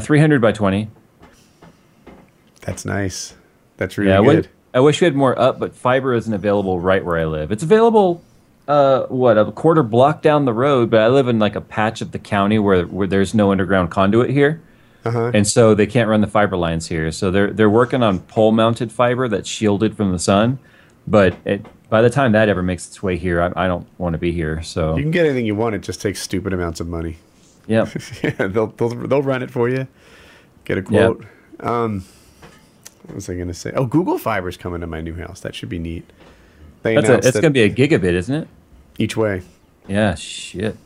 300 by 20. That's nice. That's really good. I wish we had more up, but fiber isn't available right where I live. It's available, what, a quarter block down the road, but I live in like a patch of the county where there's no underground conduit here. Uh-huh. And so they can't run the fiber lines here. So they're working on pole-mounted fiber that's shielded from the sun. But by the time that ever makes its way here, I don't want to be here. So you can get anything you want. It just takes stupid amounts of money. Yep. Yeah, they'll run it for you. Get a quote. Yep. What was I going to say? Oh, Google Fiber's coming to my new house. That should be neat. It's going to be a gigabit, isn't it? Each way. Yeah, shit.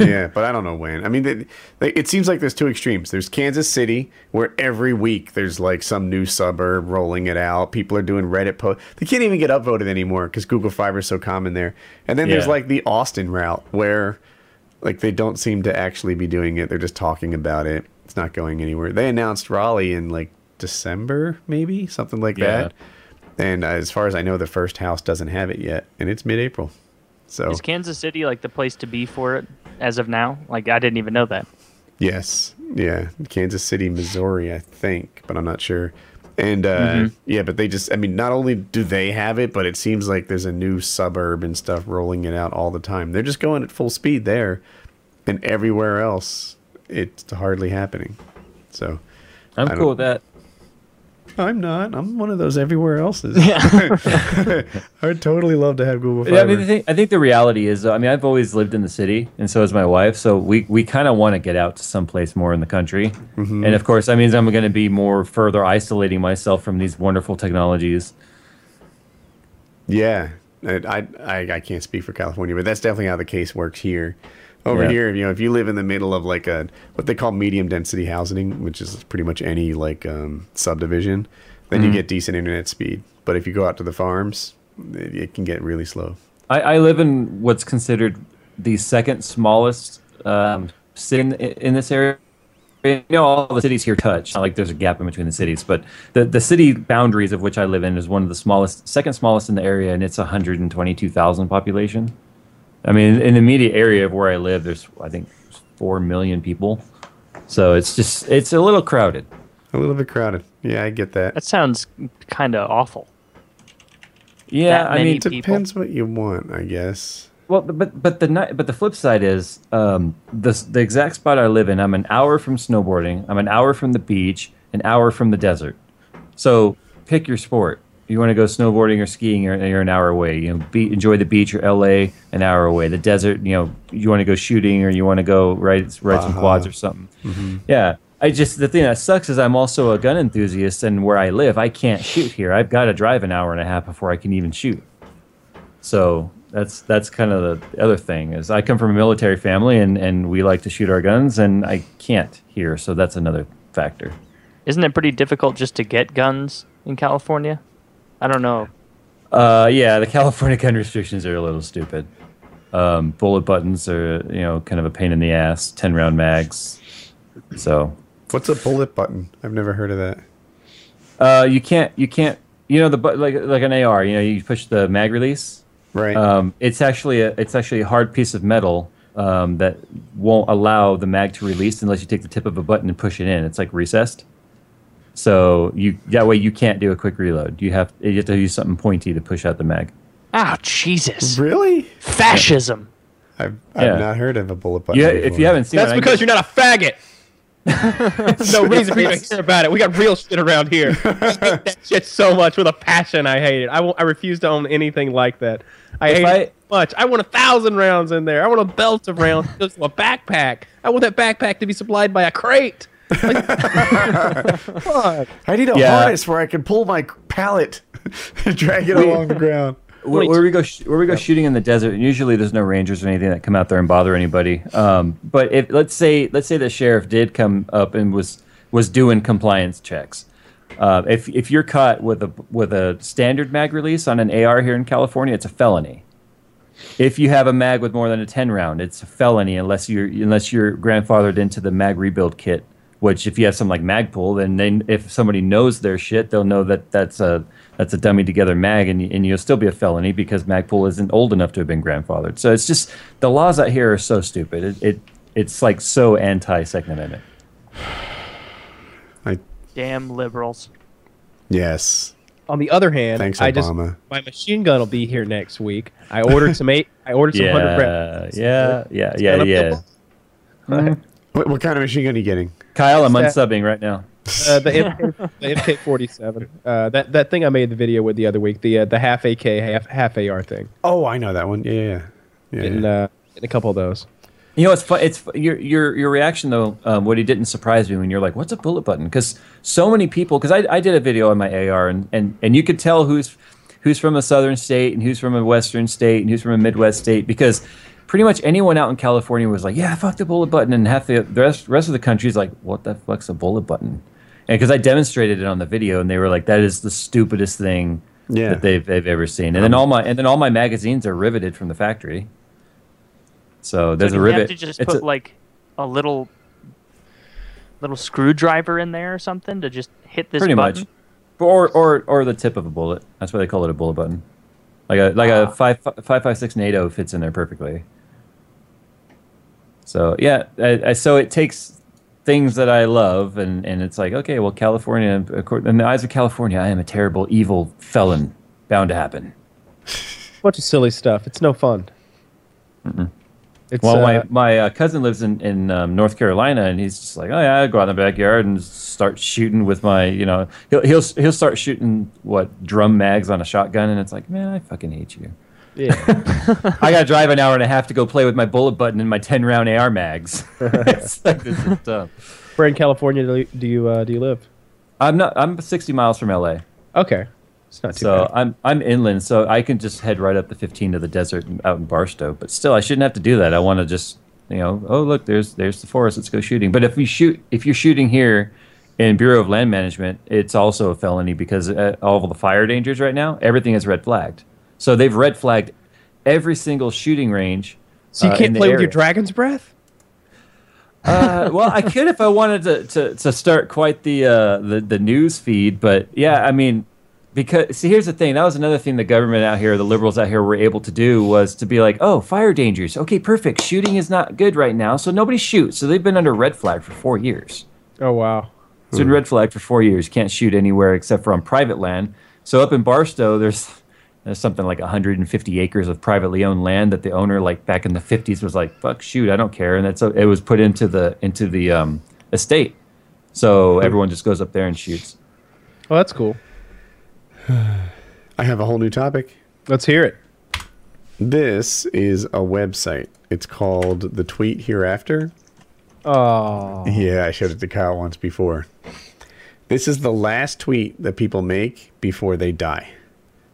Yeah, but I don't know when. I mean, it seems like there's two extremes. There's Kansas City, where every week there's like some new suburb rolling it out. People are doing Reddit posts. They can't even get upvoted anymore because Google Fiber is so common there. And then there's like the Austin route, where like they don't seem to actually be doing it. They're just talking about it. It's not going anywhere. They announced Raleigh in like December, maybe something like that. And as far as I know, the first house doesn't have it yet, and it's mid-April. So is Kansas City like the place to be for it as of now? Like, I didn't even know that. Yes. Yeah. Kansas City, Missouri, I think, but I'm not sure. And but they just, I mean, not only do they have it, but it seems like there's a new suburb and stuff rolling it out all the time. They're just going at full speed there, and everywhere else it's hardly happening. So I'm cool with that. I'm not. I'm one of those everywhere else's. Yeah. I would totally love to have Google Fiber. Yeah, I mean, I think the reality is, I mean, I've always lived in the city, and so has my wife. So we kind of want to get out to someplace more in the country. Mm-hmm. And, of course, that means I'm going to be more further isolating myself from these wonderful technologies. Yeah. I can't speak for California, but that's definitely how the case works here. Over here, you know, if you live in the middle of like what they call medium density housing, which is pretty much any like subdivision, then you get decent internet speed. But if you go out to the farms, it can get really slow. I live in what's considered the second smallest city in this area. You know, all the cities here touch. Not like there's a gap in between the cities, but the city boundaries of which I live in is one of the smallest, second smallest in the area, and it's 122,000 population. I mean, in the immediate area of where I live, there's, I think, 4 million people. So it's a little crowded. A little bit crowded. Yeah, I get that. That sounds kind of awful. Yeah, I mean, it depends what you want, I guess. Well, but the flip side is the exact spot I live in, I'm an hour from snowboarding, I'm an hour from the beach, an hour from the desert. So pick your sport. If you want to go snowboarding or skiing, you're an hour away. You know, enjoy the beach or LA, an hour away. The desert, you know, you want to go shooting or you want to go ride some quads or something. Mm-hmm. Yeah, the thing that sucks is I'm also a gun enthusiast, and where I live, I can't shoot here. I've got to drive an hour and a half before I can even shoot. So that's kind of the other thing is I come from a military family, and we like to shoot our guns, and I can't here. So that's another factor. Isn't it pretty difficult just to get guns in California? I don't know. Yeah, the California gun restrictions are a little stupid. Bullet buttons are, you know, kind of a pain in the ass. 10-round mags. So, what's a bullet button? I've never heard of that. You can't. You know, like an AR. You know, you push the mag release. Right. It's actually a hard piece of metal that won't allow the mag to release unless you take the tip of a button and push it in. It's like recessed. So that way you can't do a quick reload. You have to use something pointy to push out the mag. Oh, Jesus! Really? Fascism. I've not heard of a bullet button. Yeah, if you haven't seen that's because you're not a faggot. There's no reason for you to care about it. We got real shit around here. I hate that shit so much with a passion. I hate it. I refuse to own anything like that. I hate it so much. I want 1,000 rounds in there. I want a belt of rounds just a backpack. I want that backpack to be supplied by a crate. Like, I need a harness where I can pull my pallet and drag it along the ground. Where we go shooting in the desert, and usually there's no rangers or anything that come out there and bother anybody. But if let's say the sheriff did come up and was doing compliance checks, if you're caught with a standard mag release on an AR here in California, it's a felony. If you have a mag with more than a 10-round, it's a felony unless you're grandfathered into the mag rebuild kit. Which, if you have something like Magpul, then if somebody knows their shit, they'll know that that's a dummy together mag, and you'll still be a felony because Magpul isn't old enough to have been grandfathered. So it's just the laws out here are so stupid. It's like so anti-Second Amendment. Damn liberals. Yes. On the other hand, my machine gun will be here next week. I ordered some I ordered some 100 rounds. Yeah. Mm-hmm. What kind of machine gun are you getting? Kyle, I'm unsubbing right now. The MK47. That thing I made the video with the other week, the half AK, half AR thing. Oh, I know that one. Yeah. And a couple of those. You know, your reaction though, Woody, didn't surprise me when you're like, "What's a bullet button?" Because so many people, because I did a video on my AR, and you could tell who's from a southern state and who's from a western state and who's from a Midwest state, because pretty much anyone out in California was like, "Yeah, fuck the bullet button," and half the rest of the country is like, "What the fuck's a bullet button?" And because I demonstrated it on the video, and they were like, "That is the stupidest thing that they've ever seen." And then all my magazines are riveted from the factory. So there's a rivet. You have to just put like a little screwdriver in there or something to just hit this button? Pretty much. Or the tip of a bullet. That's why they call it a bullet button. Like a 5.56 NATO fits in there perfectly. So yeah, so it takes things that I love, and it's like, okay, well, California, in the eyes of California, I am a terrible, evil felon, bound to happen. Bunch of silly stuff. It's no fun. Mm-mm. Well, my cousin lives in North Carolina, and he's just like, oh yeah, I go out in the backyard and start shooting with my, you know, he'll start shooting drum mags on a shotgun, and it's like, man, I fucking hate you. Yeah, I gotta drive an hour and a half to go play with my bullet button and my 10-round AR mags. It's like, this is tough. Where in California do you live? I'm 60 miles from LA. Okay, it's not too bad. I'm inland, so I can just head right up the 15 to the desert out in Barstow. But still, I shouldn't have to do that. I want to just, you know, oh look, there's the forest. Let's go shooting. But if you're shooting here in Bureau of Land Management, it's also a felony because all of the fire dangers right now, everything is red flagged. So they've red flagged every single shooting range. So you can't play with your dragon's breath? Well, I could if I wanted to start quite the news feed. But yeah, I mean. Because, see, here's the thing. That was another thing the government out here, the liberals out here, were able to do, was to be like, oh, fire dangers. Okay, perfect. Shooting is not good right now, so nobody shoots. So they've been under red flag for 4 years. Oh, wow. It's been red flag for 4 years. Can't shoot anywhere except for on private land. So up in Barstow, there's something like 150 acres of privately owned land that the owner, like back in the 50s, was like, fuck, shoot, I don't care. And that's it was put into the estate. So everyone just goes up there and shoots. Oh, that's cool. I have a whole new topic. Let's hear it. This is a website. It's called The Tweet Hereafter. Oh. Yeah, I showed it to Kyle once before. This is the last tweet that people make before they die.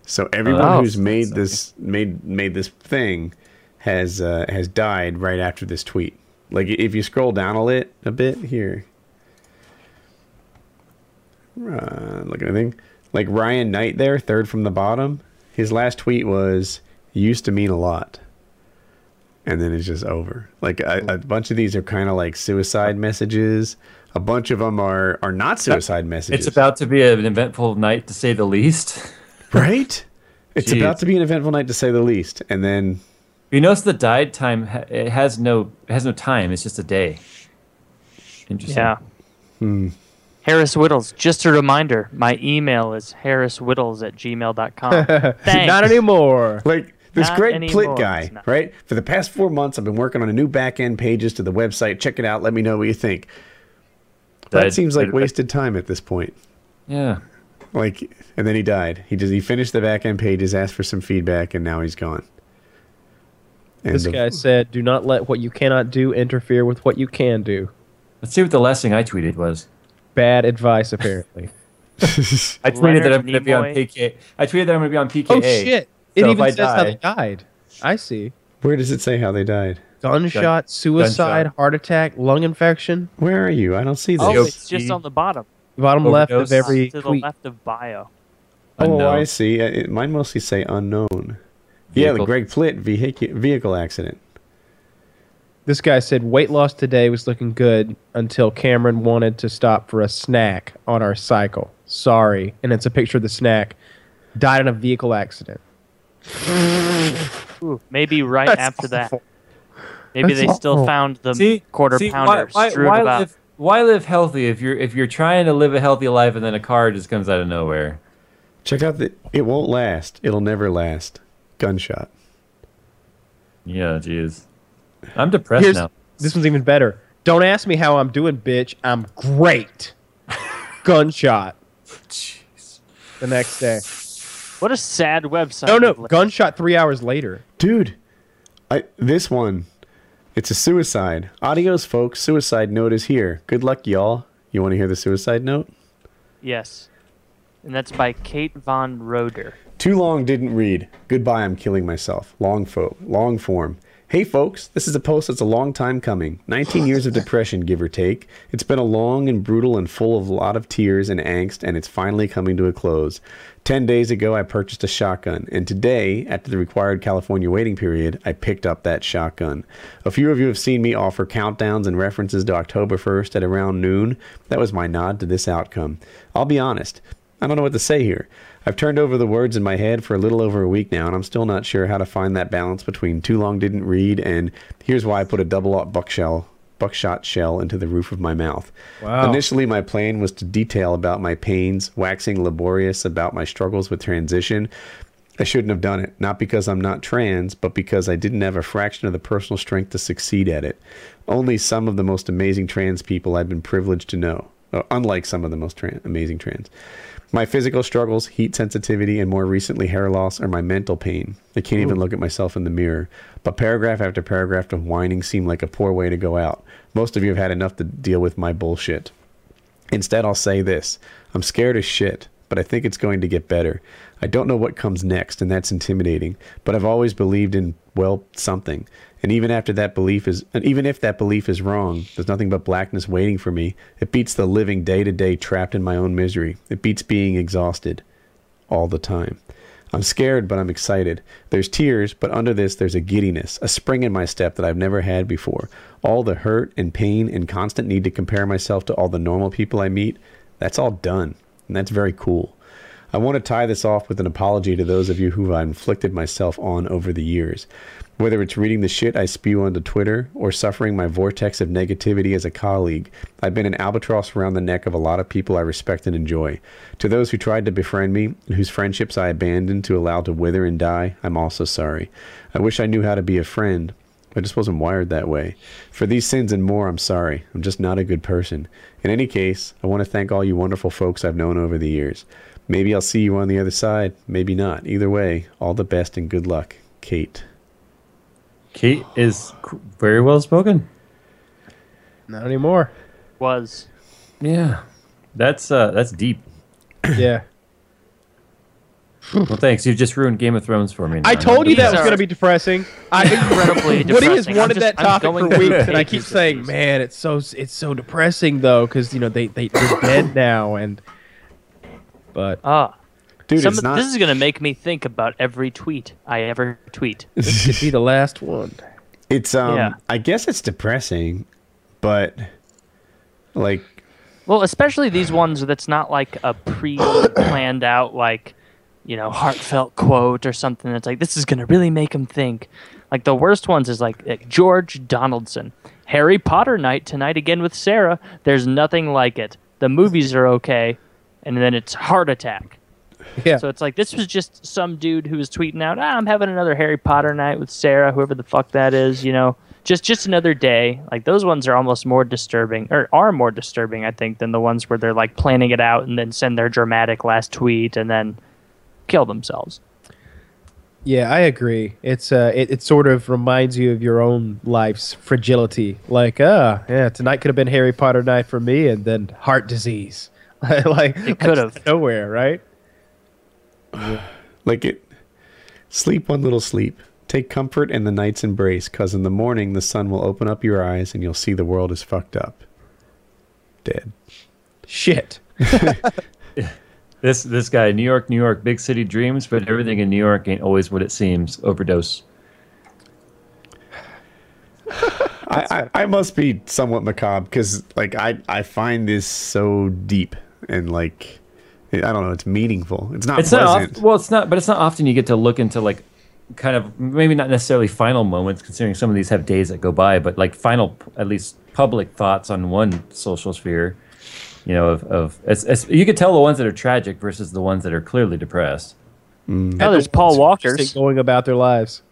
So everyone who's made this made this thing has died right after this tweet. Like if you scroll down a bit here. Look at anything. Like Ryan Knight there, third from the bottom, his last tweet was, used to mean a lot. And then it's just over. Like a bunch of these are kind of like suicide messages. A bunch of them are not suicide messages. It's about to be an eventful night, to say the least. Right? It's about to be an eventful night, to say the least. And then... You notice the died time, it has no time. It's just a day. Interesting. Yeah. Hmm. Harris Whittles, just a reminder, my email is harriswhittles@gmail.com. Not anymore. Like this Not great anymore. Plit guy, right? For the past 4 months, I've been working on a new back-end pages to the website. Check it out. Let me know what you think. That seems like wasted time at this point. Yeah. Like, and then he died. He finished the back-end pages, asked for some feedback, and now he's gone. And this guy said, do not let what you cannot do interfere with what you can do. Let's see what the last thing I tweeted was. Bad advice, apparently. I tweeted that I'm going to be on PKA. Oh shit! It even says how they died. I see. Where does it say how they died? Gunshot, suicide, heart attack, lung infection. Where are you? I don't see this. Oh, it's just on the bottom. Bottom left of every tweet. To the left of bio. Oh, I see. Mine mostly say unknown. Yeah, the Greg Plitt vehicle accident. This guy said, weight loss today was looking good until Cameron wanted to stop for a snack on our cycle. Sorry. And it's a picture of the snack. Died in a vehicle accident. Ooh, maybe right That's after awful. That. Maybe That's they awful. Still found the quarter pounder. Why, why, why, live, Why live healthy if you're trying to live a healthy life and then a car just comes out of nowhere? Check out the. It won't last. It'll never last. Gunshot. Yeah, jeez. I'm depressed now. This one's even better. Don't ask me how I'm doing, bitch. I'm great. Gunshot. Jeez. The next day. What a sad website. Oh, no. Gunshot 3 hours later. Dude. This one. It's a suicide. Adios, folks. Suicide note is here. Good luck, y'all. You want to hear the suicide note? Yes. And that's by Kate Von Roeder. Too long, didn't read. Goodbye, I'm killing myself. Long form. Hey, folks. This is a post that's a long time coming. 19 years of depression, give or take. It's been a long and brutal and full of a lot of tears and angst, and it's finally coming to a close. 10 days ago, I purchased a shotgun, and today, after the required California waiting period, I picked up that shotgun. A few of you have seen me offer countdowns and references to October 1st at around noon. That was my nod to this outcome. I'll be honest. I don't know what to say here. I've turned over the words in my head for a little over a week now, and I'm still not sure how to find that balance between too long didn't read and here's why I put a double-aught buckshot shell into the roof of my mouth. Wow. Initially, my plan was to detail about my pains, waxing laborious about my struggles with transition. I shouldn't have done it, not because I'm not trans, but because I didn't have a fraction of the personal strength to succeed at it. Only some of the most amazing trans people I've been privileged to know, unlike some of the most amazing trans. My physical struggles, heat sensitivity, and more recently hair loss are my mental pain. I can't even look at myself in the mirror. But paragraph after paragraph of whining seemed like a poor way to go out. Most of you have had enough to deal with my bullshit. Instead, I'll say this. I'm scared as shit, but I think it's going to get better. I don't know what comes next, and that's intimidating. But I've always believed in, well, something. And even if that belief is wrong, there's nothing but blackness waiting for me. It beats the living day-to-day trapped in my own misery. It beats being exhausted all the time. I'm scared, but I'm excited. There's tears, but under this, there's a giddiness, a spring in my step that I've never had before. All the hurt and pain and constant need to compare myself to all the normal people I meet, that's all done. And that's very cool. I want to tie this off with an apology to those of you who I've inflicted myself on over the years. Whether it's reading the shit I spew onto Twitter or suffering my vortex of negativity as a colleague, I've been an albatross around the neck of a lot of people I respect and enjoy. To those who tried to befriend me and whose friendships I abandoned to allow to wither and die, I'm also sorry. I wish I knew how to be a friend. I just wasn't wired that way. For these sins and more, I'm sorry. I'm just not a good person. In any case, I want to thank all you wonderful folks I've known over the years. Maybe I'll see you on the other side. Maybe not. Either way, all the best and good luck. Kate. Kate is very well spoken. Not anymore. Was. Yeah. That's deep. Yeah. Well, thanks. You've just ruined Game of Thrones for me. Now. I told you that was going to be depressing. Incredibly depressing. Woody has wanted that topic for weeks, and I keep saying, man, it's so depressing, though, because, you know, they're dead now, and... But dude, this is gonna make me think about every tweet I ever tweet. This could be the last one. It's I guess it's depressing, but like, well, especially these ones that's not like a pre-planned out, like, you know, heartfelt quote or something. That's like, this is gonna really make them think. Like the worst ones is like George Donaldson, Harry Potter night tonight again with Sarah. There's nothing like it. The movies are okay. And then it's heart attack. Yeah. So it's like, this was just some dude who was tweeting out, I'm having another Harry Potter night with Sarah, whoever the fuck that is, you know. Just another day. Like, those ones are almost more disturbing, or are more disturbing, I think, than the ones where they're, like, planning it out and then send their dramatic last tweet and then kill themselves. Yeah, I agree. It's it sort of reminds you of your own life's fragility. Like, tonight could have been Harry Potter night for me and then heart disease. Like, it could have nowhere, right? Like it. Sleep one little sleep. Take comfort in the night's embrace, cause in the morning the sun will open up your eyes and you'll see the world is fucked up. Dead. Shit. This guy, New York, New York, big city dreams, but everything in New York ain't always what it seems. Overdose. I must be somewhat macabre, cause like I find this so deep. And like, I don't know, it's meaningful. It's not pleasant. It's not often you get to look into like, kind of maybe not necessarily final moments, considering some of these have days that go by, but like final, at least public thoughts on one social sphere, you know, of you could tell the ones that are tragic versus the ones that are clearly depressed. Mm. Oh, there's Paul Walkers going about their lives.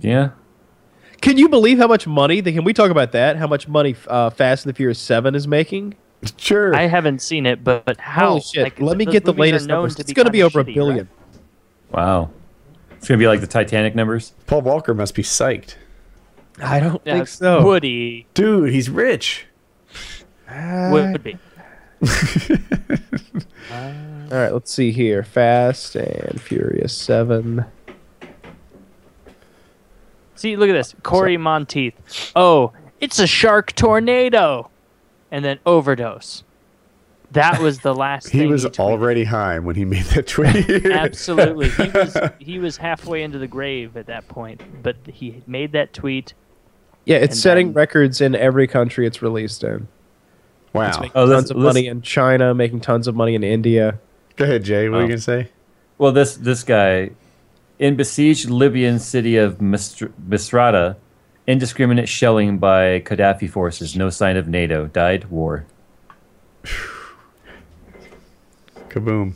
Yeah. Can you believe how much money? Can we talk about that? How much money Fast and the Furious 7 is making? Sure. I haven't seen it, but how? Holy shit. Like, let me get the latest numbers. It's going to be over $1 billion. Right? Wow. It's going to be like the Titanic numbers. Paul Walker must be psyched. I don't think so. Woody. Dude, he's rich. Would be. All right, let's see here. Fast and Furious 7. See, look at this. Corey Monteith. Oh, it's a shark tornado. And then overdose. That was the last thing. He was already high when he made that tweet. Absolutely. He was halfway into the grave at that point, but he made that tweet. Yeah, it's setting records in every country it's released in. Wow. It's making tons of money in China, making tons of money in India. Go ahead, Jay. What are you going to say? Well, this guy... In besieged Libyan city of Misrata, indiscriminate shelling by Gaddafi forces. No sign of NATO. Died war. Kaboom.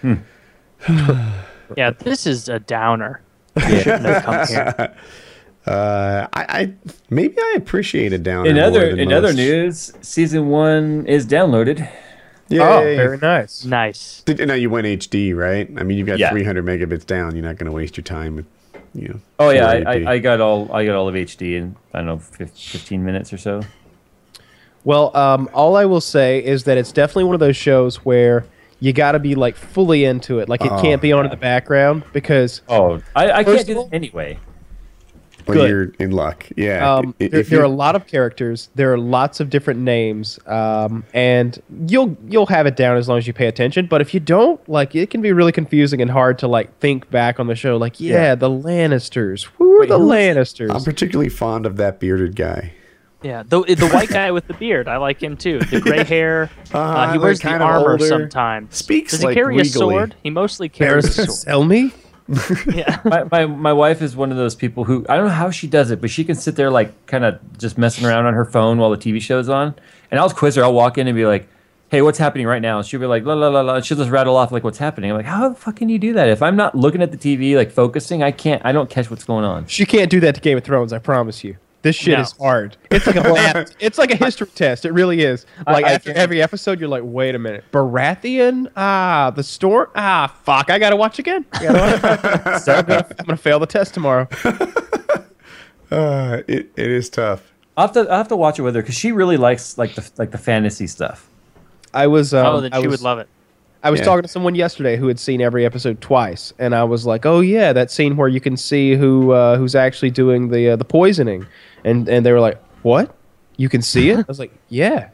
Hmm. Yeah, this is a downer. Yeah. Shouldn't have come here. I appreciate a downer. In other news, season 1 is downloaded. Yeah, very nice. Nice. Now you went HD, right? I mean, you've got 300 megabits down. You're not going to waste your time with, you know. Oh yeah, I got all of HD in, I don't know, 15 minutes or so. Well, all I will say is that it's definitely one of those shows where you got to be like fully into it. Like it can't be on in the background because I can't do it anyway. Well, good. You're in luck. Yeah. There are a lot of characters. There are lots of different names, and you'll have it down as long as you pay attention. But if you don't, like, it can be really confusing and hard to like think back on the show. Like, the Lannisters. Who are the Lannisters? I'm particularly fond of that bearded guy. Yeah, the white guy with the beard. I like him too. The gray hair. He wears the armor sometimes. Speaks. Does he carry a sword? He mostly carries a sword. Sell me. Yeah. My wife is one of those people who, I don't know how she does it, but she can sit there like kind of just messing around on her phone while the TV show's on. And I'll quiz her. I'll walk in and be like, hey, what's happening right now? And she'll be like, la, la, la, la. And she'll just rattle off like what's happening. I'm like, how the fuck can you do that? If I'm not looking at the TV, like focusing, I don't catch what's going on. She can't do that to Game of Thrones, I promise you. This shit is hard. It's like a math. It's like a history test. It really is. Like after every episode, you're like, wait a minute, Baratheon. The storm. Fuck. I gotta watch again. So I'm gonna fail the test tomorrow. It is tough. I have to watch it with her because she really likes like the fantasy stuff. I was. Then she would love it. I was talking to someone yesterday who had seen every episode twice, and I was like, "Oh yeah, that scene where you can see who's actually doing the poisoning," and they were like, "What? You can see it?" I was like, "Yeah."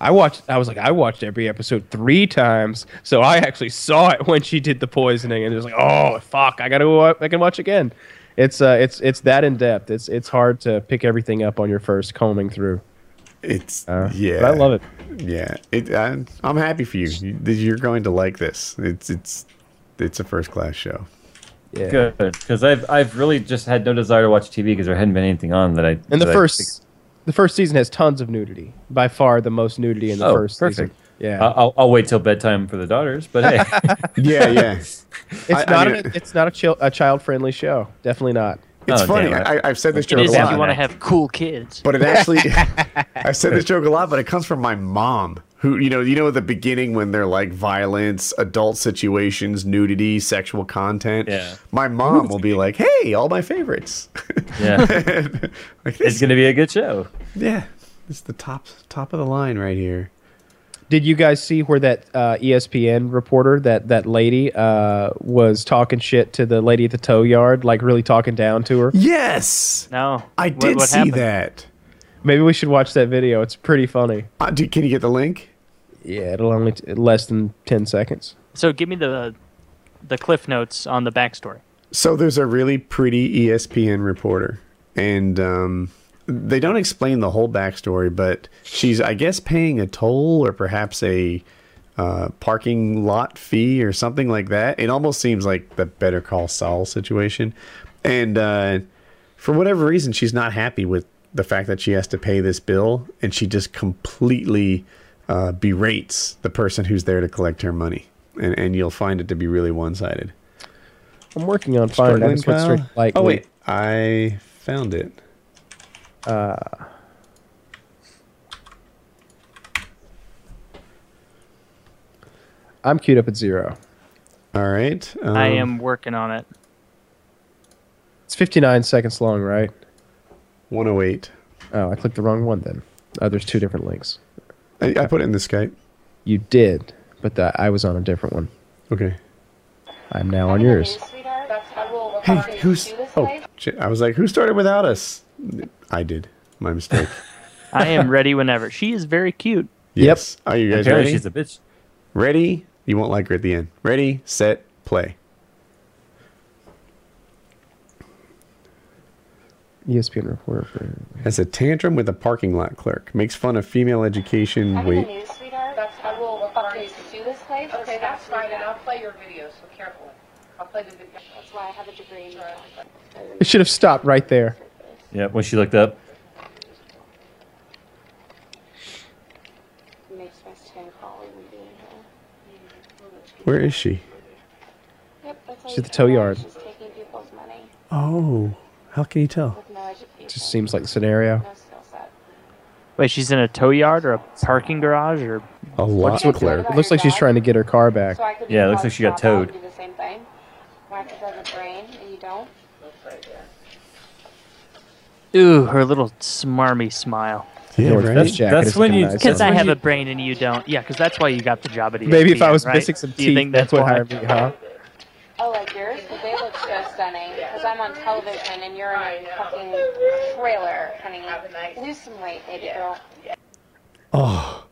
I was like, I watched every episode 3 times, so I actually saw it when she did the poisoning, and it was like, "Oh fuck, I can watch again." It's that in depth. It's hard to pick everything up on your first combing through. It's but I love it. Yeah, I'm happy for you. You're going to like this. It's a first class show. Yeah, good, because I've really just had no desire to watch TV because there hadn't been anything on that I. And the first season has tons of nudity. By far, the most nudity in the first season. Yeah, I'll wait till bedtime for the daughters. But hey, yeah. It's not a child friendly show. Definitely not. It's funny. I've said this joke a lot. If you want to have cool kids, but it actually, I've said this joke a lot, but it comes from my mom, who you know, at the beginning when they're like violence, adult situations, nudity, sexual content. Yeah. My mom will be like, "Hey, all my favorites." Yeah. Like, it's going to be a good show. Yeah, it's the top of the line right here. Did you guys see where that ESPN reporter, that lady, was talking shit to the lady at the tow yard, like really talking down to her? Yes. No. I did see that. Maybe we should watch that video. It's pretty funny. Can you get the link? Yeah, it'll only less than 10 seconds. So give me the cliff notes on the backstory. So there's a really pretty ESPN reporter, and they don't explain the whole backstory, but she's, I guess, paying a toll or perhaps a parking lot fee or something like that. It almost seems like the Better Call Saul situation. And for whatever reason, she's not happy with the fact that she has to pay this bill, and she just completely berates the person who's there to collect her money. And you'll find it to be really one-sided. I'm working on finding out what's straight. Like, oh wait, I found it. I'm queued up at 0. All right. I am working on it. It's 59 seconds long, right? 108. Oh, I clicked the wrong one then. Oh, there's two different links. I put it in the Skype. You did, but I was on a different one. Okay. I'm now on yours. Hey, who's... Oh, shit. I was like, who started without us? I did. My mistake. I am ready whenever. She is very cute. Yes. Yep. Are you guys ready? She's a bitch. Ready? You won't like her at the end. Ready, set, play. ESPN report. Has a tantrum with a parking lot clerk. Makes fun of female education. Wait. Okay, that's fine, and I'll play your video, so carefully. I'll play the video. That's why I have a degree. It should have stopped right there. Yeah, when she looked up. Where is she? Yep, she's at the tow yard. She's taking people's money. Oh, how can you tell? It just seems like the scenario. Wait, she's in a tow yard or a parking garage or a lot clerk. It looks like she's trying to get her car back. Yeah, it looks like she got towed. Ooh, her little smarmy smile. Yeah, right? That's when you. Because I have a brain and you don't. Yeah, because that's why you got the job at ESPN. Maybe if I was missing some teeth, that's what hired me, huh? Oh, like yours? Well, they look so stunning. Because I'm on television and you're in a fucking trailer, honey. Lose some weight, baby girl. Oh.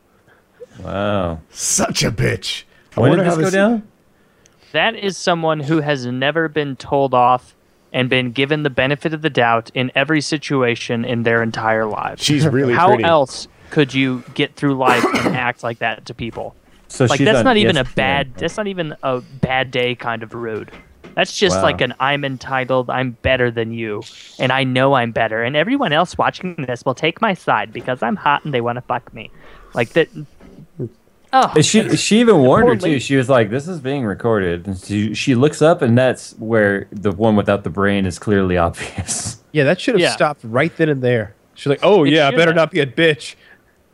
Wow. Such a bitch. When did this go down? That is someone who has never been told off and been given the benefit of the doubt in every situation in their entire lives. She's really pretty. How else could you get through life and act like that to people? So like that's not even a bad. That's not even a bad day kind of rude. That's just like an I'm entitled. I'm better than you, and I know I'm better. And everyone else watching this will take my side because I'm hot and they want to fuck me. Like that. Oh, she even warned her too. She was like, "This is being recorded." And she looks up, and that's where the one without the brain is clearly obvious. Yeah, that should have stopped right then and there. She's like, "Oh yeah, I better not be a bitch."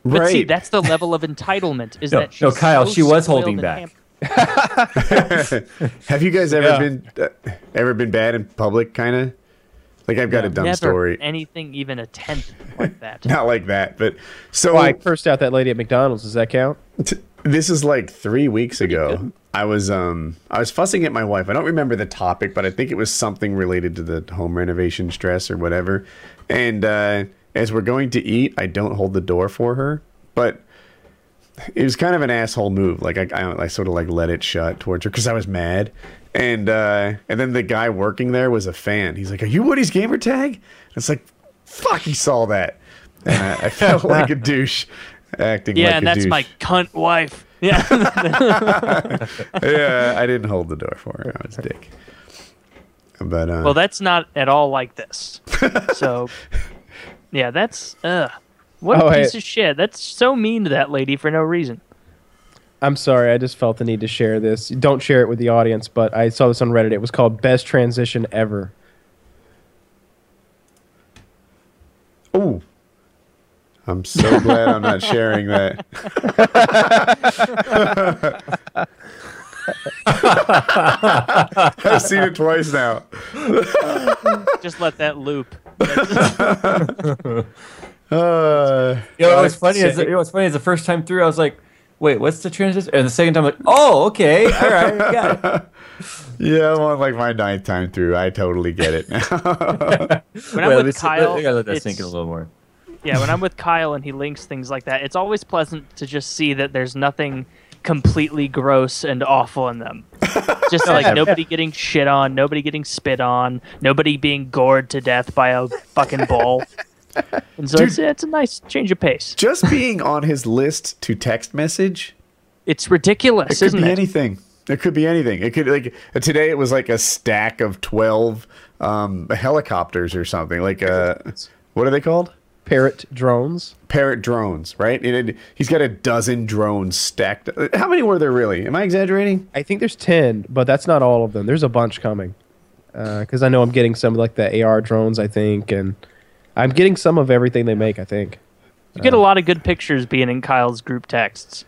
But right. See, that's the level of entitlement. Is that she's Kyle? So she was holding back. Have you guys ever been bad in public? Kind of like I've got a dumb never story. Anything even a tenth like that? Not like that, but so I cursed out that lady at McDonald's. Does that count? This is like 3 weeks ago. I was fussing at my wife. I don't remember the topic, but I think it was something related to the home renovation stress or whatever. And as we're going to eat, I don't hold the door for her, but it was kind of an asshole move. Like I sort of like let it shut towards her because I was mad. And then the guy working there was a fan. He's like, "Are you Woody's gamer tag?" And it's like, fuck, he saw that. And I felt like a douche. Acting like and a that's douche. My cunt wife. Yeah. Yeah, I didn't hold the door for her. I was a dick. But well, that's not at all like this. So, yeah, that's what a piece of shit. That's so mean to that lady for no reason. I'm sorry, I just felt the need to share this. Don't share it with the audience, but I saw this on Reddit. It was called "Best Transition Ever." Oh. I'm so glad I'm not sharing that. I've seen it twice now. Just let that loop. What's funny is the first time through, I was like, wait, what's the transition? And the second time, I'm like, oh, okay. All right. Got it. Yeah, I'm on like my 9th time through. I totally get it now. When I'm with Kyle, I think I let that sink in a little more. Yeah, when I'm with Kyle and he links things like that, it's always pleasant to just see that there's nothing completely gross and awful in them. Just like nobody getting shit on, nobody getting spit on, nobody being gored to death by a fucking bull. And so dude, it's a nice change of pace. Just being on his list to text message It's ridiculous, isn't it? It could be anything. It could be anything. It could, like, today it was like a stack of 12 helicopters or something. Like, what are they called? Parrot drones. Parrot drones, right? He's got a dozen drones stacked. How many were there really? Am I exaggerating? I think there's 10, but that's not all of them. There's a bunch coming. Because I know I'm getting some, like, the AR drones, I think, and I'm getting some of everything they make, I think. You get a lot of good pictures being in Kyle's group texts.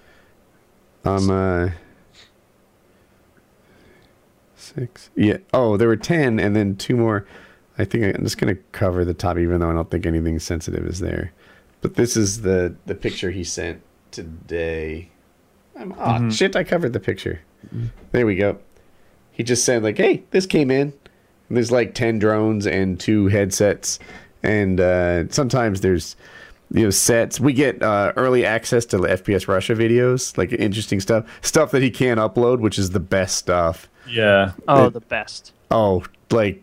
Six. Yeah. Oh, there were 10, and then two more. I think I'm just going to cover the top, even though I don't think anything sensitive is there. But this is the picture he sent today. Shit, I covered the picture. Mm-hmm. There we go. He just said, like, hey, this came in. And there's like 10 drones and 2 headsets. And sometimes there's, you know, sets. We get early access to FPS Russia videos, like interesting stuff that he can't upload, which is the best stuff. Yeah. Oh, the best. Oh, like...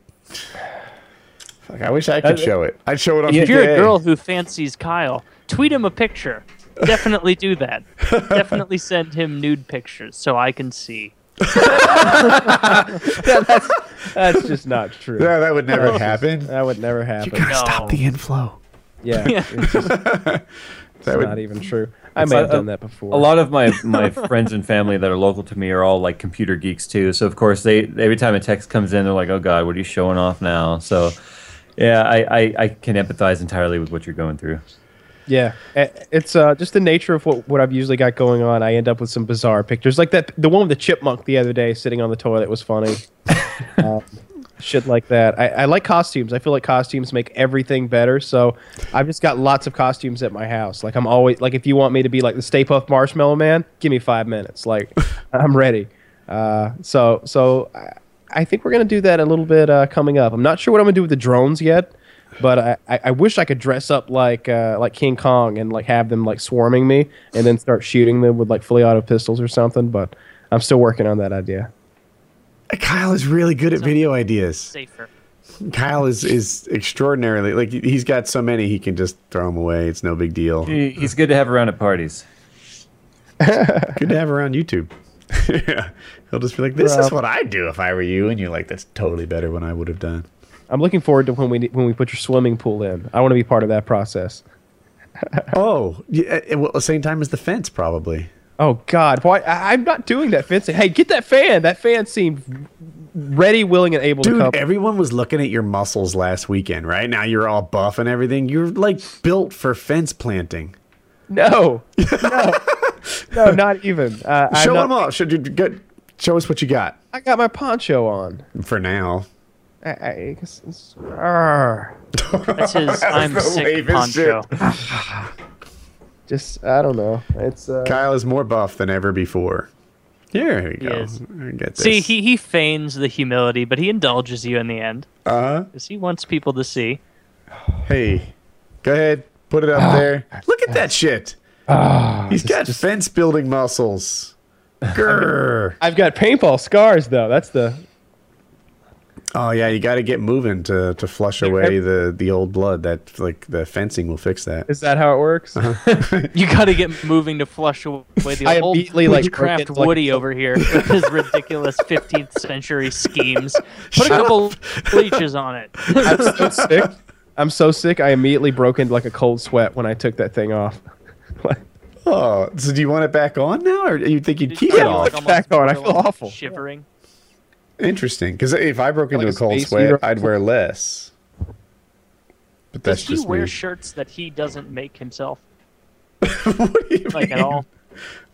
Fuck, I wish I could show it. I'd show it on. If you're a girl who fancies Kyle, tweet him a picture. Definitely do that. Definitely send him nude pictures so I can see. That's just not true. No, that would never happen. That would never happen. You gotta stop the inflow. Yeah. It's not even true. I may have done that before. A lot of my friends and family that are local to me are all like computer geeks too. So of course they every time a text comes in, they're like, "Oh God, what are you showing off now?" So yeah, I can empathize entirely with what you're going through. Yeah, it's just the nature of what I've usually got going on. I end up with some bizarre pictures, like that the one with the chipmunk the other day sitting on the toilet was funny. Shit like that. I like costumes. I feel like costumes make everything better. So I've just got lots of costumes at my house. Like I'm always like, if you want me to be like the Stay Puft Marshmallow Man, give me 5 minutes. Like I'm ready. So I think we're gonna do that a little bit coming up. I'm not sure what I'm gonna do with the drones yet, but I wish I could dress up like King Kong and like have them like swarming me and then start shooting them with like fully auto pistols or something. But I'm still working on that idea. Kyle is really good at video ideas. Safer. Kyle is extraordinarily, like, he's got so many he can just throw them away. It's no big deal. He's good to have around at parties. Good to have around YouTube. Yeah. He'll just be like, this is what I'd do if I were you. And you're like, that's totally better than I would have done. I'm looking forward to when we put your swimming pool in. I want to be part of that process. Oh, yeah, well, the same time as the fence, probably. Oh, God. Why? I'm not doing that fencing. Hey, get that fan. That fan seemed ready, willing, and able to come. Dude, everyone was looking at your muscles last weekend, right? Now you're all buff and everything. You're, like, built for fence planting. No. No, not even. Show them off. Show us what you got. I got my poncho on. For now. I guess it's... That's his I'm sick poncho. Just, I don't know. It's Kyle is more buff than ever before. Here we go. Get this. See, he feigns the humility, but he indulges you in the end. Uh-huh. Because he wants people to see. Hey, go ahead. Put it up there. Look at that shit. He's got fence-building muscles. Grr. I've got paintball scars, though. That's the... Oh, yeah, you got to get moving to flush away the old blood. That like the fencing will fix that. Is that how it works? Uh-huh. You got to get moving to flush away the old witchcraft like, Woody over here with his ridiculous 15th century schemes. Put a couple leeches on it. I'm so sick, I immediately broke into like a cold sweat when I took that thing off. Oh, so do you want it back on now? Or do you think you'd keep it off? Like back on. I feel awful. Shivering. Interesting, because if I broke into a cold sweat, I'd wear less. But that's just me. Does he wear shirts that he doesn't make himself? What do you mean? Like at all?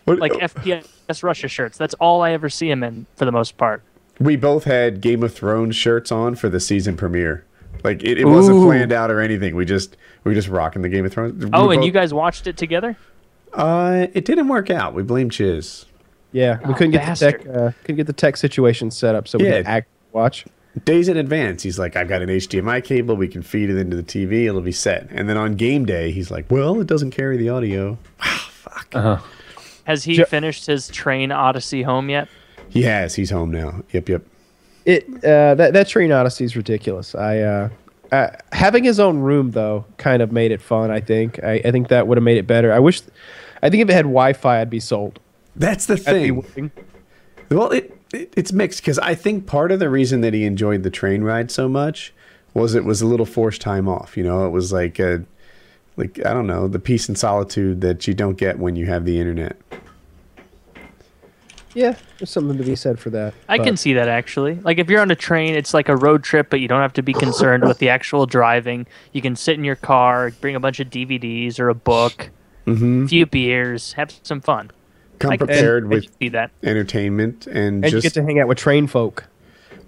Like FPS Russia shirts. That's all I ever see him in for the most part. We both had Game of Thrones shirts on for the season premiere. Like it wasn't planned out or anything. We were just rocking the Game of Thrones. And you guys watched it together? It didn't work out. We blame Chiz. Yeah, we couldn't get the tech situation set up, so we could watch. Days in advance, he's like, I've got an HDMI cable, we can feed it into the TV, it'll be set. And then on game day, he's like, well, it doesn't carry the audio. Wow, fuck. Uh-huh. Has he finished his train odyssey home yet? He has. He's home now. Yep. That train odyssey is ridiculous. Having his own room, though, kind of made it fun, I think. I think that would have made it better. I think if it had Wi-Fi, I'd be sold. That's the thing. Well, it's mixed, because I think part of the reason that he enjoyed the train ride so much was it was a little forced time off. You know, it was like a, like, I don't know, the peace and solitude that you don't get when you have the internet. Yeah, there's something to be said for that. I can see that, actually. Like, if you're on a train, it's like a road trip, but you don't have to be concerned with the actual driving. You can sit in your car, bring a bunch of DVDs or a book, a few beers, have some fun. Come prepared with entertainment. And you get to hang out with train folk.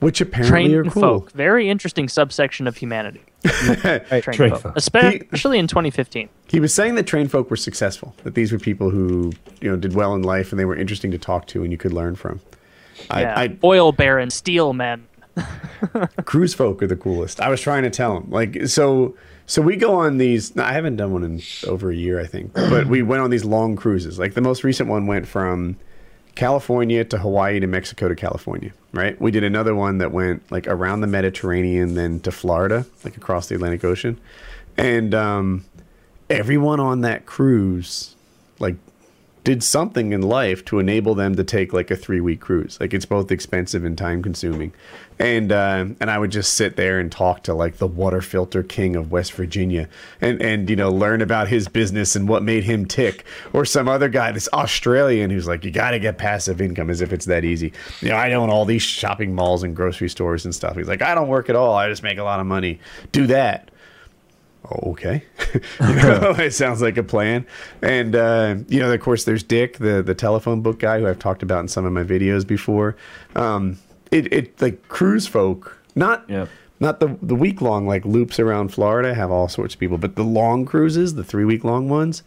Which apparently train are cool. Folk, very interesting subsection of humanity. train folk. Especially in 2015. He was saying that train folk were successful, that these were people who, you know, did well in life and they were interesting to talk to and you could learn from. Yeah. Oil barons, steel men. Cruise folk are the coolest. I was trying to tell him. Like, so we go on these, I haven't done one in over a year, I think, but we went on these long cruises. Like the most recent one went from California to Hawaii to Mexico to California, right? We did another one that went like around the Mediterranean, then to Florida, like across the Atlantic Ocean. And everyone on that cruise like did something in life to enable them to take like a 3-week cruise. Like it's both expensive and time consuming. And I would just sit there and talk to like the water filter king of West Virginia and you know, learn about his business and what made him tick, or some other guy, this Australian who's like, you got to get passive income, as if it's that easy. You know, I own all these shopping malls and grocery stores and stuff. He's like, I don't work at all. I just make a lot of money. Do that. Okay. You know, it sounds like a plan. And, you know, of course, there's Dick, the telephone book guy who I've talked about in some of my videos before. It like cruise folk, not the week long like loops around Florida, have all sorts of people, but the long cruises, the 3-week long ones,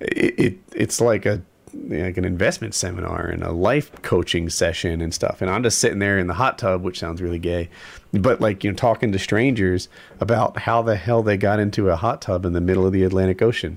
it's like a like an investment seminar and a life coaching session and stuff. And I'm just sitting there in the hot tub, which sounds really gay, but like, you know, talking to strangers about how the hell they got into a hot tub in the middle of the Atlantic Ocean,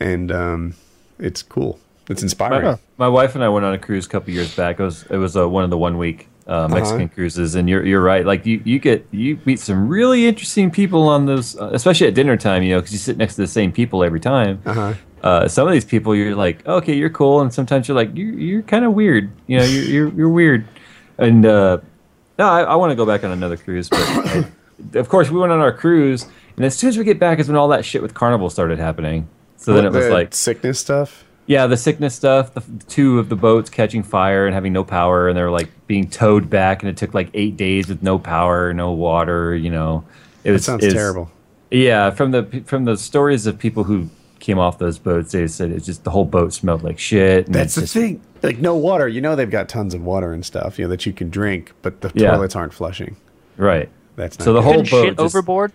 and it's cool. It's inspiring. My wife and I went on a cruise a couple years back. It was one of the 1-week. Mexican cruises, and you're right. Like you meet some really interesting people on those, especially at dinner time. You know, because you sit next to the same people every time. Some of these people, you're like, okay, you're cool, and sometimes you're like, you're kind of weird. You know, you're weird. And no, I want to go back on another cruise. But of course, we went on our cruise, and as soon as we get back, is when all that shit with Carnival started happening. So then it was like sickness stuff. Yeah, the sickness stuff, the two of the boats catching fire and having no power, and they were like being towed back, and it took like 8 days with no power, no water, you know. It sounds terrible. Yeah, from the stories of people who came off those boats, they said it's just the whole boat smelled like shit. And that's the thing. Like no water. You know they've got tons of water and stuff, you know, that you can drink, but the toilets aren't flushing. Right. That's not so the whole boat shit overboard?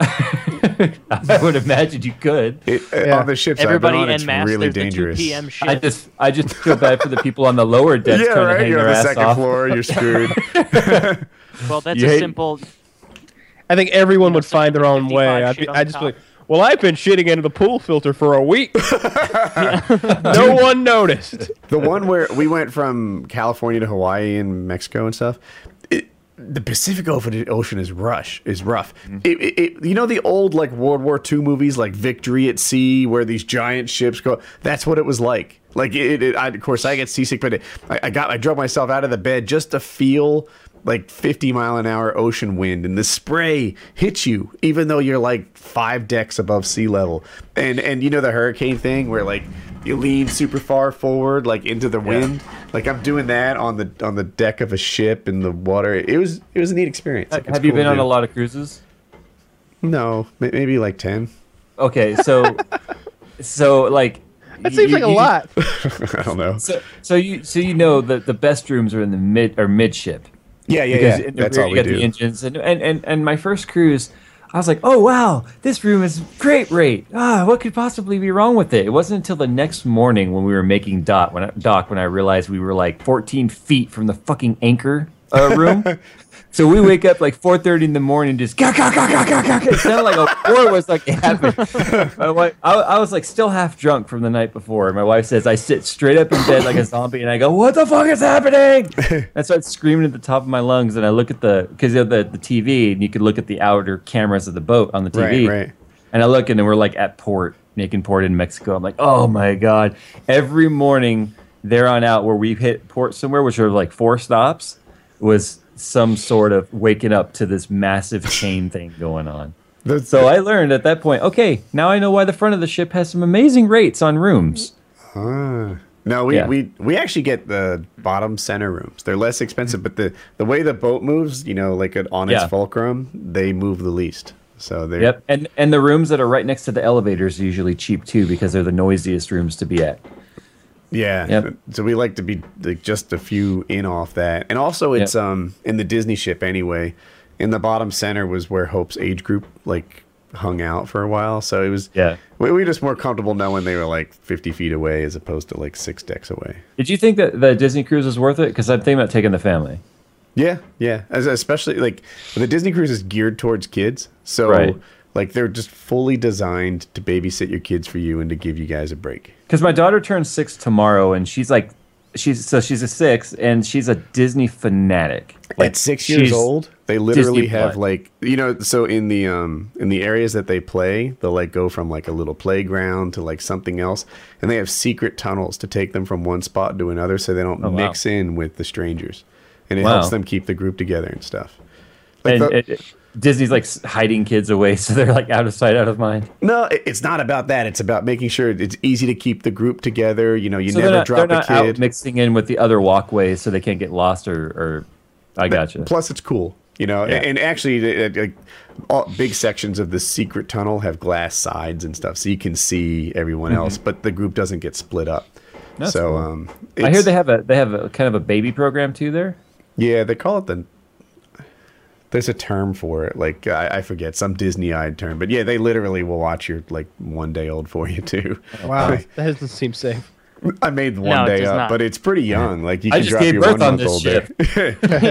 I would imagine you could. On the ships everybody I've been on, it's mass, really dangerous. I just feel bad for the people on the lower decks trying to hang their ass off. You're on the second floor, you're screwed. Well, that's simple... I think everyone would find their own way. I'd just be like, I've been shitting into the pool filter for a week. No one noticed. The one where we went from California to Hawaii and Mexico and stuff... The Pacific Ocean is rough. It you know the old like World War II movies like Victory at Sea where these giant ships go. That's what it was like. Like of course I get seasick, but I drove myself out of the bed just to feel like 50-mile-an-hour ocean wind, and the spray hits you even though you're like 5 decks above sea level. And you know the hurricane thing where like you lean super far forward, like into the wind. Like I'm doing that on the deck of a ship in the water. It was a neat experience. Like, have you been on a lot of cruises? No, maybe like 10. Okay, so like that seems like a lot. I don't know. So you know that the best rooms are in the midship. Yeah. That's all we do. The engines and my first cruise, I was like, oh, wow, this room is great rate. What could possibly be wrong with it? It wasn't until the next morning when we were making dock when I realized we were like 14 feet from the fucking anchor room. So we wake up like 4:30 in the morning, just It sounded like a war was like happening. I was like still half drunk from the night before. My wife says I sit straight up in bed like a zombie, and I go, "What the fuck is happening?" And so I'm screaming at the top of my lungs, and I look at the TV, and you could look at the outer cameras of the boat on the TV. Right. And I look, and then we're like at port, making port in Mexico. I'm like, "Oh my god!" Every morning. there on out where we hit port somewhere, which are like 4 stops, was some sort of waking up to this massive chain thing going on. So I learned at that point, okay, now I know why the front of the ship has some amazing rates on rooms. No, we actually get the bottom center rooms. They're less expensive, but the way the boat moves, you know, like on its fulcrum, they move the least. So they and the rooms that are right next to the elevators are usually cheap too, because they're the noisiest rooms to be at. Yeah. Yep. So we like to be like just a few in off that. And also it's in the Disney ship anyway. In the bottom center was where Hope's age group like hung out for a while. So it was we were just more comfortable knowing they were like 50 feet away as opposed to like 6 decks away. Did you think that the Disney cruise was worth it? Because I'm thinking about taking the family. Yeah, yeah. Especially like the Disney cruise is geared towards kids. So like they're just fully designed to babysit your kids for you and to give you guys a break. Because my daughter turns 6 tomorrow and she's like, she's a 6 and she's a Disney fanatic. Like, at 6 years old, they literally have like, you know, so in the areas that they play, they'll like go from like a little playground to like something else, and they have secret tunnels to take them from one spot to another so they don't mix in with the strangers, and it helps them keep the group together and stuff. Like and Disney's like hiding kids away so they're like out of sight, out of mind. No, it's not about that. It's about making sure it's easy to keep the group together. You know, you so never they're not, drop they're a not kid out mixing in with the other walkways so they can't get lost or I gotcha. Plus, it's cool, you know. Yeah. And actually, like all big sections of the secret tunnel have glass sides and stuff, so you can see everyone else, but the group doesn't get split up. That's so, cool. I hear they have a kind of a baby program too there. Yeah, they call it the. There's a term for it, like I forget, some Disney-eyed term, but yeah, they literally will watch your like 1-day-old for you too. Wow, that doesn't seem safe. I made one day up, but it's pretty young. Like you can drop your 1-month-old there.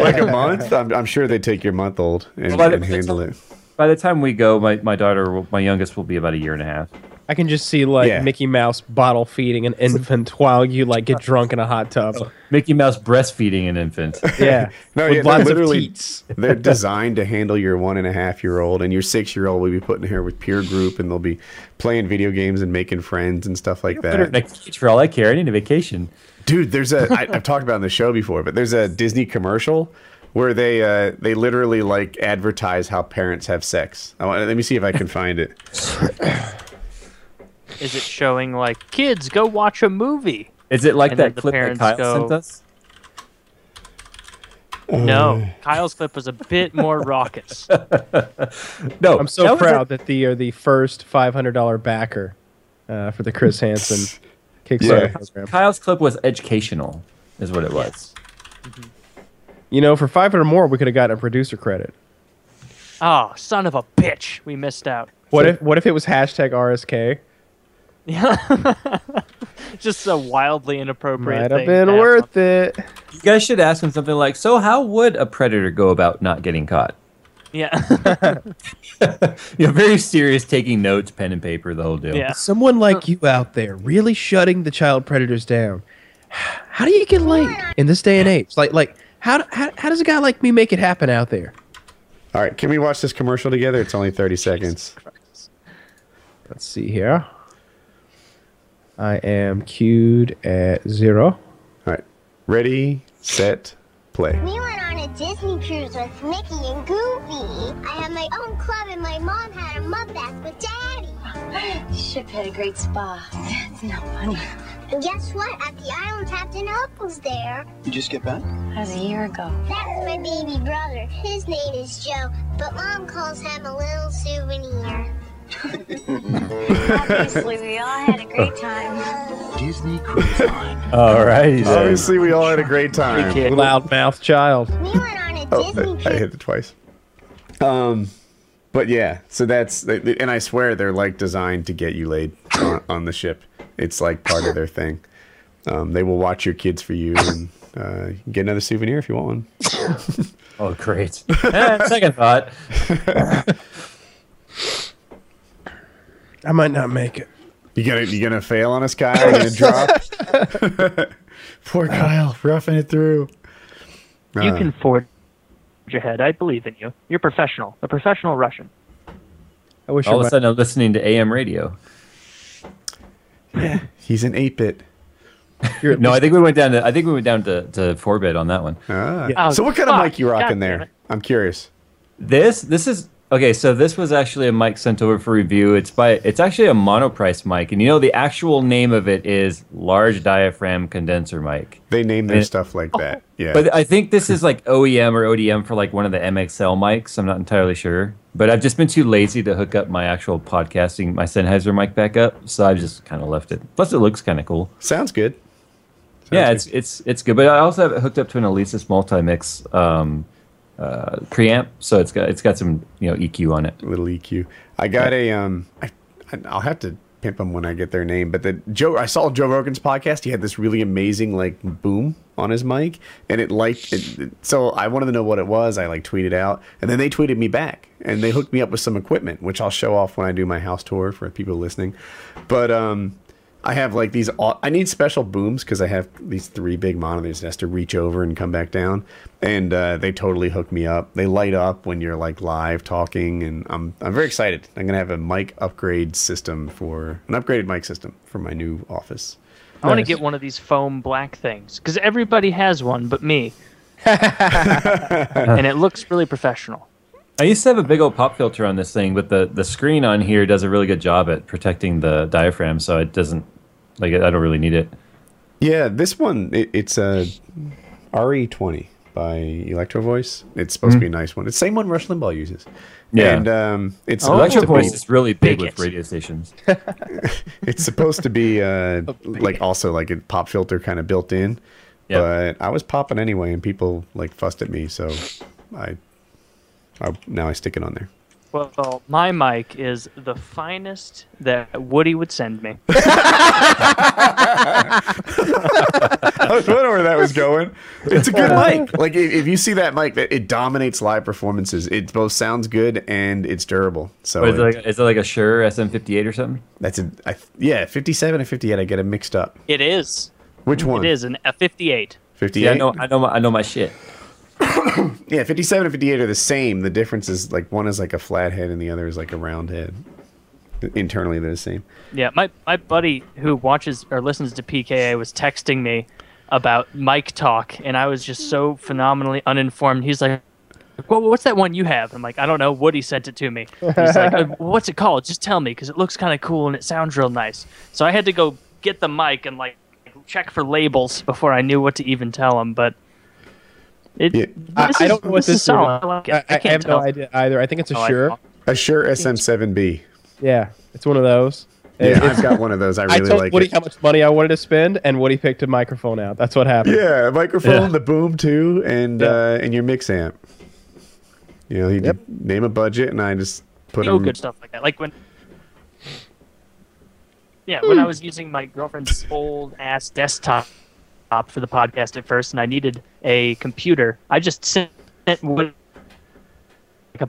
Like a month? I'm sure they take your 1-month-old and handle it. By the time we go, my daughter, my youngest, will be about a year and a half. I can just see like Mickey Mouse bottle feeding an infant while you like get drunk in a hot tub. Mickey Mouse breastfeeding an infant. Yeah, no, with lots of teats. They're designed to handle your 1.5-year-old, and your 6-year-old will be put in here with peer group, and they'll be playing video games and making friends and stuff like that. Put her in a cage for all I care. I need a vacation, dude. There's I've talked about it on the show before, but there's a Disney commercial where they literally like advertise how parents have sex. Let me see if I can find it. Is it showing like kids go watch a movie? Is it like that clip that Kyle sent us? No, Kyle's clip was a bit more raucous. No, I'm so proud that they are the first $500 backer for the Chris Hansen Kickstarter program. Kyle's clip was educational, is what it was. Mm-hmm. You know, for 500 more, we could have gotten a producer credit. Oh, son of a bitch, we missed out. What if it was #RSK? Yeah, just a wildly inappropriate thing. Might have been worth it. You guys should ask him something like, so how would a predator go about not getting caught? Yeah. You know, very serious, taking notes, pen and paper, the whole deal. Yeah. Someone like you out there really shutting the child predators down. How do you get laid in this day and age? Like how does a guy like me make it happen out there? All right, can we watch this commercial together? It's only 30 seconds. Let's see here. I am queued at 0. All right. Ready, set, play. We went on a Disney cruise with Mickey and Goofy. I had my own club and my mom had a mud bath with Daddy. The ship had a great spa. That's not funny. And guess what? At the island, Captain Hook was there. You just get back? That was a year ago. That's my baby brother. His name is Joe, but Mom calls him a little souvenir. Obviously, we all had a great time. Disney Cruise Line. All right. Obviously, we all had a great time. Loudmouth child. We went on a Disney. I hit it twice. But yeah, so that's, and I swear they're like designed to get you laid on the ship. It's like part of their thing. They will watch your kids for you, and you can get another souvenir if you want one. Oh, great. Second thought. I might not make it. You gonna fail on us, Kyle? You gonna drop? Poor Kyle, roughing it through. You can forge ahead. I believe in you. You're professional. A professional Russian. I wish. All of a sudden, I'm listening to AM radio. Yeah, he's an 8-bit. No, I think we went down to 4-bit on that one. Yeah. Oh, so what kind of mic you rocking there? I'm curious. This is okay. So this was actually a mic sent over for review. It's actually a monoprice mic, and you know the actual name of it is large diaphragm condenser mic. They name their stuff like that. Yeah. But I think this is like OEM or ODM for like one of the MXL mics. I'm not entirely sure, but I've just been too lazy to hook up my actual podcasting, my Sennheiser mic back up, so I've just kind of left it. Plus, it looks kind of cool. Sounds good. It's good, but I also have it hooked up to an Alesis Multimix preamp, so it's got some EQ on it. Little EQ. I got I'll have to pimp them when I get their name, but I saw Joe Rogan's podcast. He had this really amazing boom on his mic, and so I wanted to know what it was. I tweeted out, and then they tweeted me back, and they hooked me up with some equipment, which I'll show off when I do my house tour for people listening. But I have these. I need special booms because I have these 3 big monitors that has to reach over and come back down. And they totally hooked me up. They light up when you're live talking, and I'm very excited. I'm gonna have a mic upgrade system for an upgraded mic system for my new office. I want to get one of these foam black things because everybody has one but me, and it looks really professional. I used to have a big old pop filter on this thing, but the screen on here does a really good job at protecting the diaphragm, so it doesn't. I don't really need it. Yeah, this one, it's a RE20 by Electrovoice. It's supposed to be a nice one. It's the same one Rush Limbaugh uses. Yeah. And it's Electrovoice is really big with radio stations. It's supposed to be a pop filter kind of built in. Yep. But I was popping anyway, and people fussed at me, so now I stick it on there. Well, my mic is the finest that Woody would send me. I was wondering where that was going. It's a good mic. If you see that mic, it dominates live performances. It both sounds good and it's durable. So is it like a Shure SM58 or something? That's 57 and 58. I get it mixed up. It is. Which one? It is a 58. 58. Yeah, I know my shit. Yeah, 57 and 58 are the same. The difference is one is a flat head and the other is a round head. Internally, they're the same. Yeah, my buddy who watches or listens to PKA was texting me about mic talk, and I was just so phenomenally uninformed. He's like, well, what's that one you have? I'm like, I don't know. Woody sent it to me. He's like, what's it called? Just tell me because it looks kind of cool and it sounds real nice. So I had to go get the mic and check for labels before I knew what to even tell him, but... I don't know what this is. I have no idea either. I think it's a Shure. A Shure SM7B. Yeah, it's one of those. Yeah, I've got one of those. I told Woody how much money I wanted to spend, and Woody picked a microphone out. That's what happened. Yeah, a microphone, the boom too, and your mix amp. He name a budget, and I just put on good stuff like that. When I was using my girlfriend's old ass desktop for the podcast at first, and I needed a computer, I just sent it with a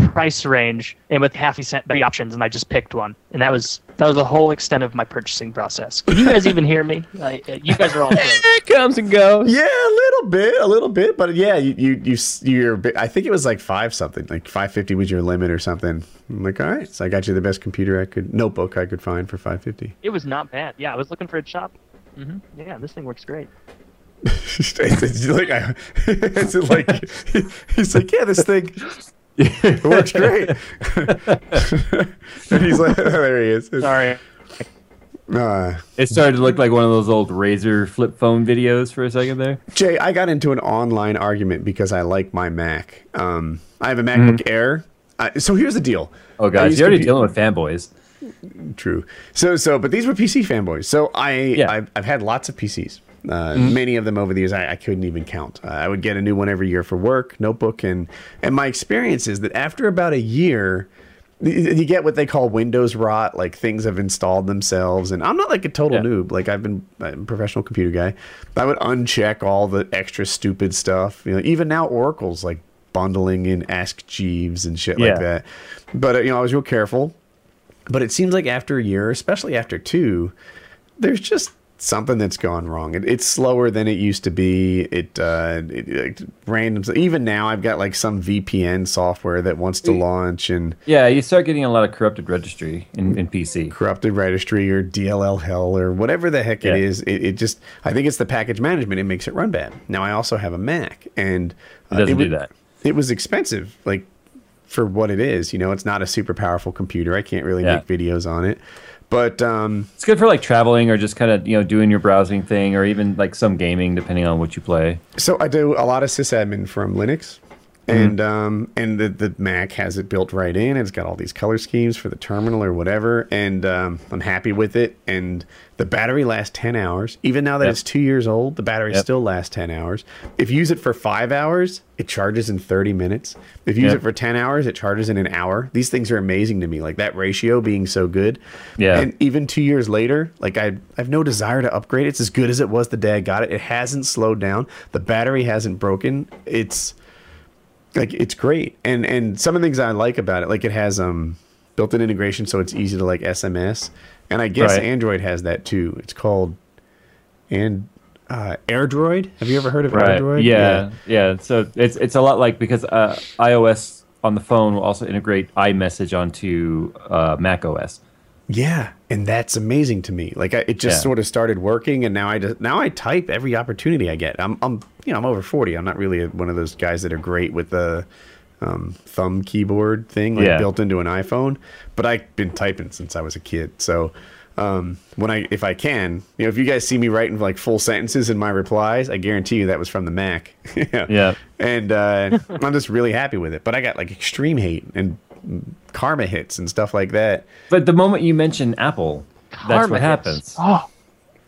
price range and with half a cent three options, and I just picked one, and that was the whole extent of my purchasing process. Can you guys even hear me? You guys are all it comes and goes. Yeah, a little bit, but yeah, you're. I think it was $550 was your limit or something. I'm all right, so I got you the best computer notebook I could find for $550. It was not bad. Yeah, I was looking for a shop. Mm-hmm. Yeah, this thing works great. He's like, yeah, this thing works great. And he's like, oh, there he is. Sorry. It started to look like one of those old Razor flip phone videos for a second there. Jay, I got into an online argument because I like my Mac. I have a MacBook Air. So here's the deal. Oh, guys, you're already dealing with fanboys. True. But these were PC fanboys. So I've had lots of PCs. Many of them over the years I couldn't even count. I would get a new one every year for work, notebook, and my experience is that after about a year, you get what they call Windows rot. Things have installed themselves, and I'm not a total noob. I'm a professional computer guy. I would uncheck all the extra stupid stuff. Even now Oracle's bundling in Ask Jeeves and shit like that. But I was real careful. But it seems after a year, especially after 2, there's just something that's gone wrong. It's slower than it used to be. It randoms. Even now, I've got like some VPN software that wants to launch, and yeah, you start getting a lot of corrupted registry in PC. Corrupted registry or DLL hell or whatever the heck it is. It just. I think it's the package management. It makes it run bad. Now I also have a Mac, and it doesn't do that. It was expensive, like for what it is. You know, it's not a super powerful computer. I can't really make videos on it. But it's good for like traveling or just kind of, you know, doing your browsing thing or even like some gaming, depending on what you play. So I do a lot of sysadmin from Linux, and the Mac has it built right in. It's got all these color schemes for the terminal or whatever, and I'm happy with it. And the battery lasts 10 hours. Even now that it's 2 years old, the battery still lasts 10 hours. If you use it for 5 hours, it charges in 30 minutes. If you use it for 10 hours, it charges in an hour. These things are amazing to me, like that ratio being so good. Yeah. And even 2 years later, like I've no desire to upgrade. It's as good as it was the day I got it. It hasn't slowed down. The battery hasn't broken. It's like, it's great. And some of the things I like about it, like it has built-in integration, so it's easy to like SMS. And I guess Android has that too. It's called AirDroid. Have you ever heard of AirDroid? Yeah. So it's a lot like, because iOS on the phone will also integrate iMessage onto Mac OS. Yeah, and that's amazing to me. Like it just sort of started working, and now I type every opportunity I get. I'm over 40. I'm not really one of those guys that are great with the thumb keyboard thing built into an iPhone, but I've been typing since I was a kid. So if I can, you know, if you guys see me writing like full sentences in my replies, I guarantee you that was from the Mac. And I'm just really happy with it. But I got like extreme hate and karma hits and stuff like that. But the moment you mention Apple, that's what happens. Oh,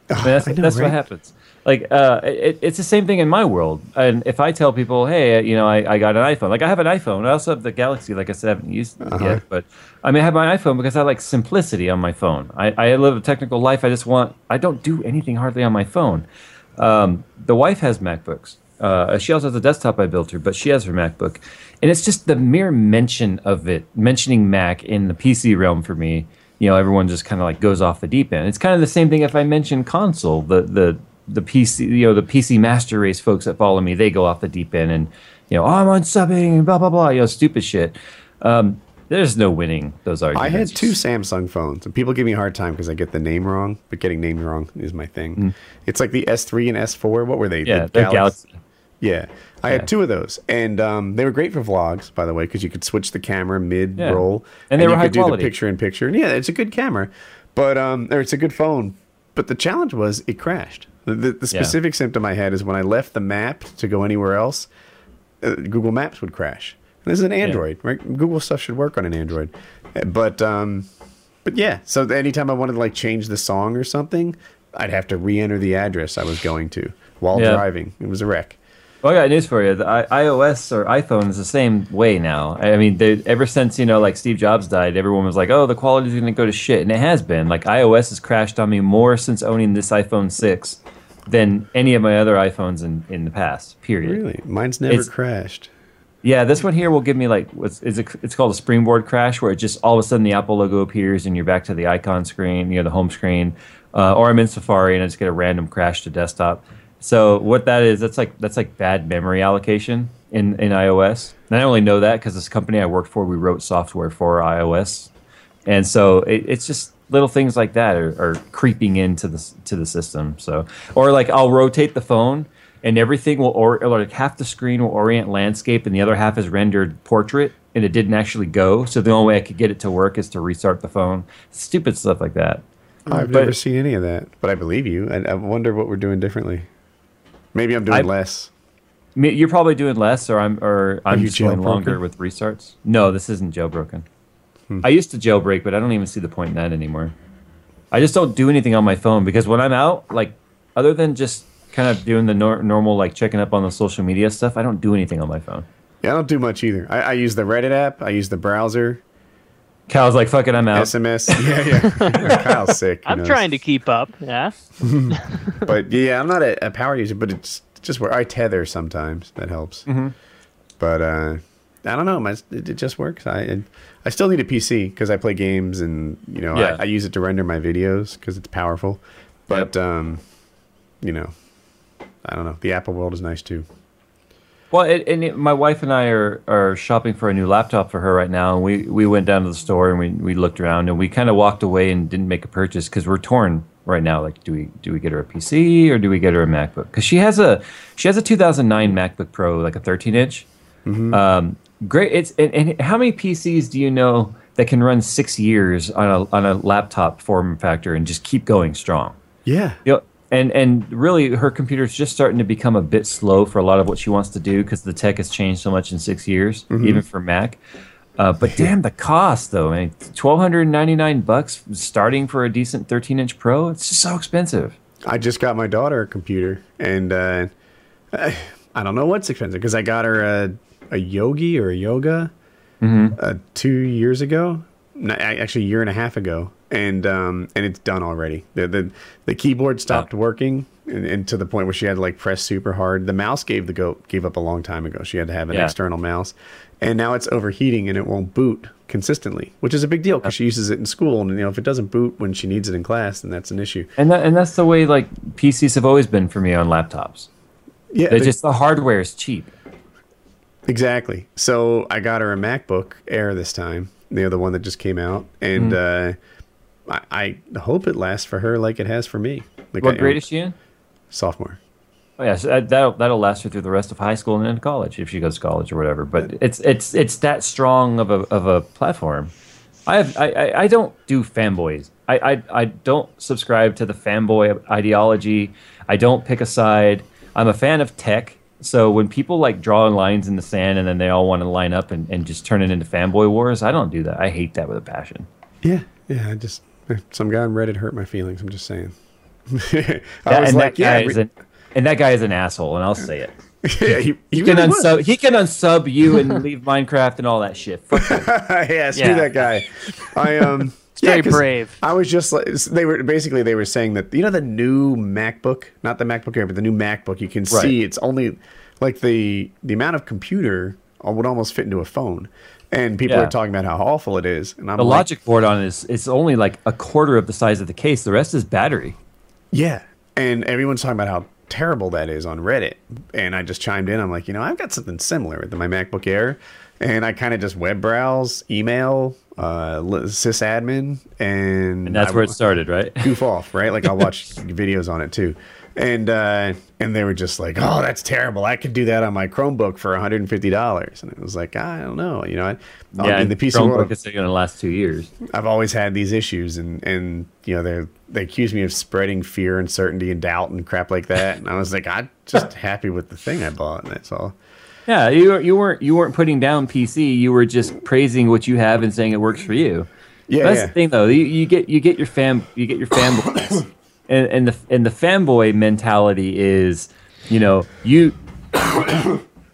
that's what happens. Like it's the same thing in my world. And if I tell people, hey, you know, I got an iPhone. Like I have an iPhone. I also have the Galaxy. Like I said, I haven't used it yet. But I mean, I have my iPhone because I like simplicity on my phone. I live a technical life. I don't do anything hardly on my phone. The wife has MacBooks. She also has a desktop I built her, but she has her MacBook. And it's just the mere mention of it, mentioning Mac in the PC realm for me, you know, everyone just kind of like goes off the deep end. It's kind of the same thing if I mention console, the PC, you know, the PC Master Race folks that follow me, they go off the deep end and, you know, I'm on subbing, blah, blah, blah, you know, stupid shit. There's no winning those arguments. I had two Samsung phones, and people give me a hard time because I get the name wrong, but getting names wrong is my thing. Mm. It's like the S3 and S4. What were they? Yeah, the Galaxy. Yeah, I had two of those, and they were great for vlogs, by the way, because you could switch the camera mid-roll, and they were high quality. You could do the picture-in-picture, and yeah, it's a good camera, but or it's a good phone, but the challenge was it crashed. The specific symptom I had is when I left the map to go anywhere else, Google Maps would crash. And this is an Android, right? Google stuff should work on an Android, but yeah, so anytime I wanted to like change the song or something, I'd have to re-enter the address I was going to while driving. It was a wreck. Well, I got news for you. The iOS or iPhone is the same way now. I mean, ever since, you know, like Steve Jobs died, everyone was like, oh, the quality is going to go to shit. And it has been. Like, iOS has crashed on me more since owning this iPhone 6 than any of my other iPhones in the past, period. Really? Mine's never crashed. Yeah, this one here will give me, like, it's called a springboard crash, where it just all of a sudden the Apple logo appears and you're back to the icon screen, you know, the home screen. Or I'm in Safari and I just get a random crash to desktop. So what that is, that's like bad memory allocation in iOS. And I only know that because this company I worked for, we wrote software for iOS, and so it's just little things like that are creeping into the system. So, or like I'll rotate the phone, and everything will like half the screen will orient landscape, and the other half is rendered portrait, and it didn't actually go. So the only way I could get it to work is to restart the phone. Stupid stuff like that. I've never seen any of that, but I believe you. I wonder what we're doing differently. Maybe I'm doing less. You're probably doing less, or I'm just going longer with restarts. No, this isn't jailbroken. I used to jailbreak, but I don't even see the point in that anymore. I just don't do anything on my phone because when I'm out, like other than just kind of doing the normal, like checking up on the social media stuff, I don't do anything on my phone. Yeah, I don't do much either. I use the Reddit app. I use the browser. Kyle's like, fuck it, I'm out. SMS. Yeah. Kyle's sick. I'm trying to keep up. Yeah. But yeah, I'm not a power user, but it's just where I tether sometimes. That helps. Mm-hmm. But I don't know. It just works. I still need a PC because I play games and, you know, I use it to render my videos because it's powerful. But, you know, I don't know. The Apple world is nice, too. Well, my wife and I are shopping for a new laptop for her right now. And we went down to the store and we looked around and we kind of walked away and didn't make a purchase because we're torn right now. Like, do we get her a PC or do we get her a MacBook? Because she has a 2009 MacBook Pro, like a 13-inch. Mm-hmm. Great. It's and how many PCs do you know that can run 6 years on a laptop form factor and just keep going strong? Yeah. You know, and really, her computer's just starting to become a bit slow for a lot of what she wants to do because the tech has changed so much in 6 years, mm-hmm. even for Mac. But damn, the cost though, man, $1,299 starting for a decent 13-inch Pro. It's just so expensive. I just got my daughter a computer, and I don't know what's expensive because I got her a Yogi or a Yoga, mm-hmm. 2 years ago, actually a year and a half ago. And it's done already. The keyboard stopped working, and to the point where she had to like press super hard. The mouse gave up a long time ago. She had to have an external mouse, and now it's overheating and it won't boot consistently, which is a big deal because she uses it in school. And you know, if it doesn't boot when she needs it in class, then that's an issue. And that's the way like PCs have always been for me on laptops. Yeah, just the hardware is cheap. Exactly. So I got her a MacBook Air this time, the one that just came out, and. Mm-hmm. I hope it lasts for her like it has for me. Like what grade is she in? Sophomore. Oh yeah, so that'll last her through the rest of high school and into college if she goes to college or whatever. But it's that strong of a platform. I don't do fanboys. I don't subscribe to the fanboy ideology. I don't pick a side. I'm a fan of tech. So when people like draw lines in the sand and then they all want to line up and just turn it into fanboy wars, I don't do that. I hate that with a passion. Yeah. Some guy on Reddit hurt my feelings. I'm just saying. And that guy is an asshole, and I'll say it. Yeah, he can really unsub. He can unsub you and leave Minecraft and all that shit. Yeah, screw that guy. It's very brave. I was just like they were saying that the new MacBook, not the MacBook Air, but the new MacBook. You can see it's only like the amount of computer would almost fit into a phone. And people are talking about how awful it is. And I'm like, logic board on it it's only like a quarter of the size of the case. The rest is battery. Yeah. And everyone's talking about how terrible that is on Reddit. And I just chimed in. I'm like, I've got something similar with my MacBook Air. And I kind of just web browse, email, sysadmin. And that's where it started, right? Goof off, right? Like I'll watch videos on it too. And they were just like, oh, that's terrible. I could do that on my Chromebook for $150. And it was like, I don't know. In the PC world, it's going to last 2 years. I've always had these issues. And they accuse me of spreading fear, uncertainty, and doubt and crap like that. And I was like, I'm just happy with the thing I bought. And that's all. Yeah, you weren't putting down PC. You were just praising what you have and saying it works for you. Yeah, that's the thing, though. You get your fanboys. And the fanboy mentality is, you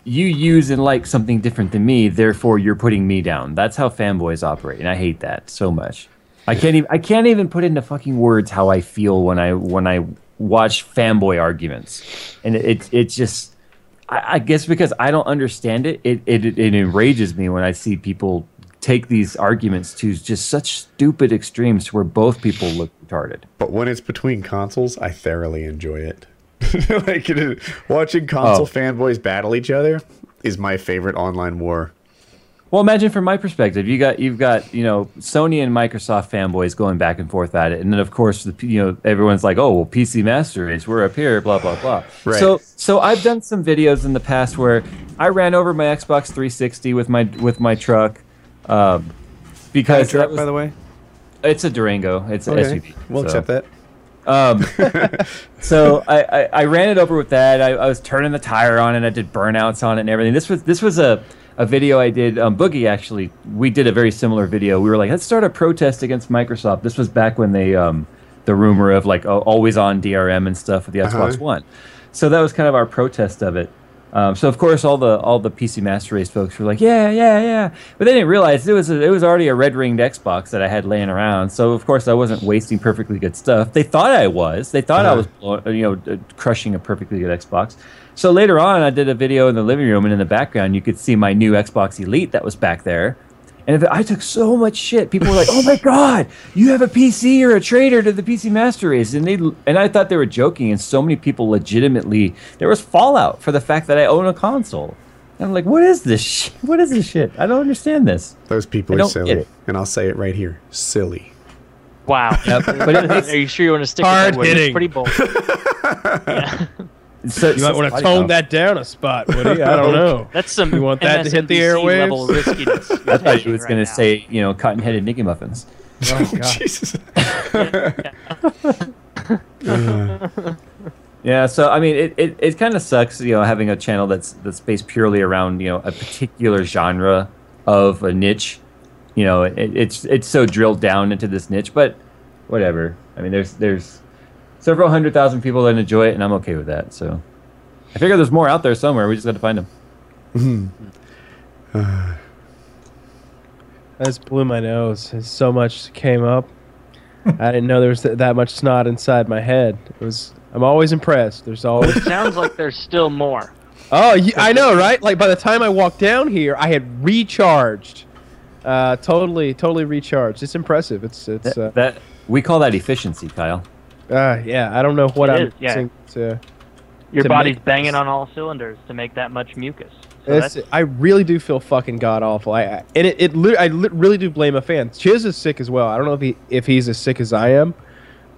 use and like something different than me, therefore you're putting me down. That's how fanboys operate, and I hate that so much. I can't even put into fucking words how I feel when I watch fanboy arguments, and it's just I guess because I don't understand it, it enrages me when I see people take these arguments to just such stupid extremes where both people look retarded. But when it's between consoles, I thoroughly enjoy it. Like watching console fanboys battle each other is my favorite online war. Well, imagine from my perspective, you've got Sony and Microsoft fanboys going back and forth at it, and then of course everyone's like, oh well, PC Master Race, we're up here, blah blah blah. Right. So I've done some videos in the past where I ran over my Xbox 360 with my truck. Because truck, by the way, it's a Durango. It's an SUV. We'll accept that. So I ran it over with that. I was turning the tire on it. I did burnouts on it and everything. This was a video I did. Boogie actually, we did a very similar video. We were like, let's start a protest against Microsoft. This was back when they the rumor of like always on DRM and stuff with the Xbox One. So that was kind of our protest of it. So of course all the PC Master Race folks were like, yeah, but they didn't realize it was already a red ringed Xbox that I had laying around. So of course I wasn't wasting perfectly good stuff. They thought I was. They thought I was crushing a perfectly good Xbox. So later on I did a video in the living room, and in the background you could see my new Xbox Elite that was back there, And I took so much shit. People were like, "Oh my god, you have a PC! You're a traitor to the PC Master Race!" And I thought they were joking. And so many people legitimately, there was fallout for the fact that I own a console. And I'm like, "What is this shit? What is this shit? I don't understand this." Those people are silly, and I'll say it right here: silly. Wow. Yep. But are you sure you want to stick with that word? It's pretty bold. Yeah. So, you might want to tone that down a spot, Woody. I don't know. That's some. You want that to hit the airwaves? I thought you was going to say, you know, cotton-headed Nicky Muffins. Oh God. Jesus. Yeah. So I mean, it kind of sucks, you know, having a channel that's based purely around, you know, a particular genre of a niche. You know, it's so drilled down into this niche, but whatever. I mean, there's several 100,000 people that enjoy it, and I'm okay with that. So I figure there's more out there somewhere. We just got to find them. I just blew my nose. So much came up. I didn't know there was that much snot inside my head. I'm always impressed. There's always. It sounds like there's still more. Oh, I know, right? Like by the time I walked down here, I had recharged. Totally recharged. It's impressive. That we call that efficiency, Kyle. Yeah, I don't know what I'm using to. Your body's banging on all cylinders to make that much mucus. So I really do feel fucking god awful. I really do blame a fan. Chiz is sick as well. I don't know if he's as sick as I am,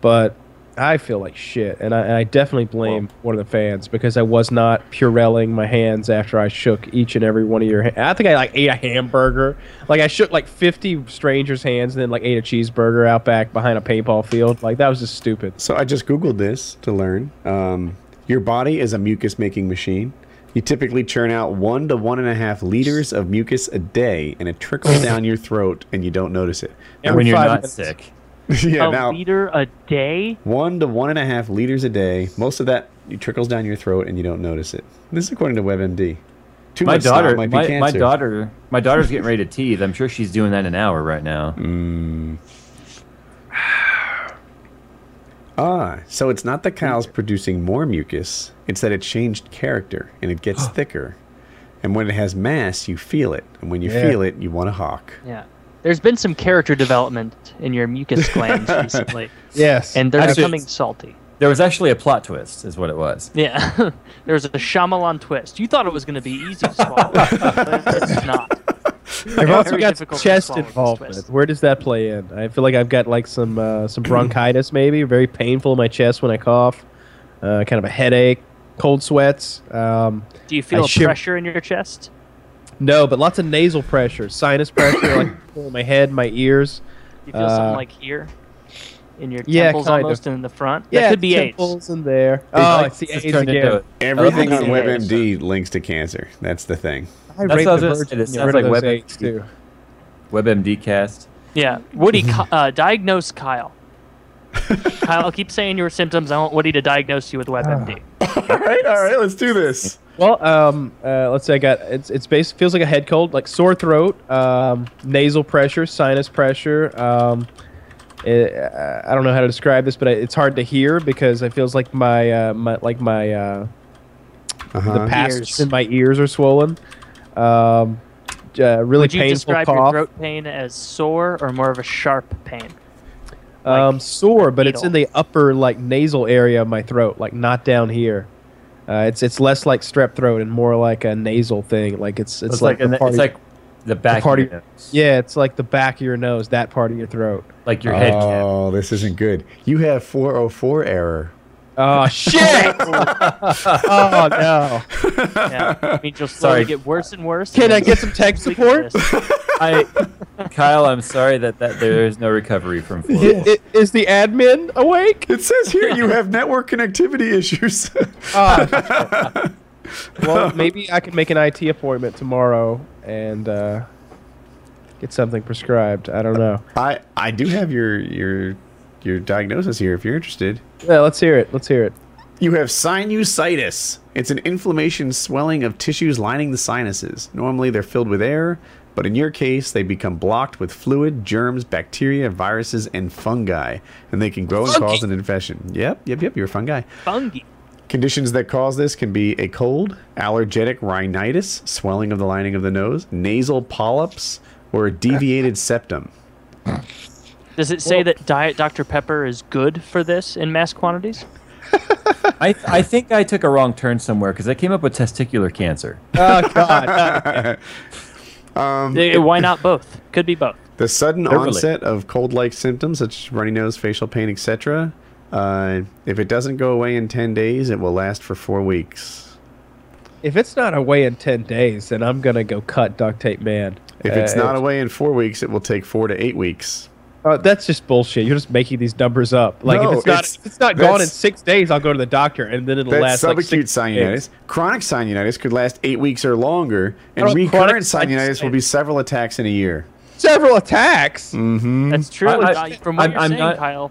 but I feel like shit, and I definitely blame one of the fans because I was not Purelling my hands after I shook each and every one of your hands. I think I like ate a hamburger. Like I shook like 50 strangers' hands and then like ate a cheeseburger out back behind a paintball field. Like that was just stupid. So I just Googled this to learn. Your body is a mucus-making machine. You typically churn out 1 to 1.5 liters of mucus a day, and it trickles down your throat, and you don't notice it. And when you're not sick. Yeah, a liter a day? 1 to 1.5 liters a day. Most of that trickles down your throat and you don't notice it. This is according to WebMD. My daughter's getting ready to teeth. I'm sure she's doing that in an hour right now. So it's not the cow's producing more mucus. It's that it changed character and it gets thicker. And when it has mass, you feel it. And when you feel it, you want to hawk. Yeah. There's been some character development in your mucus glands recently. Yes. And they're becoming salty. There was actually a plot twist, is what it was. Yeah. There was a Shyamalan twist. You thought it was going to be easy to swallow, but it's not. I've also got chest involvement. Where does that play in? I feel like I've got like some bronchitis maybe, very painful in my chest when I cough, kind of a headache, cold sweats. Do you feel pressure in your chest? No, but lots of nasal pressure, sinus pressure, like my head, my ears. You feel something like here, in your temples almost, and in the front. Yeah, that could be temples in there. Oh, it's the AIDS again. Everything on WebMD links to cancer. That's the thing. It sounds like WebMD too. WebMD cast. Yeah, Woody, diagnose Kyle. Kyle, keep saying your symptoms. I want Woody to diagnose you with WebMD. All right, let's do this. Well, let's say I got it feels like a head cold, like sore throat, nasal pressure, sinus pressure. I don't know how to describe this, but it's hard to hear because it feels like the passages in my ears are swollen. Really painful cough. Would you describe your throat pain as sore or more of a sharp pain? Sore, but it's in the upper nasal area of my throat, like not down here. It's less like strep throat and more like a nasal thing. Like it's like the back part of your nose. Yeah, it's like the back of your nose, that part of your throat. Like your head. Oh, this isn't good. You have 404 error. Oh shit! Oh no. Yeah, you'll slowly get worse and worse. Can I get some tech support? Kyle, I'm sorry that there is no recovery from Food Wars. Is the admin awake? It says here you have network connectivity issues. Well, maybe I can make an IT appointment tomorrow and get something prescribed. I don't know. I do have your diagnosis here if you're interested. Yeah, let's hear it. You have sinusitis. It's an inflammation swelling of tissues lining the sinuses. Normally they're filled with air, but in your case, they become blocked with fluid, germs, bacteria, viruses, and fungi, and they can grow and cause an infection. Yep, you're a fungi. Conditions that cause this can be a cold, allergic rhinitis, swelling of the lining of the nose, nasal polyps, or a deviated septum. Does it say that Diet Dr. Pepper is good for this in mass quantities? I think I took a wrong turn somewhere because I came up with testicular cancer. Oh, God. Why not both? Could be both. The sudden onset of cold-like symptoms such as runny nose, facial pain, etc. If it doesn't go away in 10 days, it will last for 4 weeks. If it's not away in 10 days, then I'm going to go cut Duct Tape Man. If it's not away in 4 weeks, it will take 4 to 8 weeks. That's just bullshit. You're just making these numbers up. Like, no, if it's not gone in 6 days, I'll go to the doctor, and then it'll last like 6 days. Subacute sinusitis. Chronic sinusitis could last 8 weeks or longer, and recurrent sinusitis will be several attacks in a year. Several attacks? Mm-hmm. That's true. From what you're saying, Kyle.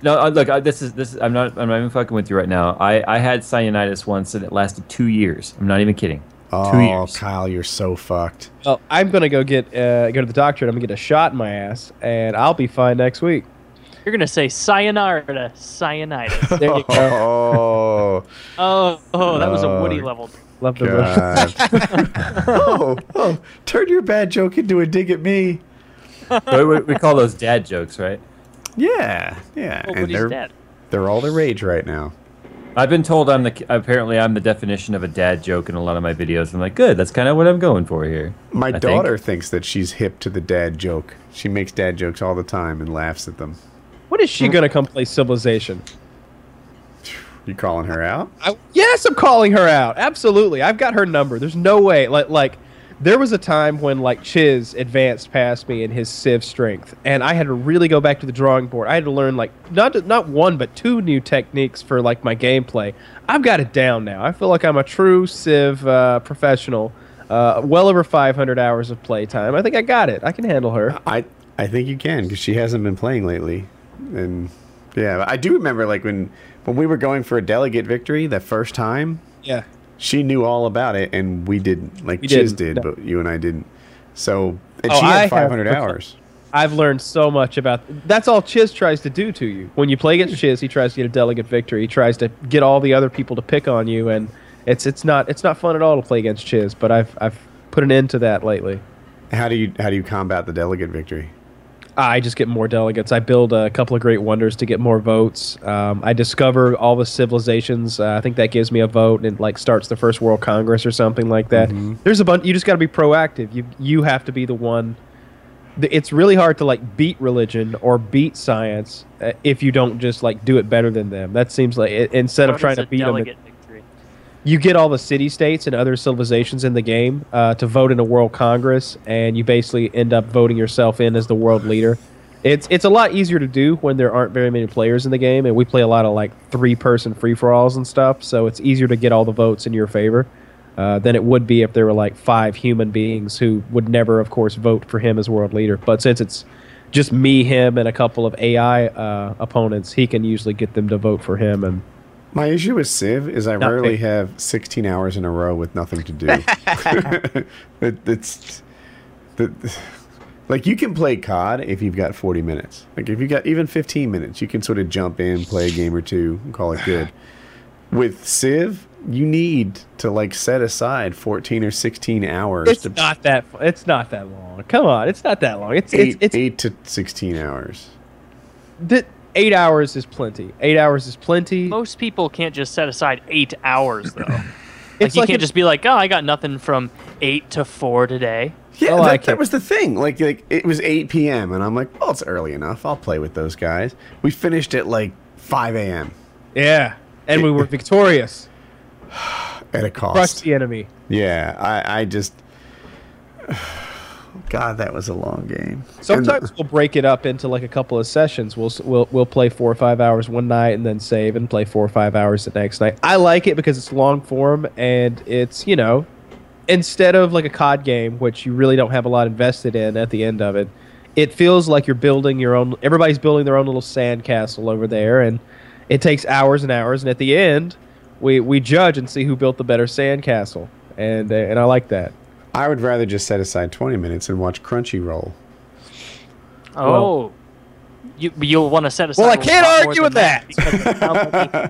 No, look, this is. I'm not even fucking with you right now. I had sinusitis once, and it lasted 2 years. I'm not even kidding. Oh, 2 years. Kyle, you're so fucked. Well, I'm gonna go to the doctor, and I'm gonna get a shot in my ass, and I'll be fine next week. You're gonna say sayonara to sinusitis. There you go. Oh, that was a Woody level. Love the oh, turn your bad joke into a dig at me. We call those dad jooks, right? Yeah, well, and they're all the rage right now. I've been told I'm the definition of a dad joke in a lot of my videos. I'm like, good, that's kind of what I'm going for here. My daughter thinks that she's hip to the dad joke. She makes dad jokes all the time and laughs at them. When is she going to come play Civilization? You calling her out? Yes, I'm calling her out. Absolutely. I've got her number. There's no way. Like there was a time when like Chiz advanced past me in his Civ strength, and I had to really go back to the drawing board. I had to learn like not one but two new techniques for like my gameplay. I've got it down now. I feel like I'm a true Civ professional. Well over 500 hours of playtime. I think I got it. I can handle her. I think you can because she hasn't been playing lately, and yeah, I do remember like when we were going for a delegate victory that first time. Yeah. She knew all about it, and we didn't. Like, Chiz did, no. But you and I didn't. So, and she had 500 hours. I've learned so much about... That's all Chiz tries to do to you. When you play against Chiz, he tries to get a delegate victory. He tries to get all the other people to pick on you, and it's not fun at all to play against Chiz, but I've put an end to that lately. How do you combat the delegate victory? I just get more delegates. I build a couple of great wonders to get more votes. I discover all the civilizations. I think that gives me a vote, and it like starts the first World Congress or something like that. Mm-hmm. There's a bunch. You just got to be proactive. You have to be the one. It's really hard to like beat religion or beat science if you don't just like do it better than them. That seems like it, instead of trying to beat them. You get all the city-states and other civilizations in the game to vote in a world congress, and you basically end up voting yourself in as the world leader. It's a lot easier to do when there aren't very many players in the game, and we play a lot of like three-person free-for-alls and stuff, so it's easier to get all the votes in your favor than it would be if there were like five human beings who would never, of course, vote for him as world leader. But since it's just me, him, and a couple of AI opponents, he can usually get them to vote for him, and... My issue with Civ is I rarely have 16 hours in a row with nothing to do. Like, you can play COD if you've got 40 minutes. Like, if you've got even 15 minutes, you can sort of jump in, play a game or two, and call it good. With Civ, you need to, like, set aside 14 or 16 hours. It's not that long. Come on, it's not that long. It's 8 to 16 hours. 8 hours is plenty. 8 hours is plenty. Most people can't just set aside 8 hours, though. you can't just be like, oh, I got nothing from 8 to 4 today. Yeah, that was the thing. Like it was 8 p.m., and I'm like, well, it's early enough. I'll play with those guys. We finished at, like, 5 a.m. Yeah, and we were victorious. At a cost. Crushed the enemy. Yeah, I just... God, that was a long game. Sometimes we'll break it up into like a couple of sessions. We'll play 4 or 5 hours one night and then save and play 4 or 5 hours the next night. I like it because it's long form and it's, you know, instead of like a COD game, which you really don't have a lot invested in at the end of it, it feels like you're building your own... Everybody's building their own little sandcastle over there, and it takes hours and hours, and at the end, we judge and see who built the better sandcastle, and I like that. I would rather just set aside 20 minutes and watch Crunchyroll. Oh. You'll want to set aside... Well, I can't argue with that!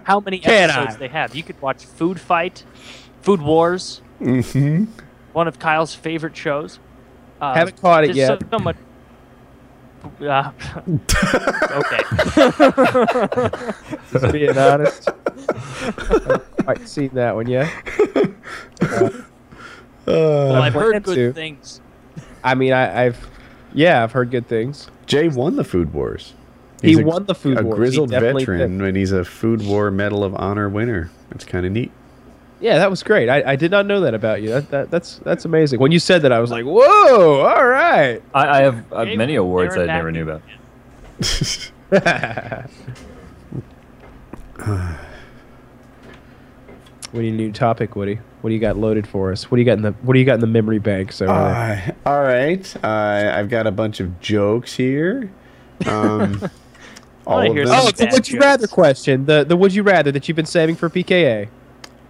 How many episodes they have. You could watch Food Fight, Food Wars, one of Kyle's favorite shows. Haven't caught it yet. So much. Okay. Just being honest. I haven't quite seen that one yet. Well, I've heard good things. I mean, I've heard good things. Jay won the Food Wars. He's he won the Food Wars. A grizzled veteran, and he's a Food War Medal of Honor winner. It's kind of neat. Yeah, that was great. I did not know that about you. That's amazing. When you said that, I was like, whoa, all right. I have many awards I never knew about. We need a new topic, Woody. What do you got loaded for us? What do you got in the memory banks over there? All right, I've got a bunch of jokes here. All of them. Oh, it's a would you rather question. The would you rather that you've been saving for PKA.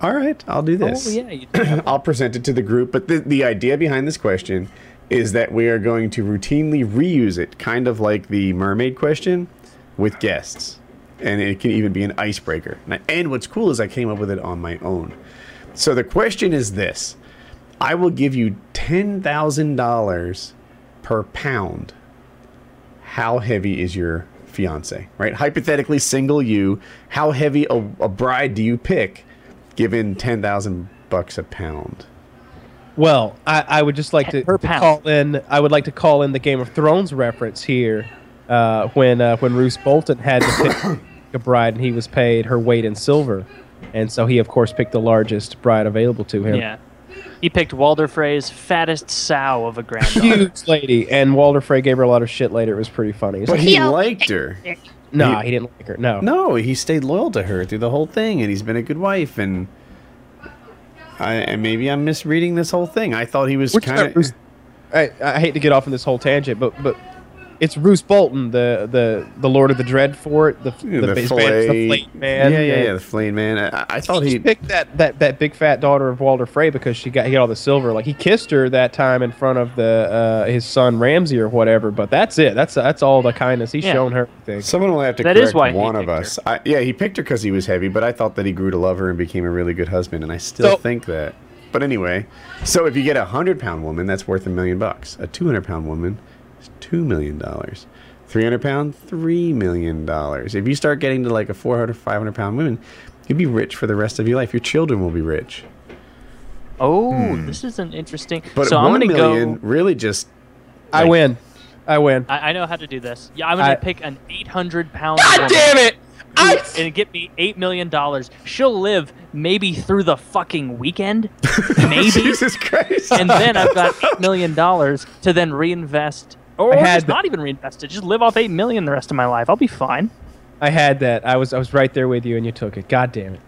All right, I'll do this. Oh, yeah, you do. I'll present it to the group. But the idea behind this question is that we are going to routinely reuse it, kind of like the mermaid question, with guests. And it can even be an icebreaker. And what's cool is I came up with it on my own. So the question is this. I will give you $10,000 per pound. How heavy is your fiance? Right? Hypothetically, single you. How heavy a bride do you pick? Given $10,000 a pound. Well, I would just like to call in. I would like to call in the Game of Thrones reference here, when Roose Bolton had to pick a bride and he was paid her weight in silver, and so he of course picked the largest bride available to him. Yeah, he picked Walder Frey's fattest sow of a granddaughter. Huge lady, and Walder Frey gave her a lot of shit later. It was pretty funny. But he liked her. No, he didn't like her. No. No, he stayed loyal to her through the whole thing, and he's been a good wife. And and maybe I'm misreading this whole thing. I thought he was kind of. I hate to get off on this whole tangent, but it's Roose Bolton, the Lord of the Dreadfort, the flayed man. Yeah, the flayed man. I thought he picked that big fat daughter of Walder Frey because he got all the silver. Like he kissed her that time in front of his son Ramsay or whatever. But that's it. That's all the kindness he's shown her. Someone will have to correct one of us. He picked her because he was heavy, but I thought that he grew to love her and became a really good husband, and I still think that. But anyway, so if you get a 100-pound woman, that's worth $1 million. A 200-pound woman. $2 million. 300-pound, $3 million. If you start getting to like a 400, 500-pound woman, you'll be rich for the rest of your life. Your children will be rich. Oh, This is an interesting. But so $1 million really just. Like, I win. I know how to do this. Yeah, I'm gonna pick an 800-pound. God damn it! And get me $8 million. She'll live maybe through the fucking weekend, maybe. Jesus Christ! And then I've got $8 million to then reinvest. Or not even reinvested. Just live off $8 million the rest of my life. I'll be fine. I had that. I was right there with you, and you took it. God damn it.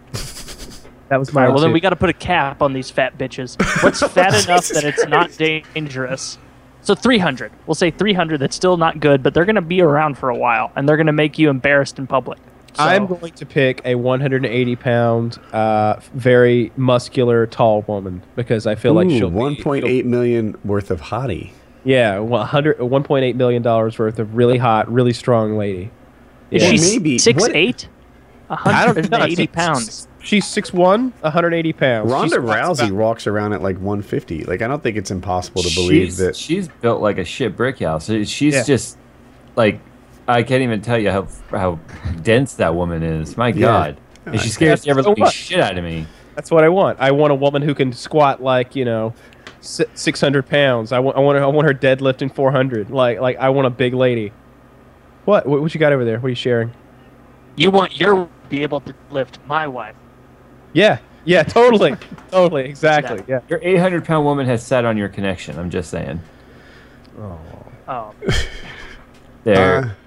That was my. Well, then we got to put a cap on these fat bitches. What's fat enough that it's not dangerous? So 300. We'll say 300. That's still not good, but they're going to be around for a while, and they're going to make you embarrassed in public. So. I'm going to pick a 180-pound, very muscular, tall woman because I feel like she'll be $1.8 million worth of hottie. Yeah, $1.8 million worth of really hot, really strong lady. Yeah. Is she 6'8"? 180 pounds. She's 6'1", 180 pounds. Ronda Rousey walks around at like 150. Like I don't think it's impossible to believe that she's built like a shit brick house. She's just like I can't even tell you how dense that woman is. My God, and she scares the everything shit out of me. That's what I want. I want a woman who can squat like 600 pounds. I want her deadlifting 400. Like I want a big lady. What you got over there? What are you sharing? You want your be able to lift my wife. Yeah, totally. Totally, exactly. Yeah. Your 800-pound woman has sat on your connection. I'm just saying. Oh. There.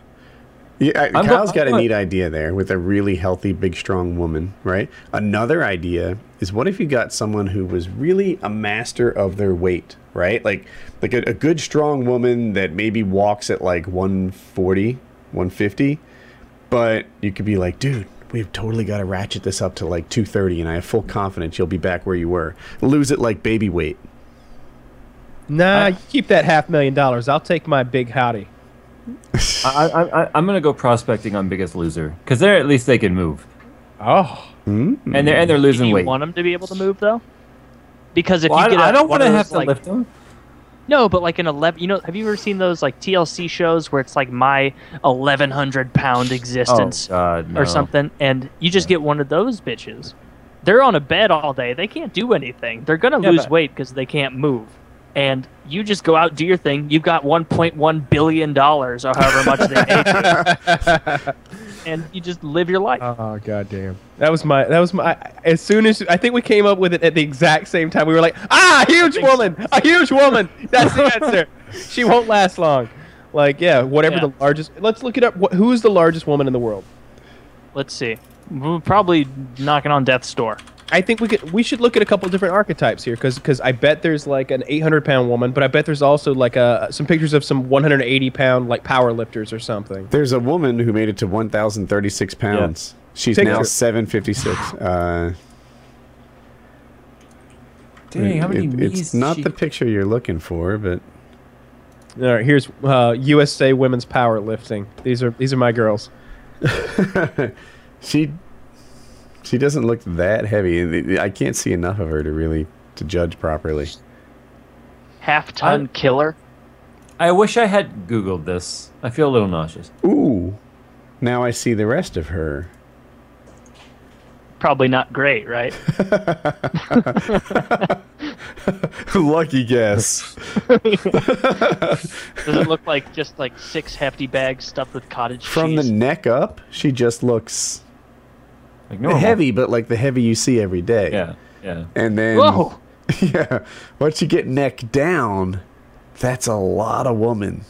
Yeah, Kyle's got a neat idea there with a really healthy, big, strong woman, right? Another idea is what if you got someone who was really a master of their weight, right? Like a good, strong woman that maybe walks at like 140, 150, but you could be like, dude, we've totally got to ratchet this up to like 230, and I have full confidence you'll be back where you were. Lose it like baby weight. Nah, you keep that $500,000. I'll take my big hottie. I'm gonna go prospecting on Biggest Loser because there at least they can move. Oh, and they're losing weight. Do you want them to be able to move though? Because if I don't want to have to lift them. No, but like an 11, you know, have you ever seen those like TLC shows where it's like my 1,100-pound existence no. or something? And you just get one of those bitches. They're on a bed all day. They can't do anything. They're going to lose weight because they can't move. And you just go out, do your thing. You've got $1.1 billion or however much they ate you. And you just live your life. Oh, goddamn. That was my. As soon as I think we came up with it at the exact same time, we were like, ah, a huge woman. That's the answer. She won't last long. Like, yeah, whatever the largest. Let's look it up. Who's the largest woman in the world? Let's see. We're probably knocking on death's door. I think we should look at a couple of different archetypes here, because I bet there's like an 800-pound woman, but I bet there's also like some pictures of some 180-pound like power lifters or something. There's a woman who made it to 1,036 pounds. Yeah. She's now 756. Dang, how many knees? It's not the picture you're looking for, but all right, here's USA women's power lifting. These are my girls. She doesn't look that heavy. I can't see enough of her to judge properly. Half-ton killer? I wish I had Googled this. I feel a little nauseous. Ooh. Now I see the rest of her. Probably not great, right? Lucky guess. Does it look like just like 6 hefty bags stuffed with cottage cheese? From the neck up, she just looks... like heavy, but like the heavy you see every day. Yeah, yeah. And then, whoa. Yeah, once you get neck down, that's a lot of woman.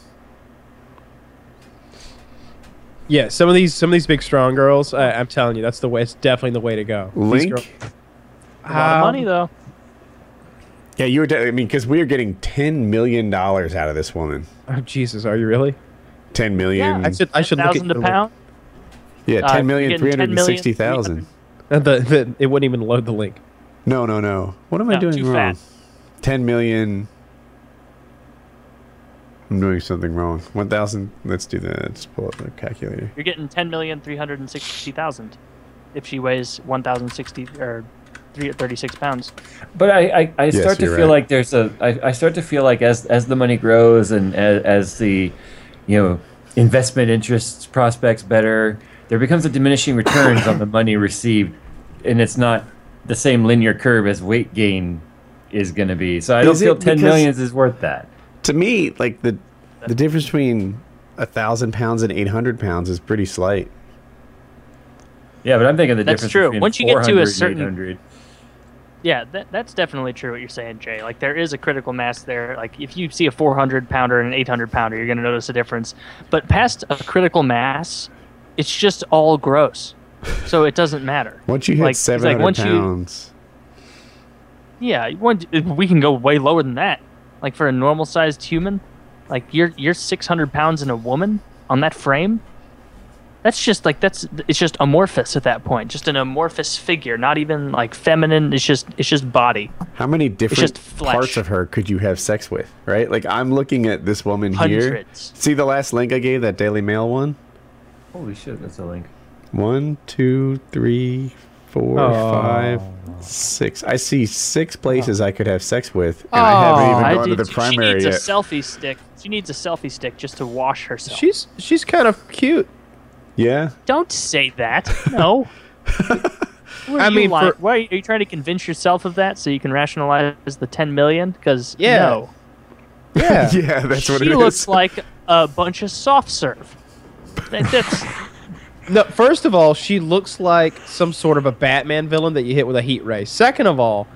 Yeah, some of these big strong girls, I'm telling you, that's the way. It's definitely the way to go. Link, a lot of money though. Yeah, you were. I mean, because we are getting $10 million out of this woman. Oh Jesus, are you really? 10 million. Yeah, I should look at the pound. Yeah, 10,360,000. It wouldn't even load the link. No. What am I doing wrong? 10 million. I'm doing something wrong. 1,000. Let's do that. Let's pull up the calculator. You're getting 10,360,000 if she weighs 1,060 or 336 pounds. But I yes, start to feel like there's a. I start to feel like as the money grows and as the, you know, investment interests prospects better. There becomes a diminishing returns on the money received, and it's not the same linear curve as weight gain is going to be. So I don't feel 10 millions is worth that. To me, like the difference between 1,000 pounds and 800 pounds is pretty slight. Yeah, but I'm thinking the difference between 400 and 800. That's true. Once you get to a certain... Yeah, that's definitely true what you're saying, Jay. Like, there is a critical mass there. Like, if you see a 400-pounder and an 800-pounder, you're going to notice a difference. But past a critical mass... it's just all gross, so it doesn't matter. Once you hit like, 700 like, pounds. We can go way lower than that. Like for a normal-sized human, like you're 600 pounds in a woman on that frame. That's just like it's just amorphous at that point. Just an amorphous figure, not even like feminine. It's just body. How many different parts of her could you have sex with? Right? Like I'm looking at this woman here. See the last link I gave, that Daily Mail one. Holy shit, that's a link. 1, 2, 3, 4, 5, 6. I see 6 places I could have sex with, and I haven't even gone to the primary yet. She needs a selfie stick. She needs a selfie stick just to wash herself. She's kind of cute. Yeah. Don't say that. No. Why are you trying to convince yourself of that so you can rationalize the 10 million? Because no. Yeah. Yeah, that's what it is. She looks like a bunch of soft serve. No, first of all, she looks like some sort of a Batman villain that you hit with a heat ray. Second of all,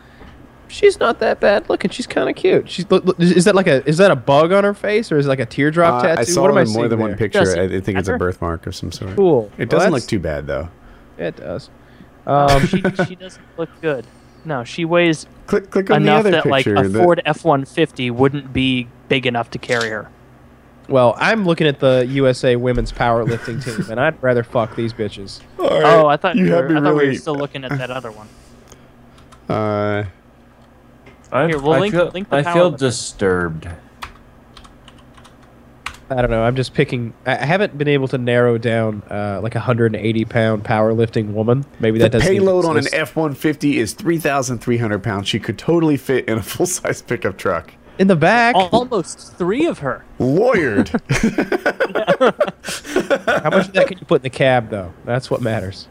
she's not that bad looking. She's kind of cute. Is that a bug on her face, or is it like a teardrop tattoo? I saw what am I seeing more than there? One picture. I think it's a birthmark of some sort. Cool. It doesn't look too bad though. It does. She doesn't look good. No, she weighs click on enough the other that picture, like a Ford F-150 wouldn't be big enough to carry her. Well, I'm looking at the USA women's powerlifting team, and I'd rather fuck these bitches. Right. Oh, I thought we were still looking at that other one. I feel disturbed. I don't know. I'm just picking. I haven't been able to narrow down like a 180-pound powerlifting woman. Maybe that doesn't. The payload on an F-150 is 3,300 pounds. She could totally fit in a full-size pickup truck. In the back. Almost three of her. Lawyered. How much of that can you put in the cab, though? That's what matters.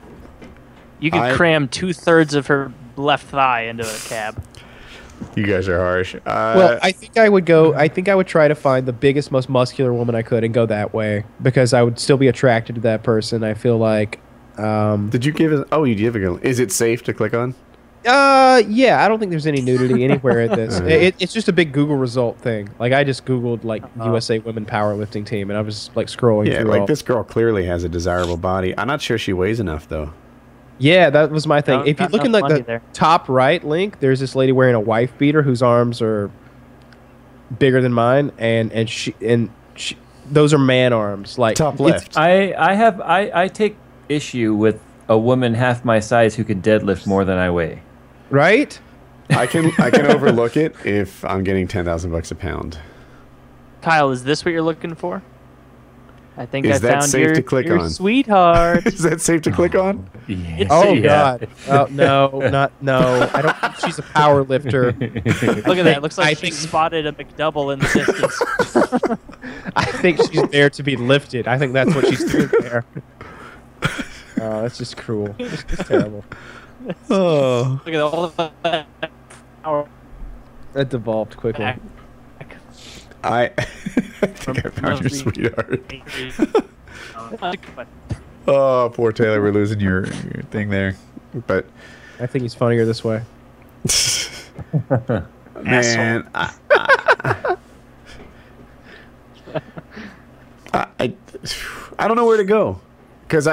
You could cram 2/3 of her left thigh into a cab. You guys are harsh. Well, I think I would go. I think I would try to find the biggest, most muscular woman I could and go that way because I would still be attracted to that person. I feel like. Did you give it? Oh, you did. Is it safe to click on? Yeah. I don't think there's any nudity anywhere in this. It's just a big Google result thing. Like I just Googled like USA Women Powerlifting Team, and I was like scrolling. Yeah, like this girl clearly has a desirable body. I'm not sure she weighs enough though. Yeah, that was my thing. No, if you look in like the top right link, there's this lady wearing a wife beater whose arms are bigger than mine, and she, those are man arms. Like top left. I take issue with a woman half my size who can deadlift more than I weigh. Right? I can overlook it if I'm getting $10,000 a pound. Kyle, is this what you're looking for? I think I found your sweetheart. Is that safe to click on? Yeah. Oh yeah. God! Oh, no! I don't. She's a power lifter. Look at that! It looks like she spotted a McDouble in the distance. I think she's there to be lifted. I think that's what she's doing there. Oh, that's just cruel. It's just terrible. Oh! Look at all that power. That devolved quickly. I think I found your sweetheart. Oh, poor Taylor, we're losing your thing there. But I think he's funnier this way. Man, I don't know where to go because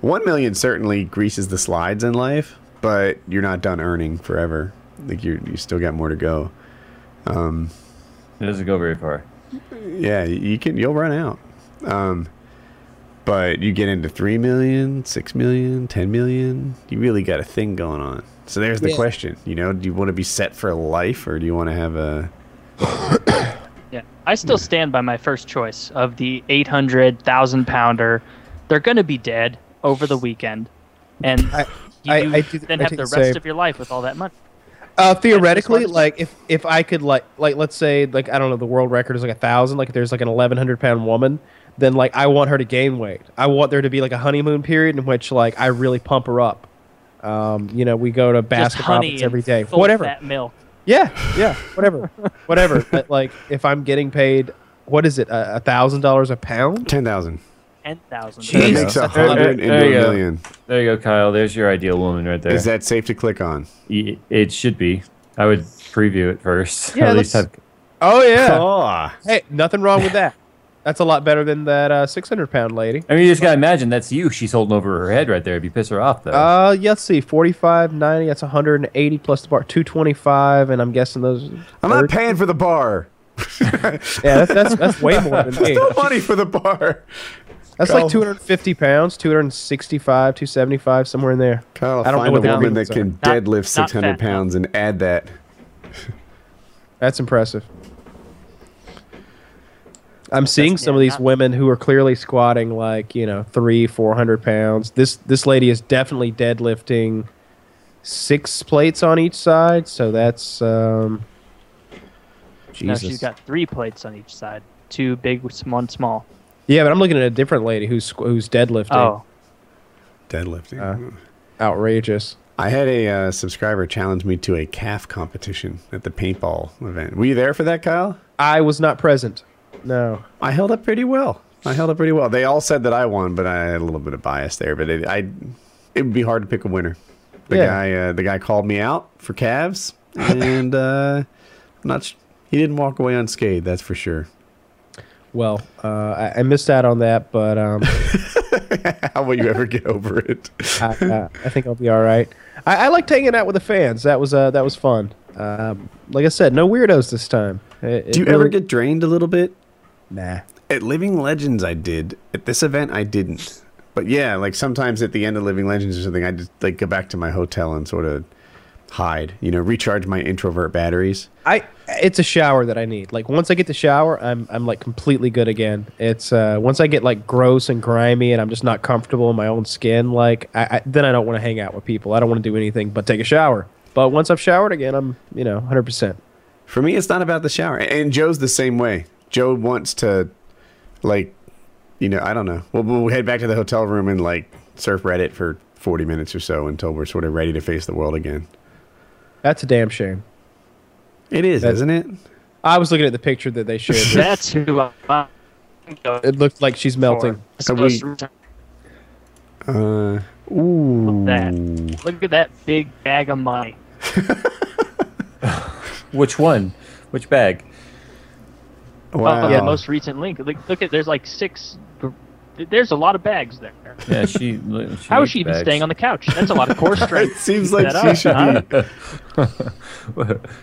1 million certainly greases the slides in life, but you're not done earning forever. Like you still got more to go. It doesn't go very far. Yeah, you'll run out. But you get into 3 million, 6 million, 10 million, you really got a thing going on. So there's the question, you know, do you want to be set for life or do you want to have a Yeah, I still stand by my first choice of the 800,000 pounder. They're going to be dead over the weekend. And you then have the rest of your life with all that money. Theoretically, like if I could like let's say like I don't know the world record is like 1,000, like if there's like an 1,100 pound woman, then like I want her to gain weight. I want there to be like a honeymoon period in which like I really pump her up. You know, we go to basket hoppers every day, whatever. Fat milk. Yeah, whatever, whatever. But like if I'm getting paid, what is it, $1,000 a pound? 10,000. 10,000. That makes 100 into a million. There you go, Kyle. There's your ideal woman right there. Is that safe to click on? It should be. I would preview it first. Yeah, at least have... Oh, yeah. Oh. Hey, nothing wrong with that. That's a lot better than that 600-pound lady. I mean, you just got to imagine that's you. She's holding over her head right there. If you piss her off, though. Yeah, let's see. 45, 90, that's 180 plus the bar. 225, and I'm guessing those... I'm not paying for the bar. Yeah, that's way more than me. Still money for the bar. That's Kyle, like 250 pounds, 265, 275, somewhere in there. Kyle, I don't know what the woman that can deadlift 600 pounds and add that. That's impressive. I'm seeing some of these women who are clearly squatting like, you know, 300-400 pounds. This lady is definitely deadlifting 6 plates on each side, so that's Jesus. No, she's got 3 plates on each side, 2 big, 1 small. Yeah, but I'm looking at a different lady who's deadlifting. Oh, deadlifting! Outrageous. I had a subscriber challenge me to a calf competition at the paintball event. Were you there for that, Kyle? I was not present. No, I held up pretty well. They all said that I won, but I had a little bit of bias there. But it would be hard to pick a winner. The guy called me out for calves, and he didn't walk away unscathed. That's for sure. Well, I missed out on that, but... How will you ever get over it? I think I'll be all right. I liked hanging out with the fans. That was fun. Like I said, no weirdos this time. Do you ever get drained a little bit? Nah. At Living Legends, I did. At this event, I didn't. But yeah, like sometimes at the end of Living Legends or something, I just like go back to my hotel and sort of... hide, you know, recharge my introvert batteries. It's a shower that I need. Like once I get the shower, I'm like completely good again. It's once I get like gross and grimy and I'm just not comfortable in my own skin, like then I don't want to hang out with people. I don't want to do anything but take a shower. But once I've showered again, I'm 100%. For me, it's not about the shower. And Joe's the same way. Joe wants to, like, you know, I don't know. We'll head back to the hotel room and, like, surf Reddit for 40 minutes or so until we're sort of ready to face the world again. That's a damn shame. It is, isn't it? I was looking at the picture that they shared. That's who I... It looked like she's melting. We, ooh. Look at that. Look at that big bag of money. Which one? Which bag? Wow. The most recent link. Look at, there's like six. There's a lot of bags there. Yeah, she how is she even staying on the couch? That's a lot of core strength. It seems like she should be.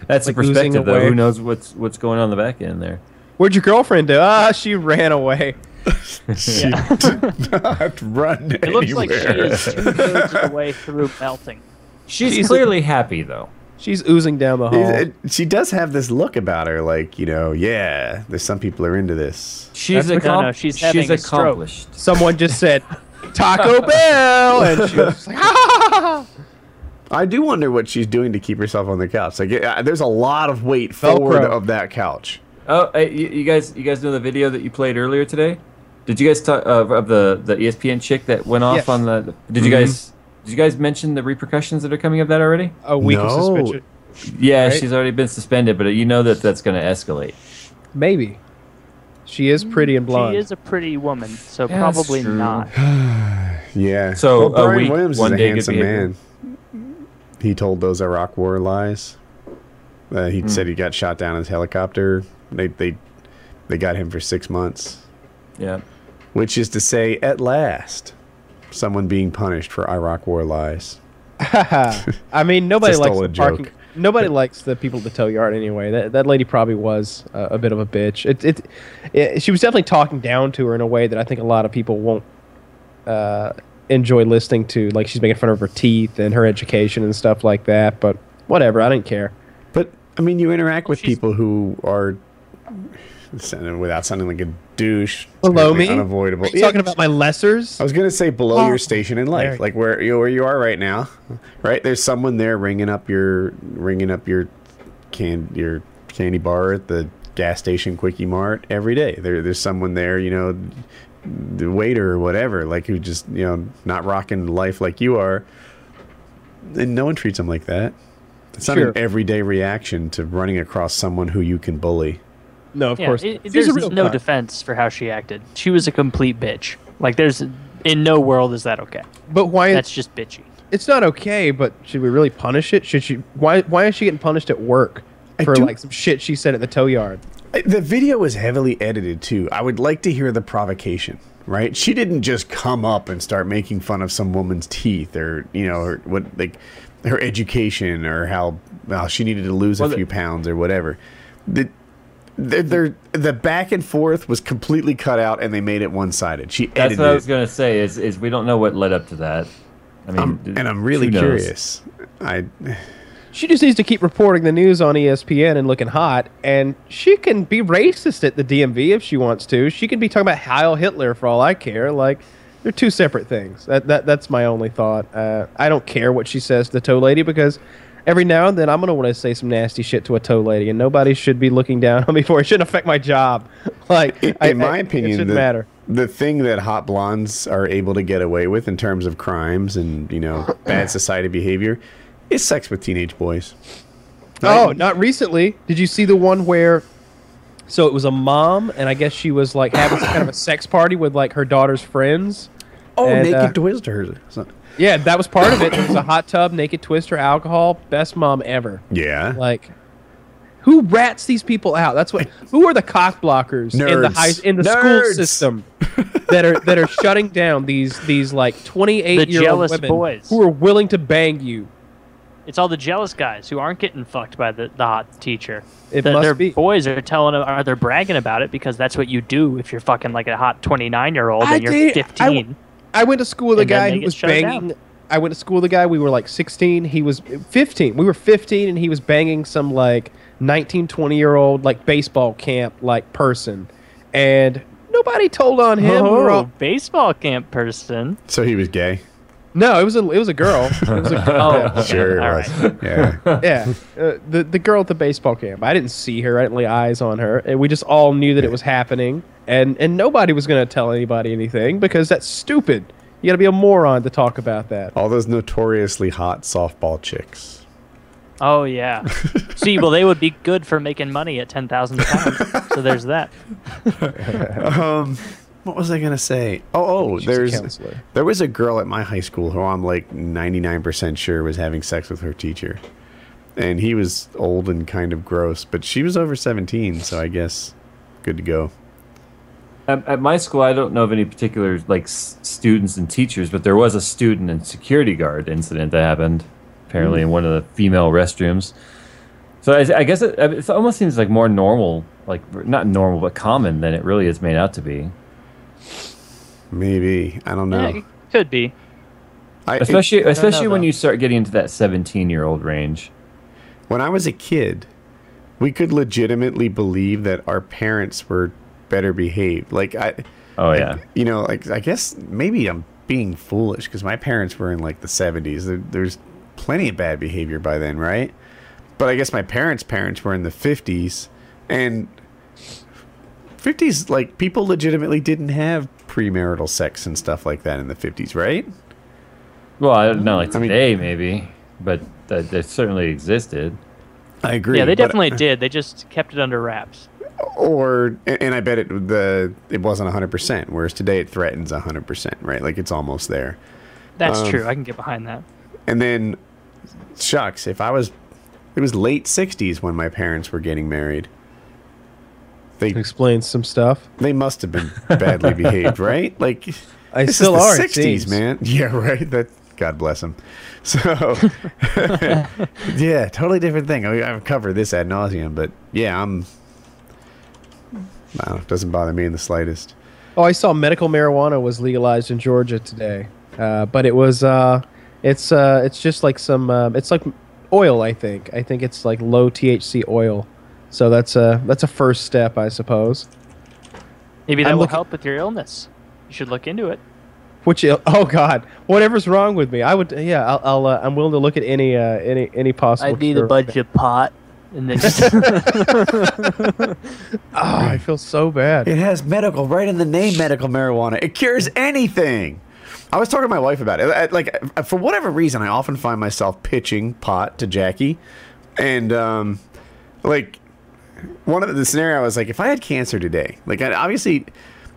That's like a perspective, though. Who knows what's going on in the back end there? Where'd your girlfriend do? Ah, she ran away. She did not run anywhere. It looks like she is 2/3 of the way through melting. She's clearly happy, though. She's oozing down the hall. She does have this look about her, like, you know, yeah, there's some people are into this. She's accomplished. Stroke. Someone just said, Taco Bell! And she was like, ah! I do wonder what she's doing to keep herself on the couch. Like, there's a lot of weight forward of that couch. Oh, hey, you guys know the video that you played earlier today? Did you guys talk of the ESPN chick that went off on the... Did you guys... Did you guys mention the repercussions that are coming of that already? A week of suspension. Yeah, right? She's already been suspended, but you know that that's going to escalate. Maybe. She is pretty and blonde. She is a pretty woman, so yeah, probably not. Yeah. So well, Brian Williams is a handsome man. He told those Iraq war lies. He said he got shot down in his helicopter. They got him for 6 months. Yeah. Which is to say, at last... someone being punished for Iraq war lies. I mean, nobody likes the parking. Joke. Nobody likes the people at the tow yard anyway. That lady probably was a bit of a bitch. She was definitely talking down to her in a way that I think a lot of people won't enjoy listening to. Like, she's making fun of her teeth and her education and stuff like that. But whatever, I didn't care. But I mean, you interact with people who are. Without sounding like a douche. Below me? Unavoidable. Are you talking about my lessers? I was going to say below your station in life, like where you are right now, right? There's someone there ringing up your candy bar at the gas station Quickie Mart every day. There's someone there, you know, the waiter or whatever, like who just, you know, not rocking life like you are. And no one treats them like that. It's not an everyday reaction to running across someone who you can bully. No, of course. There's no defense for how she acted. She was a complete bitch. Like, there's... In no world is that okay. But why... That's just bitchy. It's not okay, but should we really punish it? Should she... Why is she getting punished at work for, like, some shit she said at the tow yard? The video was heavily edited, too. I would like to hear the provocation, right? She didn't just come up and start making fun of some woman's teeth or, you know, or what, like, her education or how she needed to lose a few pounds or whatever. The back and forth was completely cut out, and they made it one-sided. She edited it. That's what I was going to say, is we don't know what led up to that. I mean, I'm really curious. She just needs to keep reporting the news on ESPN and looking hot, and she can be racist at the DMV if she wants to. She can be talking about Heil Hitler for all I care. Like, they're two separate things. That's my only thought. I don't care what she says to the tow lady, because... every now and then, I'm going to want to say some nasty shit to a tow lady, and nobody should be looking down on me for it. It shouldn't affect my job. Like, in my opinion, it shouldn't matter. The thing that hot blondes are able to get away with in terms of crimes and, you know, bad society behavior is sex with teenage boys. Not recently. Did you see the one where... So it was a mom, and I guess she was, like, having some kind of a sex party with, like, her daughter's friends. Oh, and, naked Twister. Yeah, that was part of it. It was a hot tub, naked twister, alcohol. Best mom ever. Yeah. Like, who rats these people out? That's what. Who are the cock blockers in the school system that are shutting down these like 28-year-old women boys who are willing to bang you? It's all the jealous guys who aren't getting fucked by the hot teacher. Their boys are telling them, they're bragging about it because that's what you do if you're fucking like a hot 29-year-old and you're 15. I went to school with a guy who was banging. I went to school with a guy. We were like 16. He was 15. We were 15, and he was banging some like 19, 20-year-old like baseball camp like person, and nobody told on him. Oh, baseball camp person. So he was gay. No, it was a girl. It was a girl. Oh, sure. All right. Yeah. The girl at the baseball camp. I didn't see her. I didn't lay eyes on her. And we just all knew that it was happening, and nobody was going to tell anybody anything because that's stupid. You got to be a moron to talk about that. All those notoriously hot softball chicks. Oh yeah. See, well, they would be good for making money at £10,000. So there's that. What was I going to say? Oh, there was a girl at my high school who I'm like 99% sure was having sex with her teacher. And he was old and kind of gross, but she was over 17, so I guess good to go. At my school, I don't know of any particular like students and teachers, but there was a student and security guard incident that happened, apparently, in one of the female restrooms. So I guess it almost seems like more normal, like not normal, but common than it really is made out to be. Maybe. I don't know. Yeah, it could be. Especially when you start getting into that 17-year-old range. When I was a kid, we could legitimately believe that our parents were better behaved. Like I guess maybe I'm being foolish because my parents were in like the 70s. There's plenty of bad behavior by then, right? But I guess my parents' were in the 50s, and 50s, like, people legitimately didn't have premarital sex and stuff like that in the 50s, right? Well, I don't know, like today, maybe, but that certainly existed. I agree. Yeah, they definitely did. They just kept it under wraps. And I bet it wasn't 100%, whereas today it threatens 100%, right? Like, it's almost there. That's true. I can get behind that. And then, shucks, it was late 60s when my parents were getting married. They explained some stuff. They must have been badly behaved, right? Like I still are. 60s, man. Yeah, right. That God bless them. So yeah, totally different thing. I've covered this ad nauseum, but yeah, it doesn't bother me in the slightest. Oh, I saw medical marijuana was legalized in Georgia today, but it was it's just like some it's like oil. I think it's like low THC oil. So that's a first step, I suppose. Maybe that will help with your illness. You should look into it. Oh God, whatever's wrong with me, I would. Yeah, I'm willing to look at any possible. I'd need a bunch of pot. And then I feel so bad. It has medical right in the name, medical marijuana. It cures anything. I was talking to my wife about it. Like for whatever reason, I often find myself pitching pot to Jackie, and like. One of the scenario was like, if I had cancer today, like obviously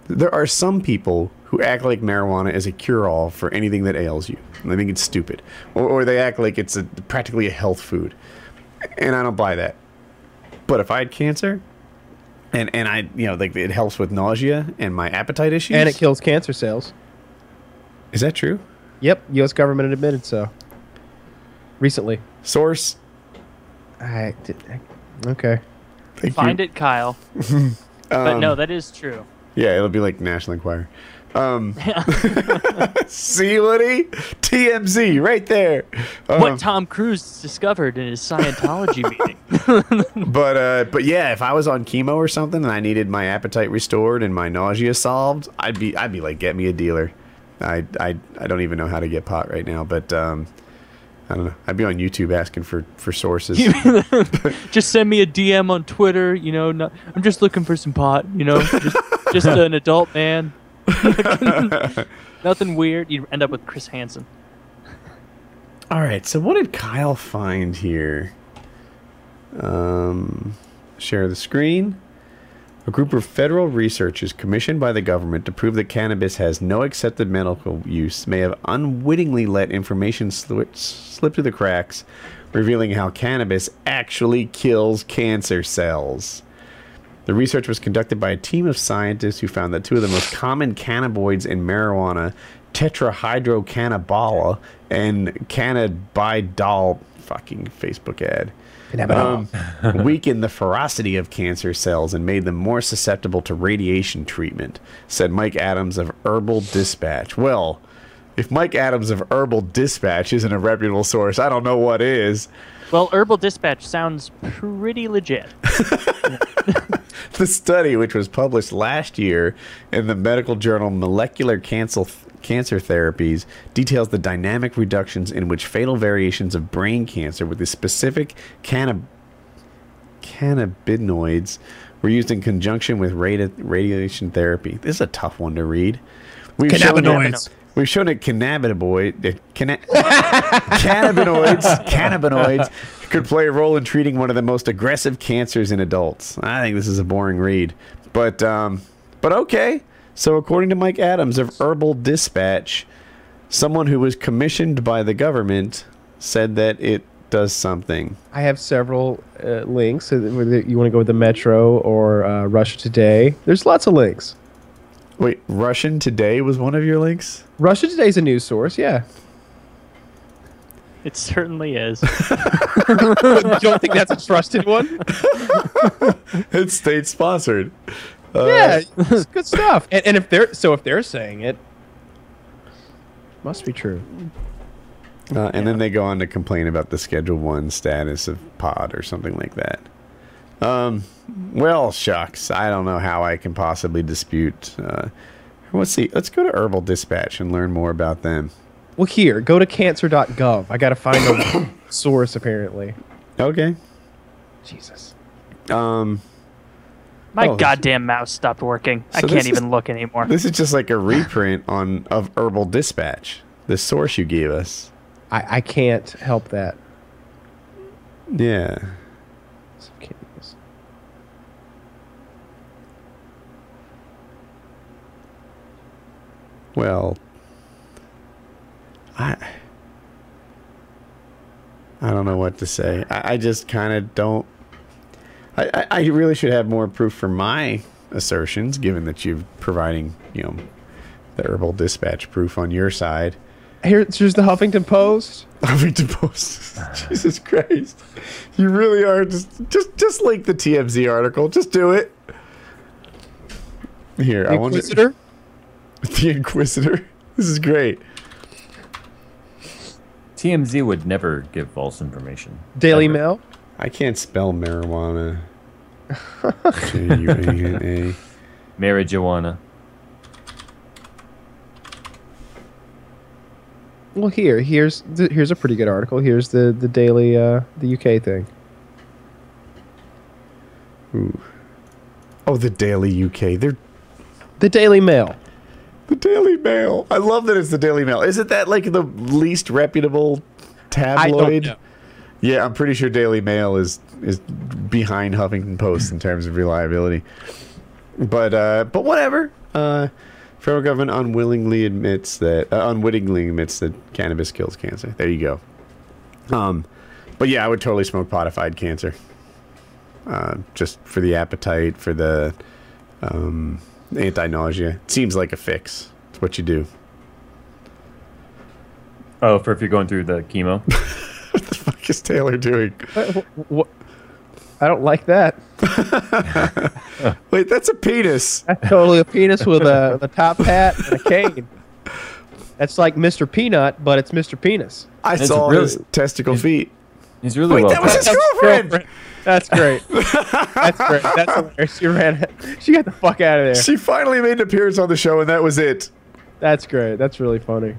there are some people who act like marijuana is a cure-all for anything that ails you. And I think it's stupid, or they act like it's practically a health food, and I don't buy that. But if I had cancer, and I, you know, like it helps with nausea and my appetite issues, and it kills cancer cells. Is that true? Yep, U.S. government admitted so. Recently. Source. Okay. Find it, Kyle. But no, that is true. Yeah, it'll be like National Enquirer. See, Woody? TMZ, right there. What Tom Cruise discovered in his Scientology meeting. But yeah, if I was on chemo or something and I needed my appetite restored and my nausea solved, I'd be like, get me a dealer. I don't even know how to get pot right now, but. I don't know. I'd be on YouTube asking for sources. Just send me a DM on Twitter. You know, I'm just looking for some pot. You know, just an adult man. Nothing weird. You'd end up with Chris Hansen. All right. So what did Kyle find here? Share the screen. A group of federal researchers commissioned by the government to prove that cannabis has no accepted medical use may have unwittingly let information slip through the cracks, revealing how cannabis actually kills cancer cells. The research was conducted by a team of scientists who found that two of the most common cannabinoids in marijuana, tetrahydrocannabidiol and cannabidiol, fucking Facebook ad, weakened the ferocity of cancer cells and made them more susceptible to radiation treatment, said Mike Adams of Herbal Dispatch. Well, if Mike Adams of Herbal Dispatch isn't a reputable source, I don't know what is. Well, Herbal Dispatch sounds pretty legit. The study, which was published last year in the medical journal Molecular Cancer cancer therapies, details the dynamic reductions in which fatal variations of brain cancer with the specific cannabinoids were used in conjunction with radiation therapy. This is a tough one to read. Cannabinoids. We've shown it cannabinoids could play a role in treating one of the most aggressive cancers in adults. I think this is a boring read, but okay. So according to Mike Adams of Herbal Dispatch, someone who was commissioned by the government said that it does something. I have several links. Whether you want to go with the Metro or Russia Today, there's lots of links. Wait, Russian Today was one of your links? Russia Today's a news source, yeah. It certainly is. You don't think that's a trusted one? It's state sponsored. Yeah, it's good stuff. And if they're saying it, must be true. And then they go on to complain about the Schedule 1 status of pod or something like that. Well, shucks. I don't know how I can possibly dispute. Let's see. Let's go to Herbal Dispatch and learn more about them. Well, here. Go to cancer.gov. I got to find a source, apparently. Okay. Jesus. My goddamn mouse stopped working. So I can't even look anymore. This is just like a reprint of Herbal Dispatch, the source you gave us. I can't help that. Yeah. Well, I don't know what to say. I just kind of don't. I really should have more proof for my assertions, given that you're providing, the Herbal Dispatch proof on your side. Here's the Huffington Post. Huffington Post. Jesus Christ, you really are just like the TMZ article. Just do it. Here, I want to. The Inquisitor. This is great. TMZ would never give false information. Daily Mail. I can't spell marijuana. J-U-A-N-A. Marijuana. Well, here's a pretty good article. Here's the daily the UK thing. Ooh. Oh, the Daily UK. They're the Daily Mail. The Daily Mail. I love that it's the Daily Mail. Isn't that like the least reputable tabloid? I don't know. Yeah, I'm pretty sure Daily Mail is behind Huffington Post in terms of reliability. But whatever. Federal government unwittingly admits that cannabis kills cancer. There you go. But yeah, I would totally smoke pot-ified cancer. Just for the appetite, for the anti-nausea. It seems like a fix. It's what you do. Oh, for if you're going through the chemo? What the fuck is Taylor doing? What? I don't like that. Wait, that's a penis. That's totally a penis with a top hat and a cane. That's like Mr. Peanut, but it's Mr. Penis. I saw his testicle feet. He's really Wait, well that was his girlfriend! That's great. That's great. That's hilarious. She ran. She got the fuck out of there. She finally made an appearance on the show, and that was it. That's great. That's really funny.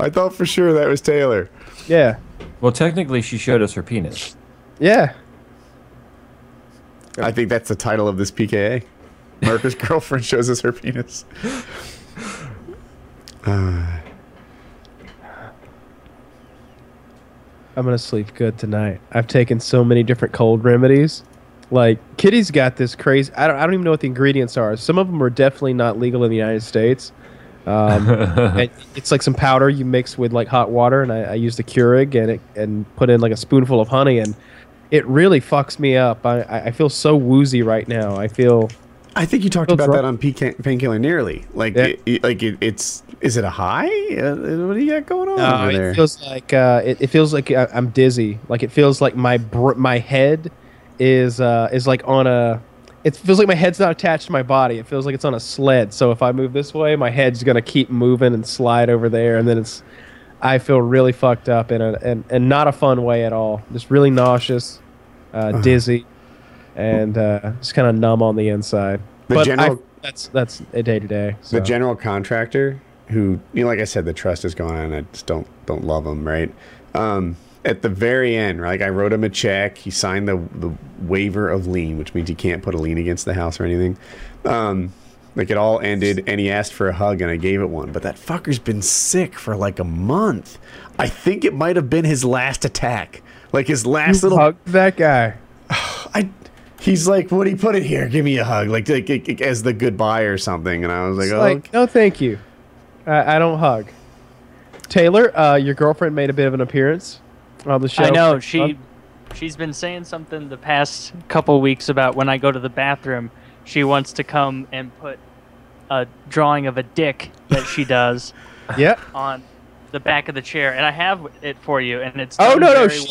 I thought for sure that was Taylor. Yeah. Well, technically, she showed us her penis. Yeah. I think that's the title of this PKA. Marcus' girlfriend shows us her penis. I'm going to sleep good tonight. I've taken so many different cold remedies. Like, Kitty's got this crazy... I don't even know what the ingredients are. Some of them are definitely not legal in the United States. It's like some powder you mix with, like, hot water, and I use the Keurig and put in, like, a spoonful of honey, and it really fucks me up. I feel so woozy right now. I think you talked about drunk. That on Painkiller Nearly. Like, yeah. It's... Is it a high? What do you got going on over there? It feels like I'm dizzy. Like it feels like my head is like on a. It feels like my head's not attached to my body. It feels like it's on a sled. So if I move this way, my head's gonna keep moving and slide over there, and then it's. I feel really fucked up and not a fun way at all. Just really nauseous, dizzy, and just kind of numb on the inside. The general that's a day to day. The general contractor, who, you know, like I said, the trust is gone, and I just don't love him, right? At the very end, right, I wrote him a check. He signed the waiver of lien, which means he can't put a lien against the house or anything. Like, it all ended, and he asked for a hug, and I gave it one. But that fucker's been sick for like a month. I think it might have been his last attack. Like, his last little... Hug that guy. He's like, what do you put it here? Give me a hug. Like as the goodbye or something. And I was like, oh. Like, no, thank you. I don't hug. Taylor, your girlfriend made a bit of an appearance on the show. I know. She's been saying something the past couple weeks about when I go to the bathroom, she wants to come and put a drawing of a dick that she does on the back of the chair. And I have it for you, and it's she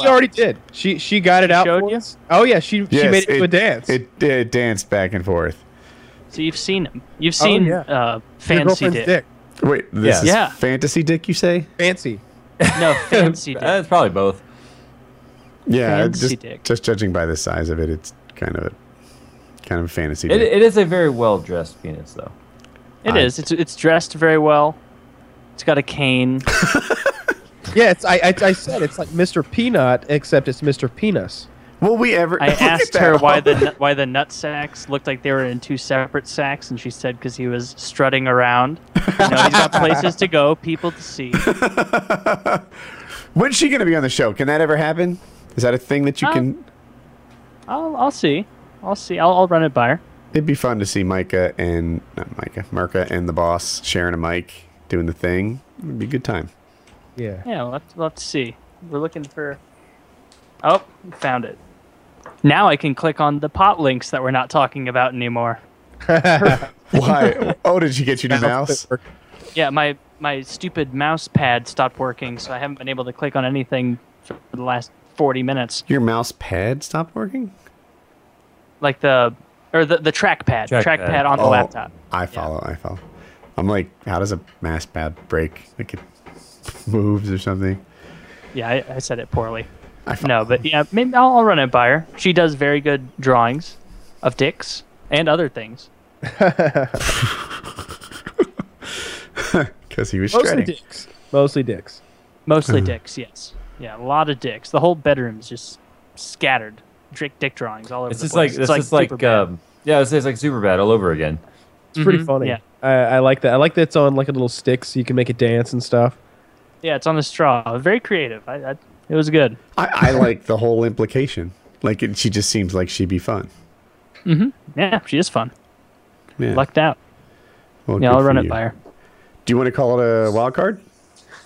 already did. She got it out for us. Oh yeah, she made it to a dance. It danced back and forth. So you've seen him. You've seen fancy dick. Wait, this is fantasy dick, you say? Fancy. No, fancy dick. It's probably both. Yeah, fancy dick. Just judging by the size of it, it's kind of a fantasy dick. It is a very well dressed penis, though. It is. It's dressed very well. It's got a cane. Yeah, I said it's like Mr. Peanut, except it's Mr. Penis. Will we ever? I asked her why the nut sacks looked like they were in two separate sacks, and she said because he was strutting around. You know, he's got places to go, people to see. When's she gonna be on the show? Can that ever happen? Is that a thing that you can? I'll see. I'll see. I'll run it by her. It'd be fun to see Marka and the boss sharing a mic, doing the thing. It'd be a good time. Yeah. Yeah, we'll have to see. We're looking for... Oh, found it. Now I can click on the pot links that we're not talking about anymore. Why? Oh, did you get your new mouse? Yeah, my stupid mouse pad stopped working, so I haven't been able to click on anything for the last 40 minutes. Your mouse pad stopped working? Like the trackpad. Trackpad on the laptop. I follow. I'm like, how does a mouse pad break? Like, it moves or something. Yeah, I said it poorly. No, but yeah, maybe I'll run it by her. She does very good drawings of dicks and other things. Because he was mostly dicks. Mostly dicks. Yes. Yeah, a lot of dicks. The whole bedroom is just scattered. Dick drawings all over the place. It's like Superbad all over again. It's pretty funny. Yeah. I like that. I like that it's on like a little stick, so you can make it dance and stuff. Yeah, it's on the straw. Very creative. It was good. I like the whole implication. Like, she just seems like she'd be fun. Mm-hmm. Yeah, she is fun. Yeah. Lucked out. Well, yeah, I'll run it by her. Do you want to call it a wild card?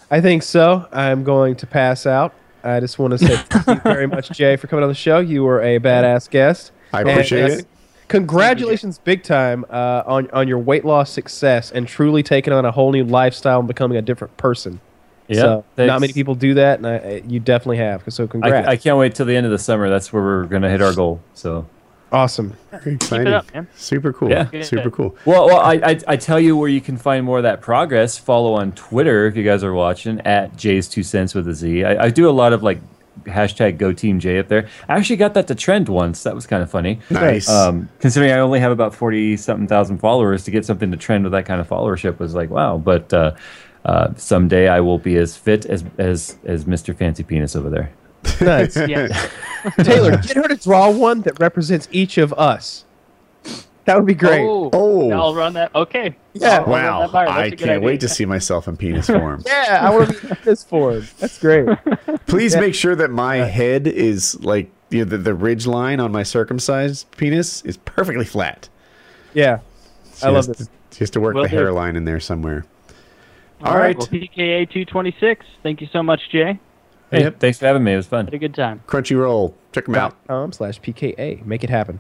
I think so. I'm going to pass out. I just want to say thank you very much, Jay, for coming on the show. You were a badass guest. I appreciate it. Congratulations big time on your weight loss success and truly taking on a whole new lifestyle and becoming a different person. Yeah, so not many people do that, and you definitely have. So congrats! I can't wait till the end of the summer. That's where we're gonna hit our goal. So awesome! Exciting. Keep it up, man. Super cool. Yeah, super cool. Well, I tell you where you can find more of that progress. Follow on Twitter if you guys are watching at Jay's2cents with a Z. I do a lot of like hashtag Go Team Jay up there. I actually got that to trend once. That was kind of funny. Nice. Considering I only have about 40-something thousand followers, to get something to trend with that kind of followership was like wow. But someday I will be as fit as Mr. Fancy Penis over there. Nice. Yeah. Taylor, get her to draw one that represents each of us. That would be great. Oh. I'll run that. Okay. Yeah. Wow. I can't wait to see myself in penis form. Yeah, I want to be in penis form. That's great. Please make sure that my head is like the ridge line on my circumcised penis is perfectly flat. Yeah. I love this. She has to work the hairline in there somewhere. All right. Well, PKA 226. Thank you so much, Jay. Hey, thanks for having me. It was fun. Had a good time. Crunchyroll. Check them out. .com/PKA. Make it happen.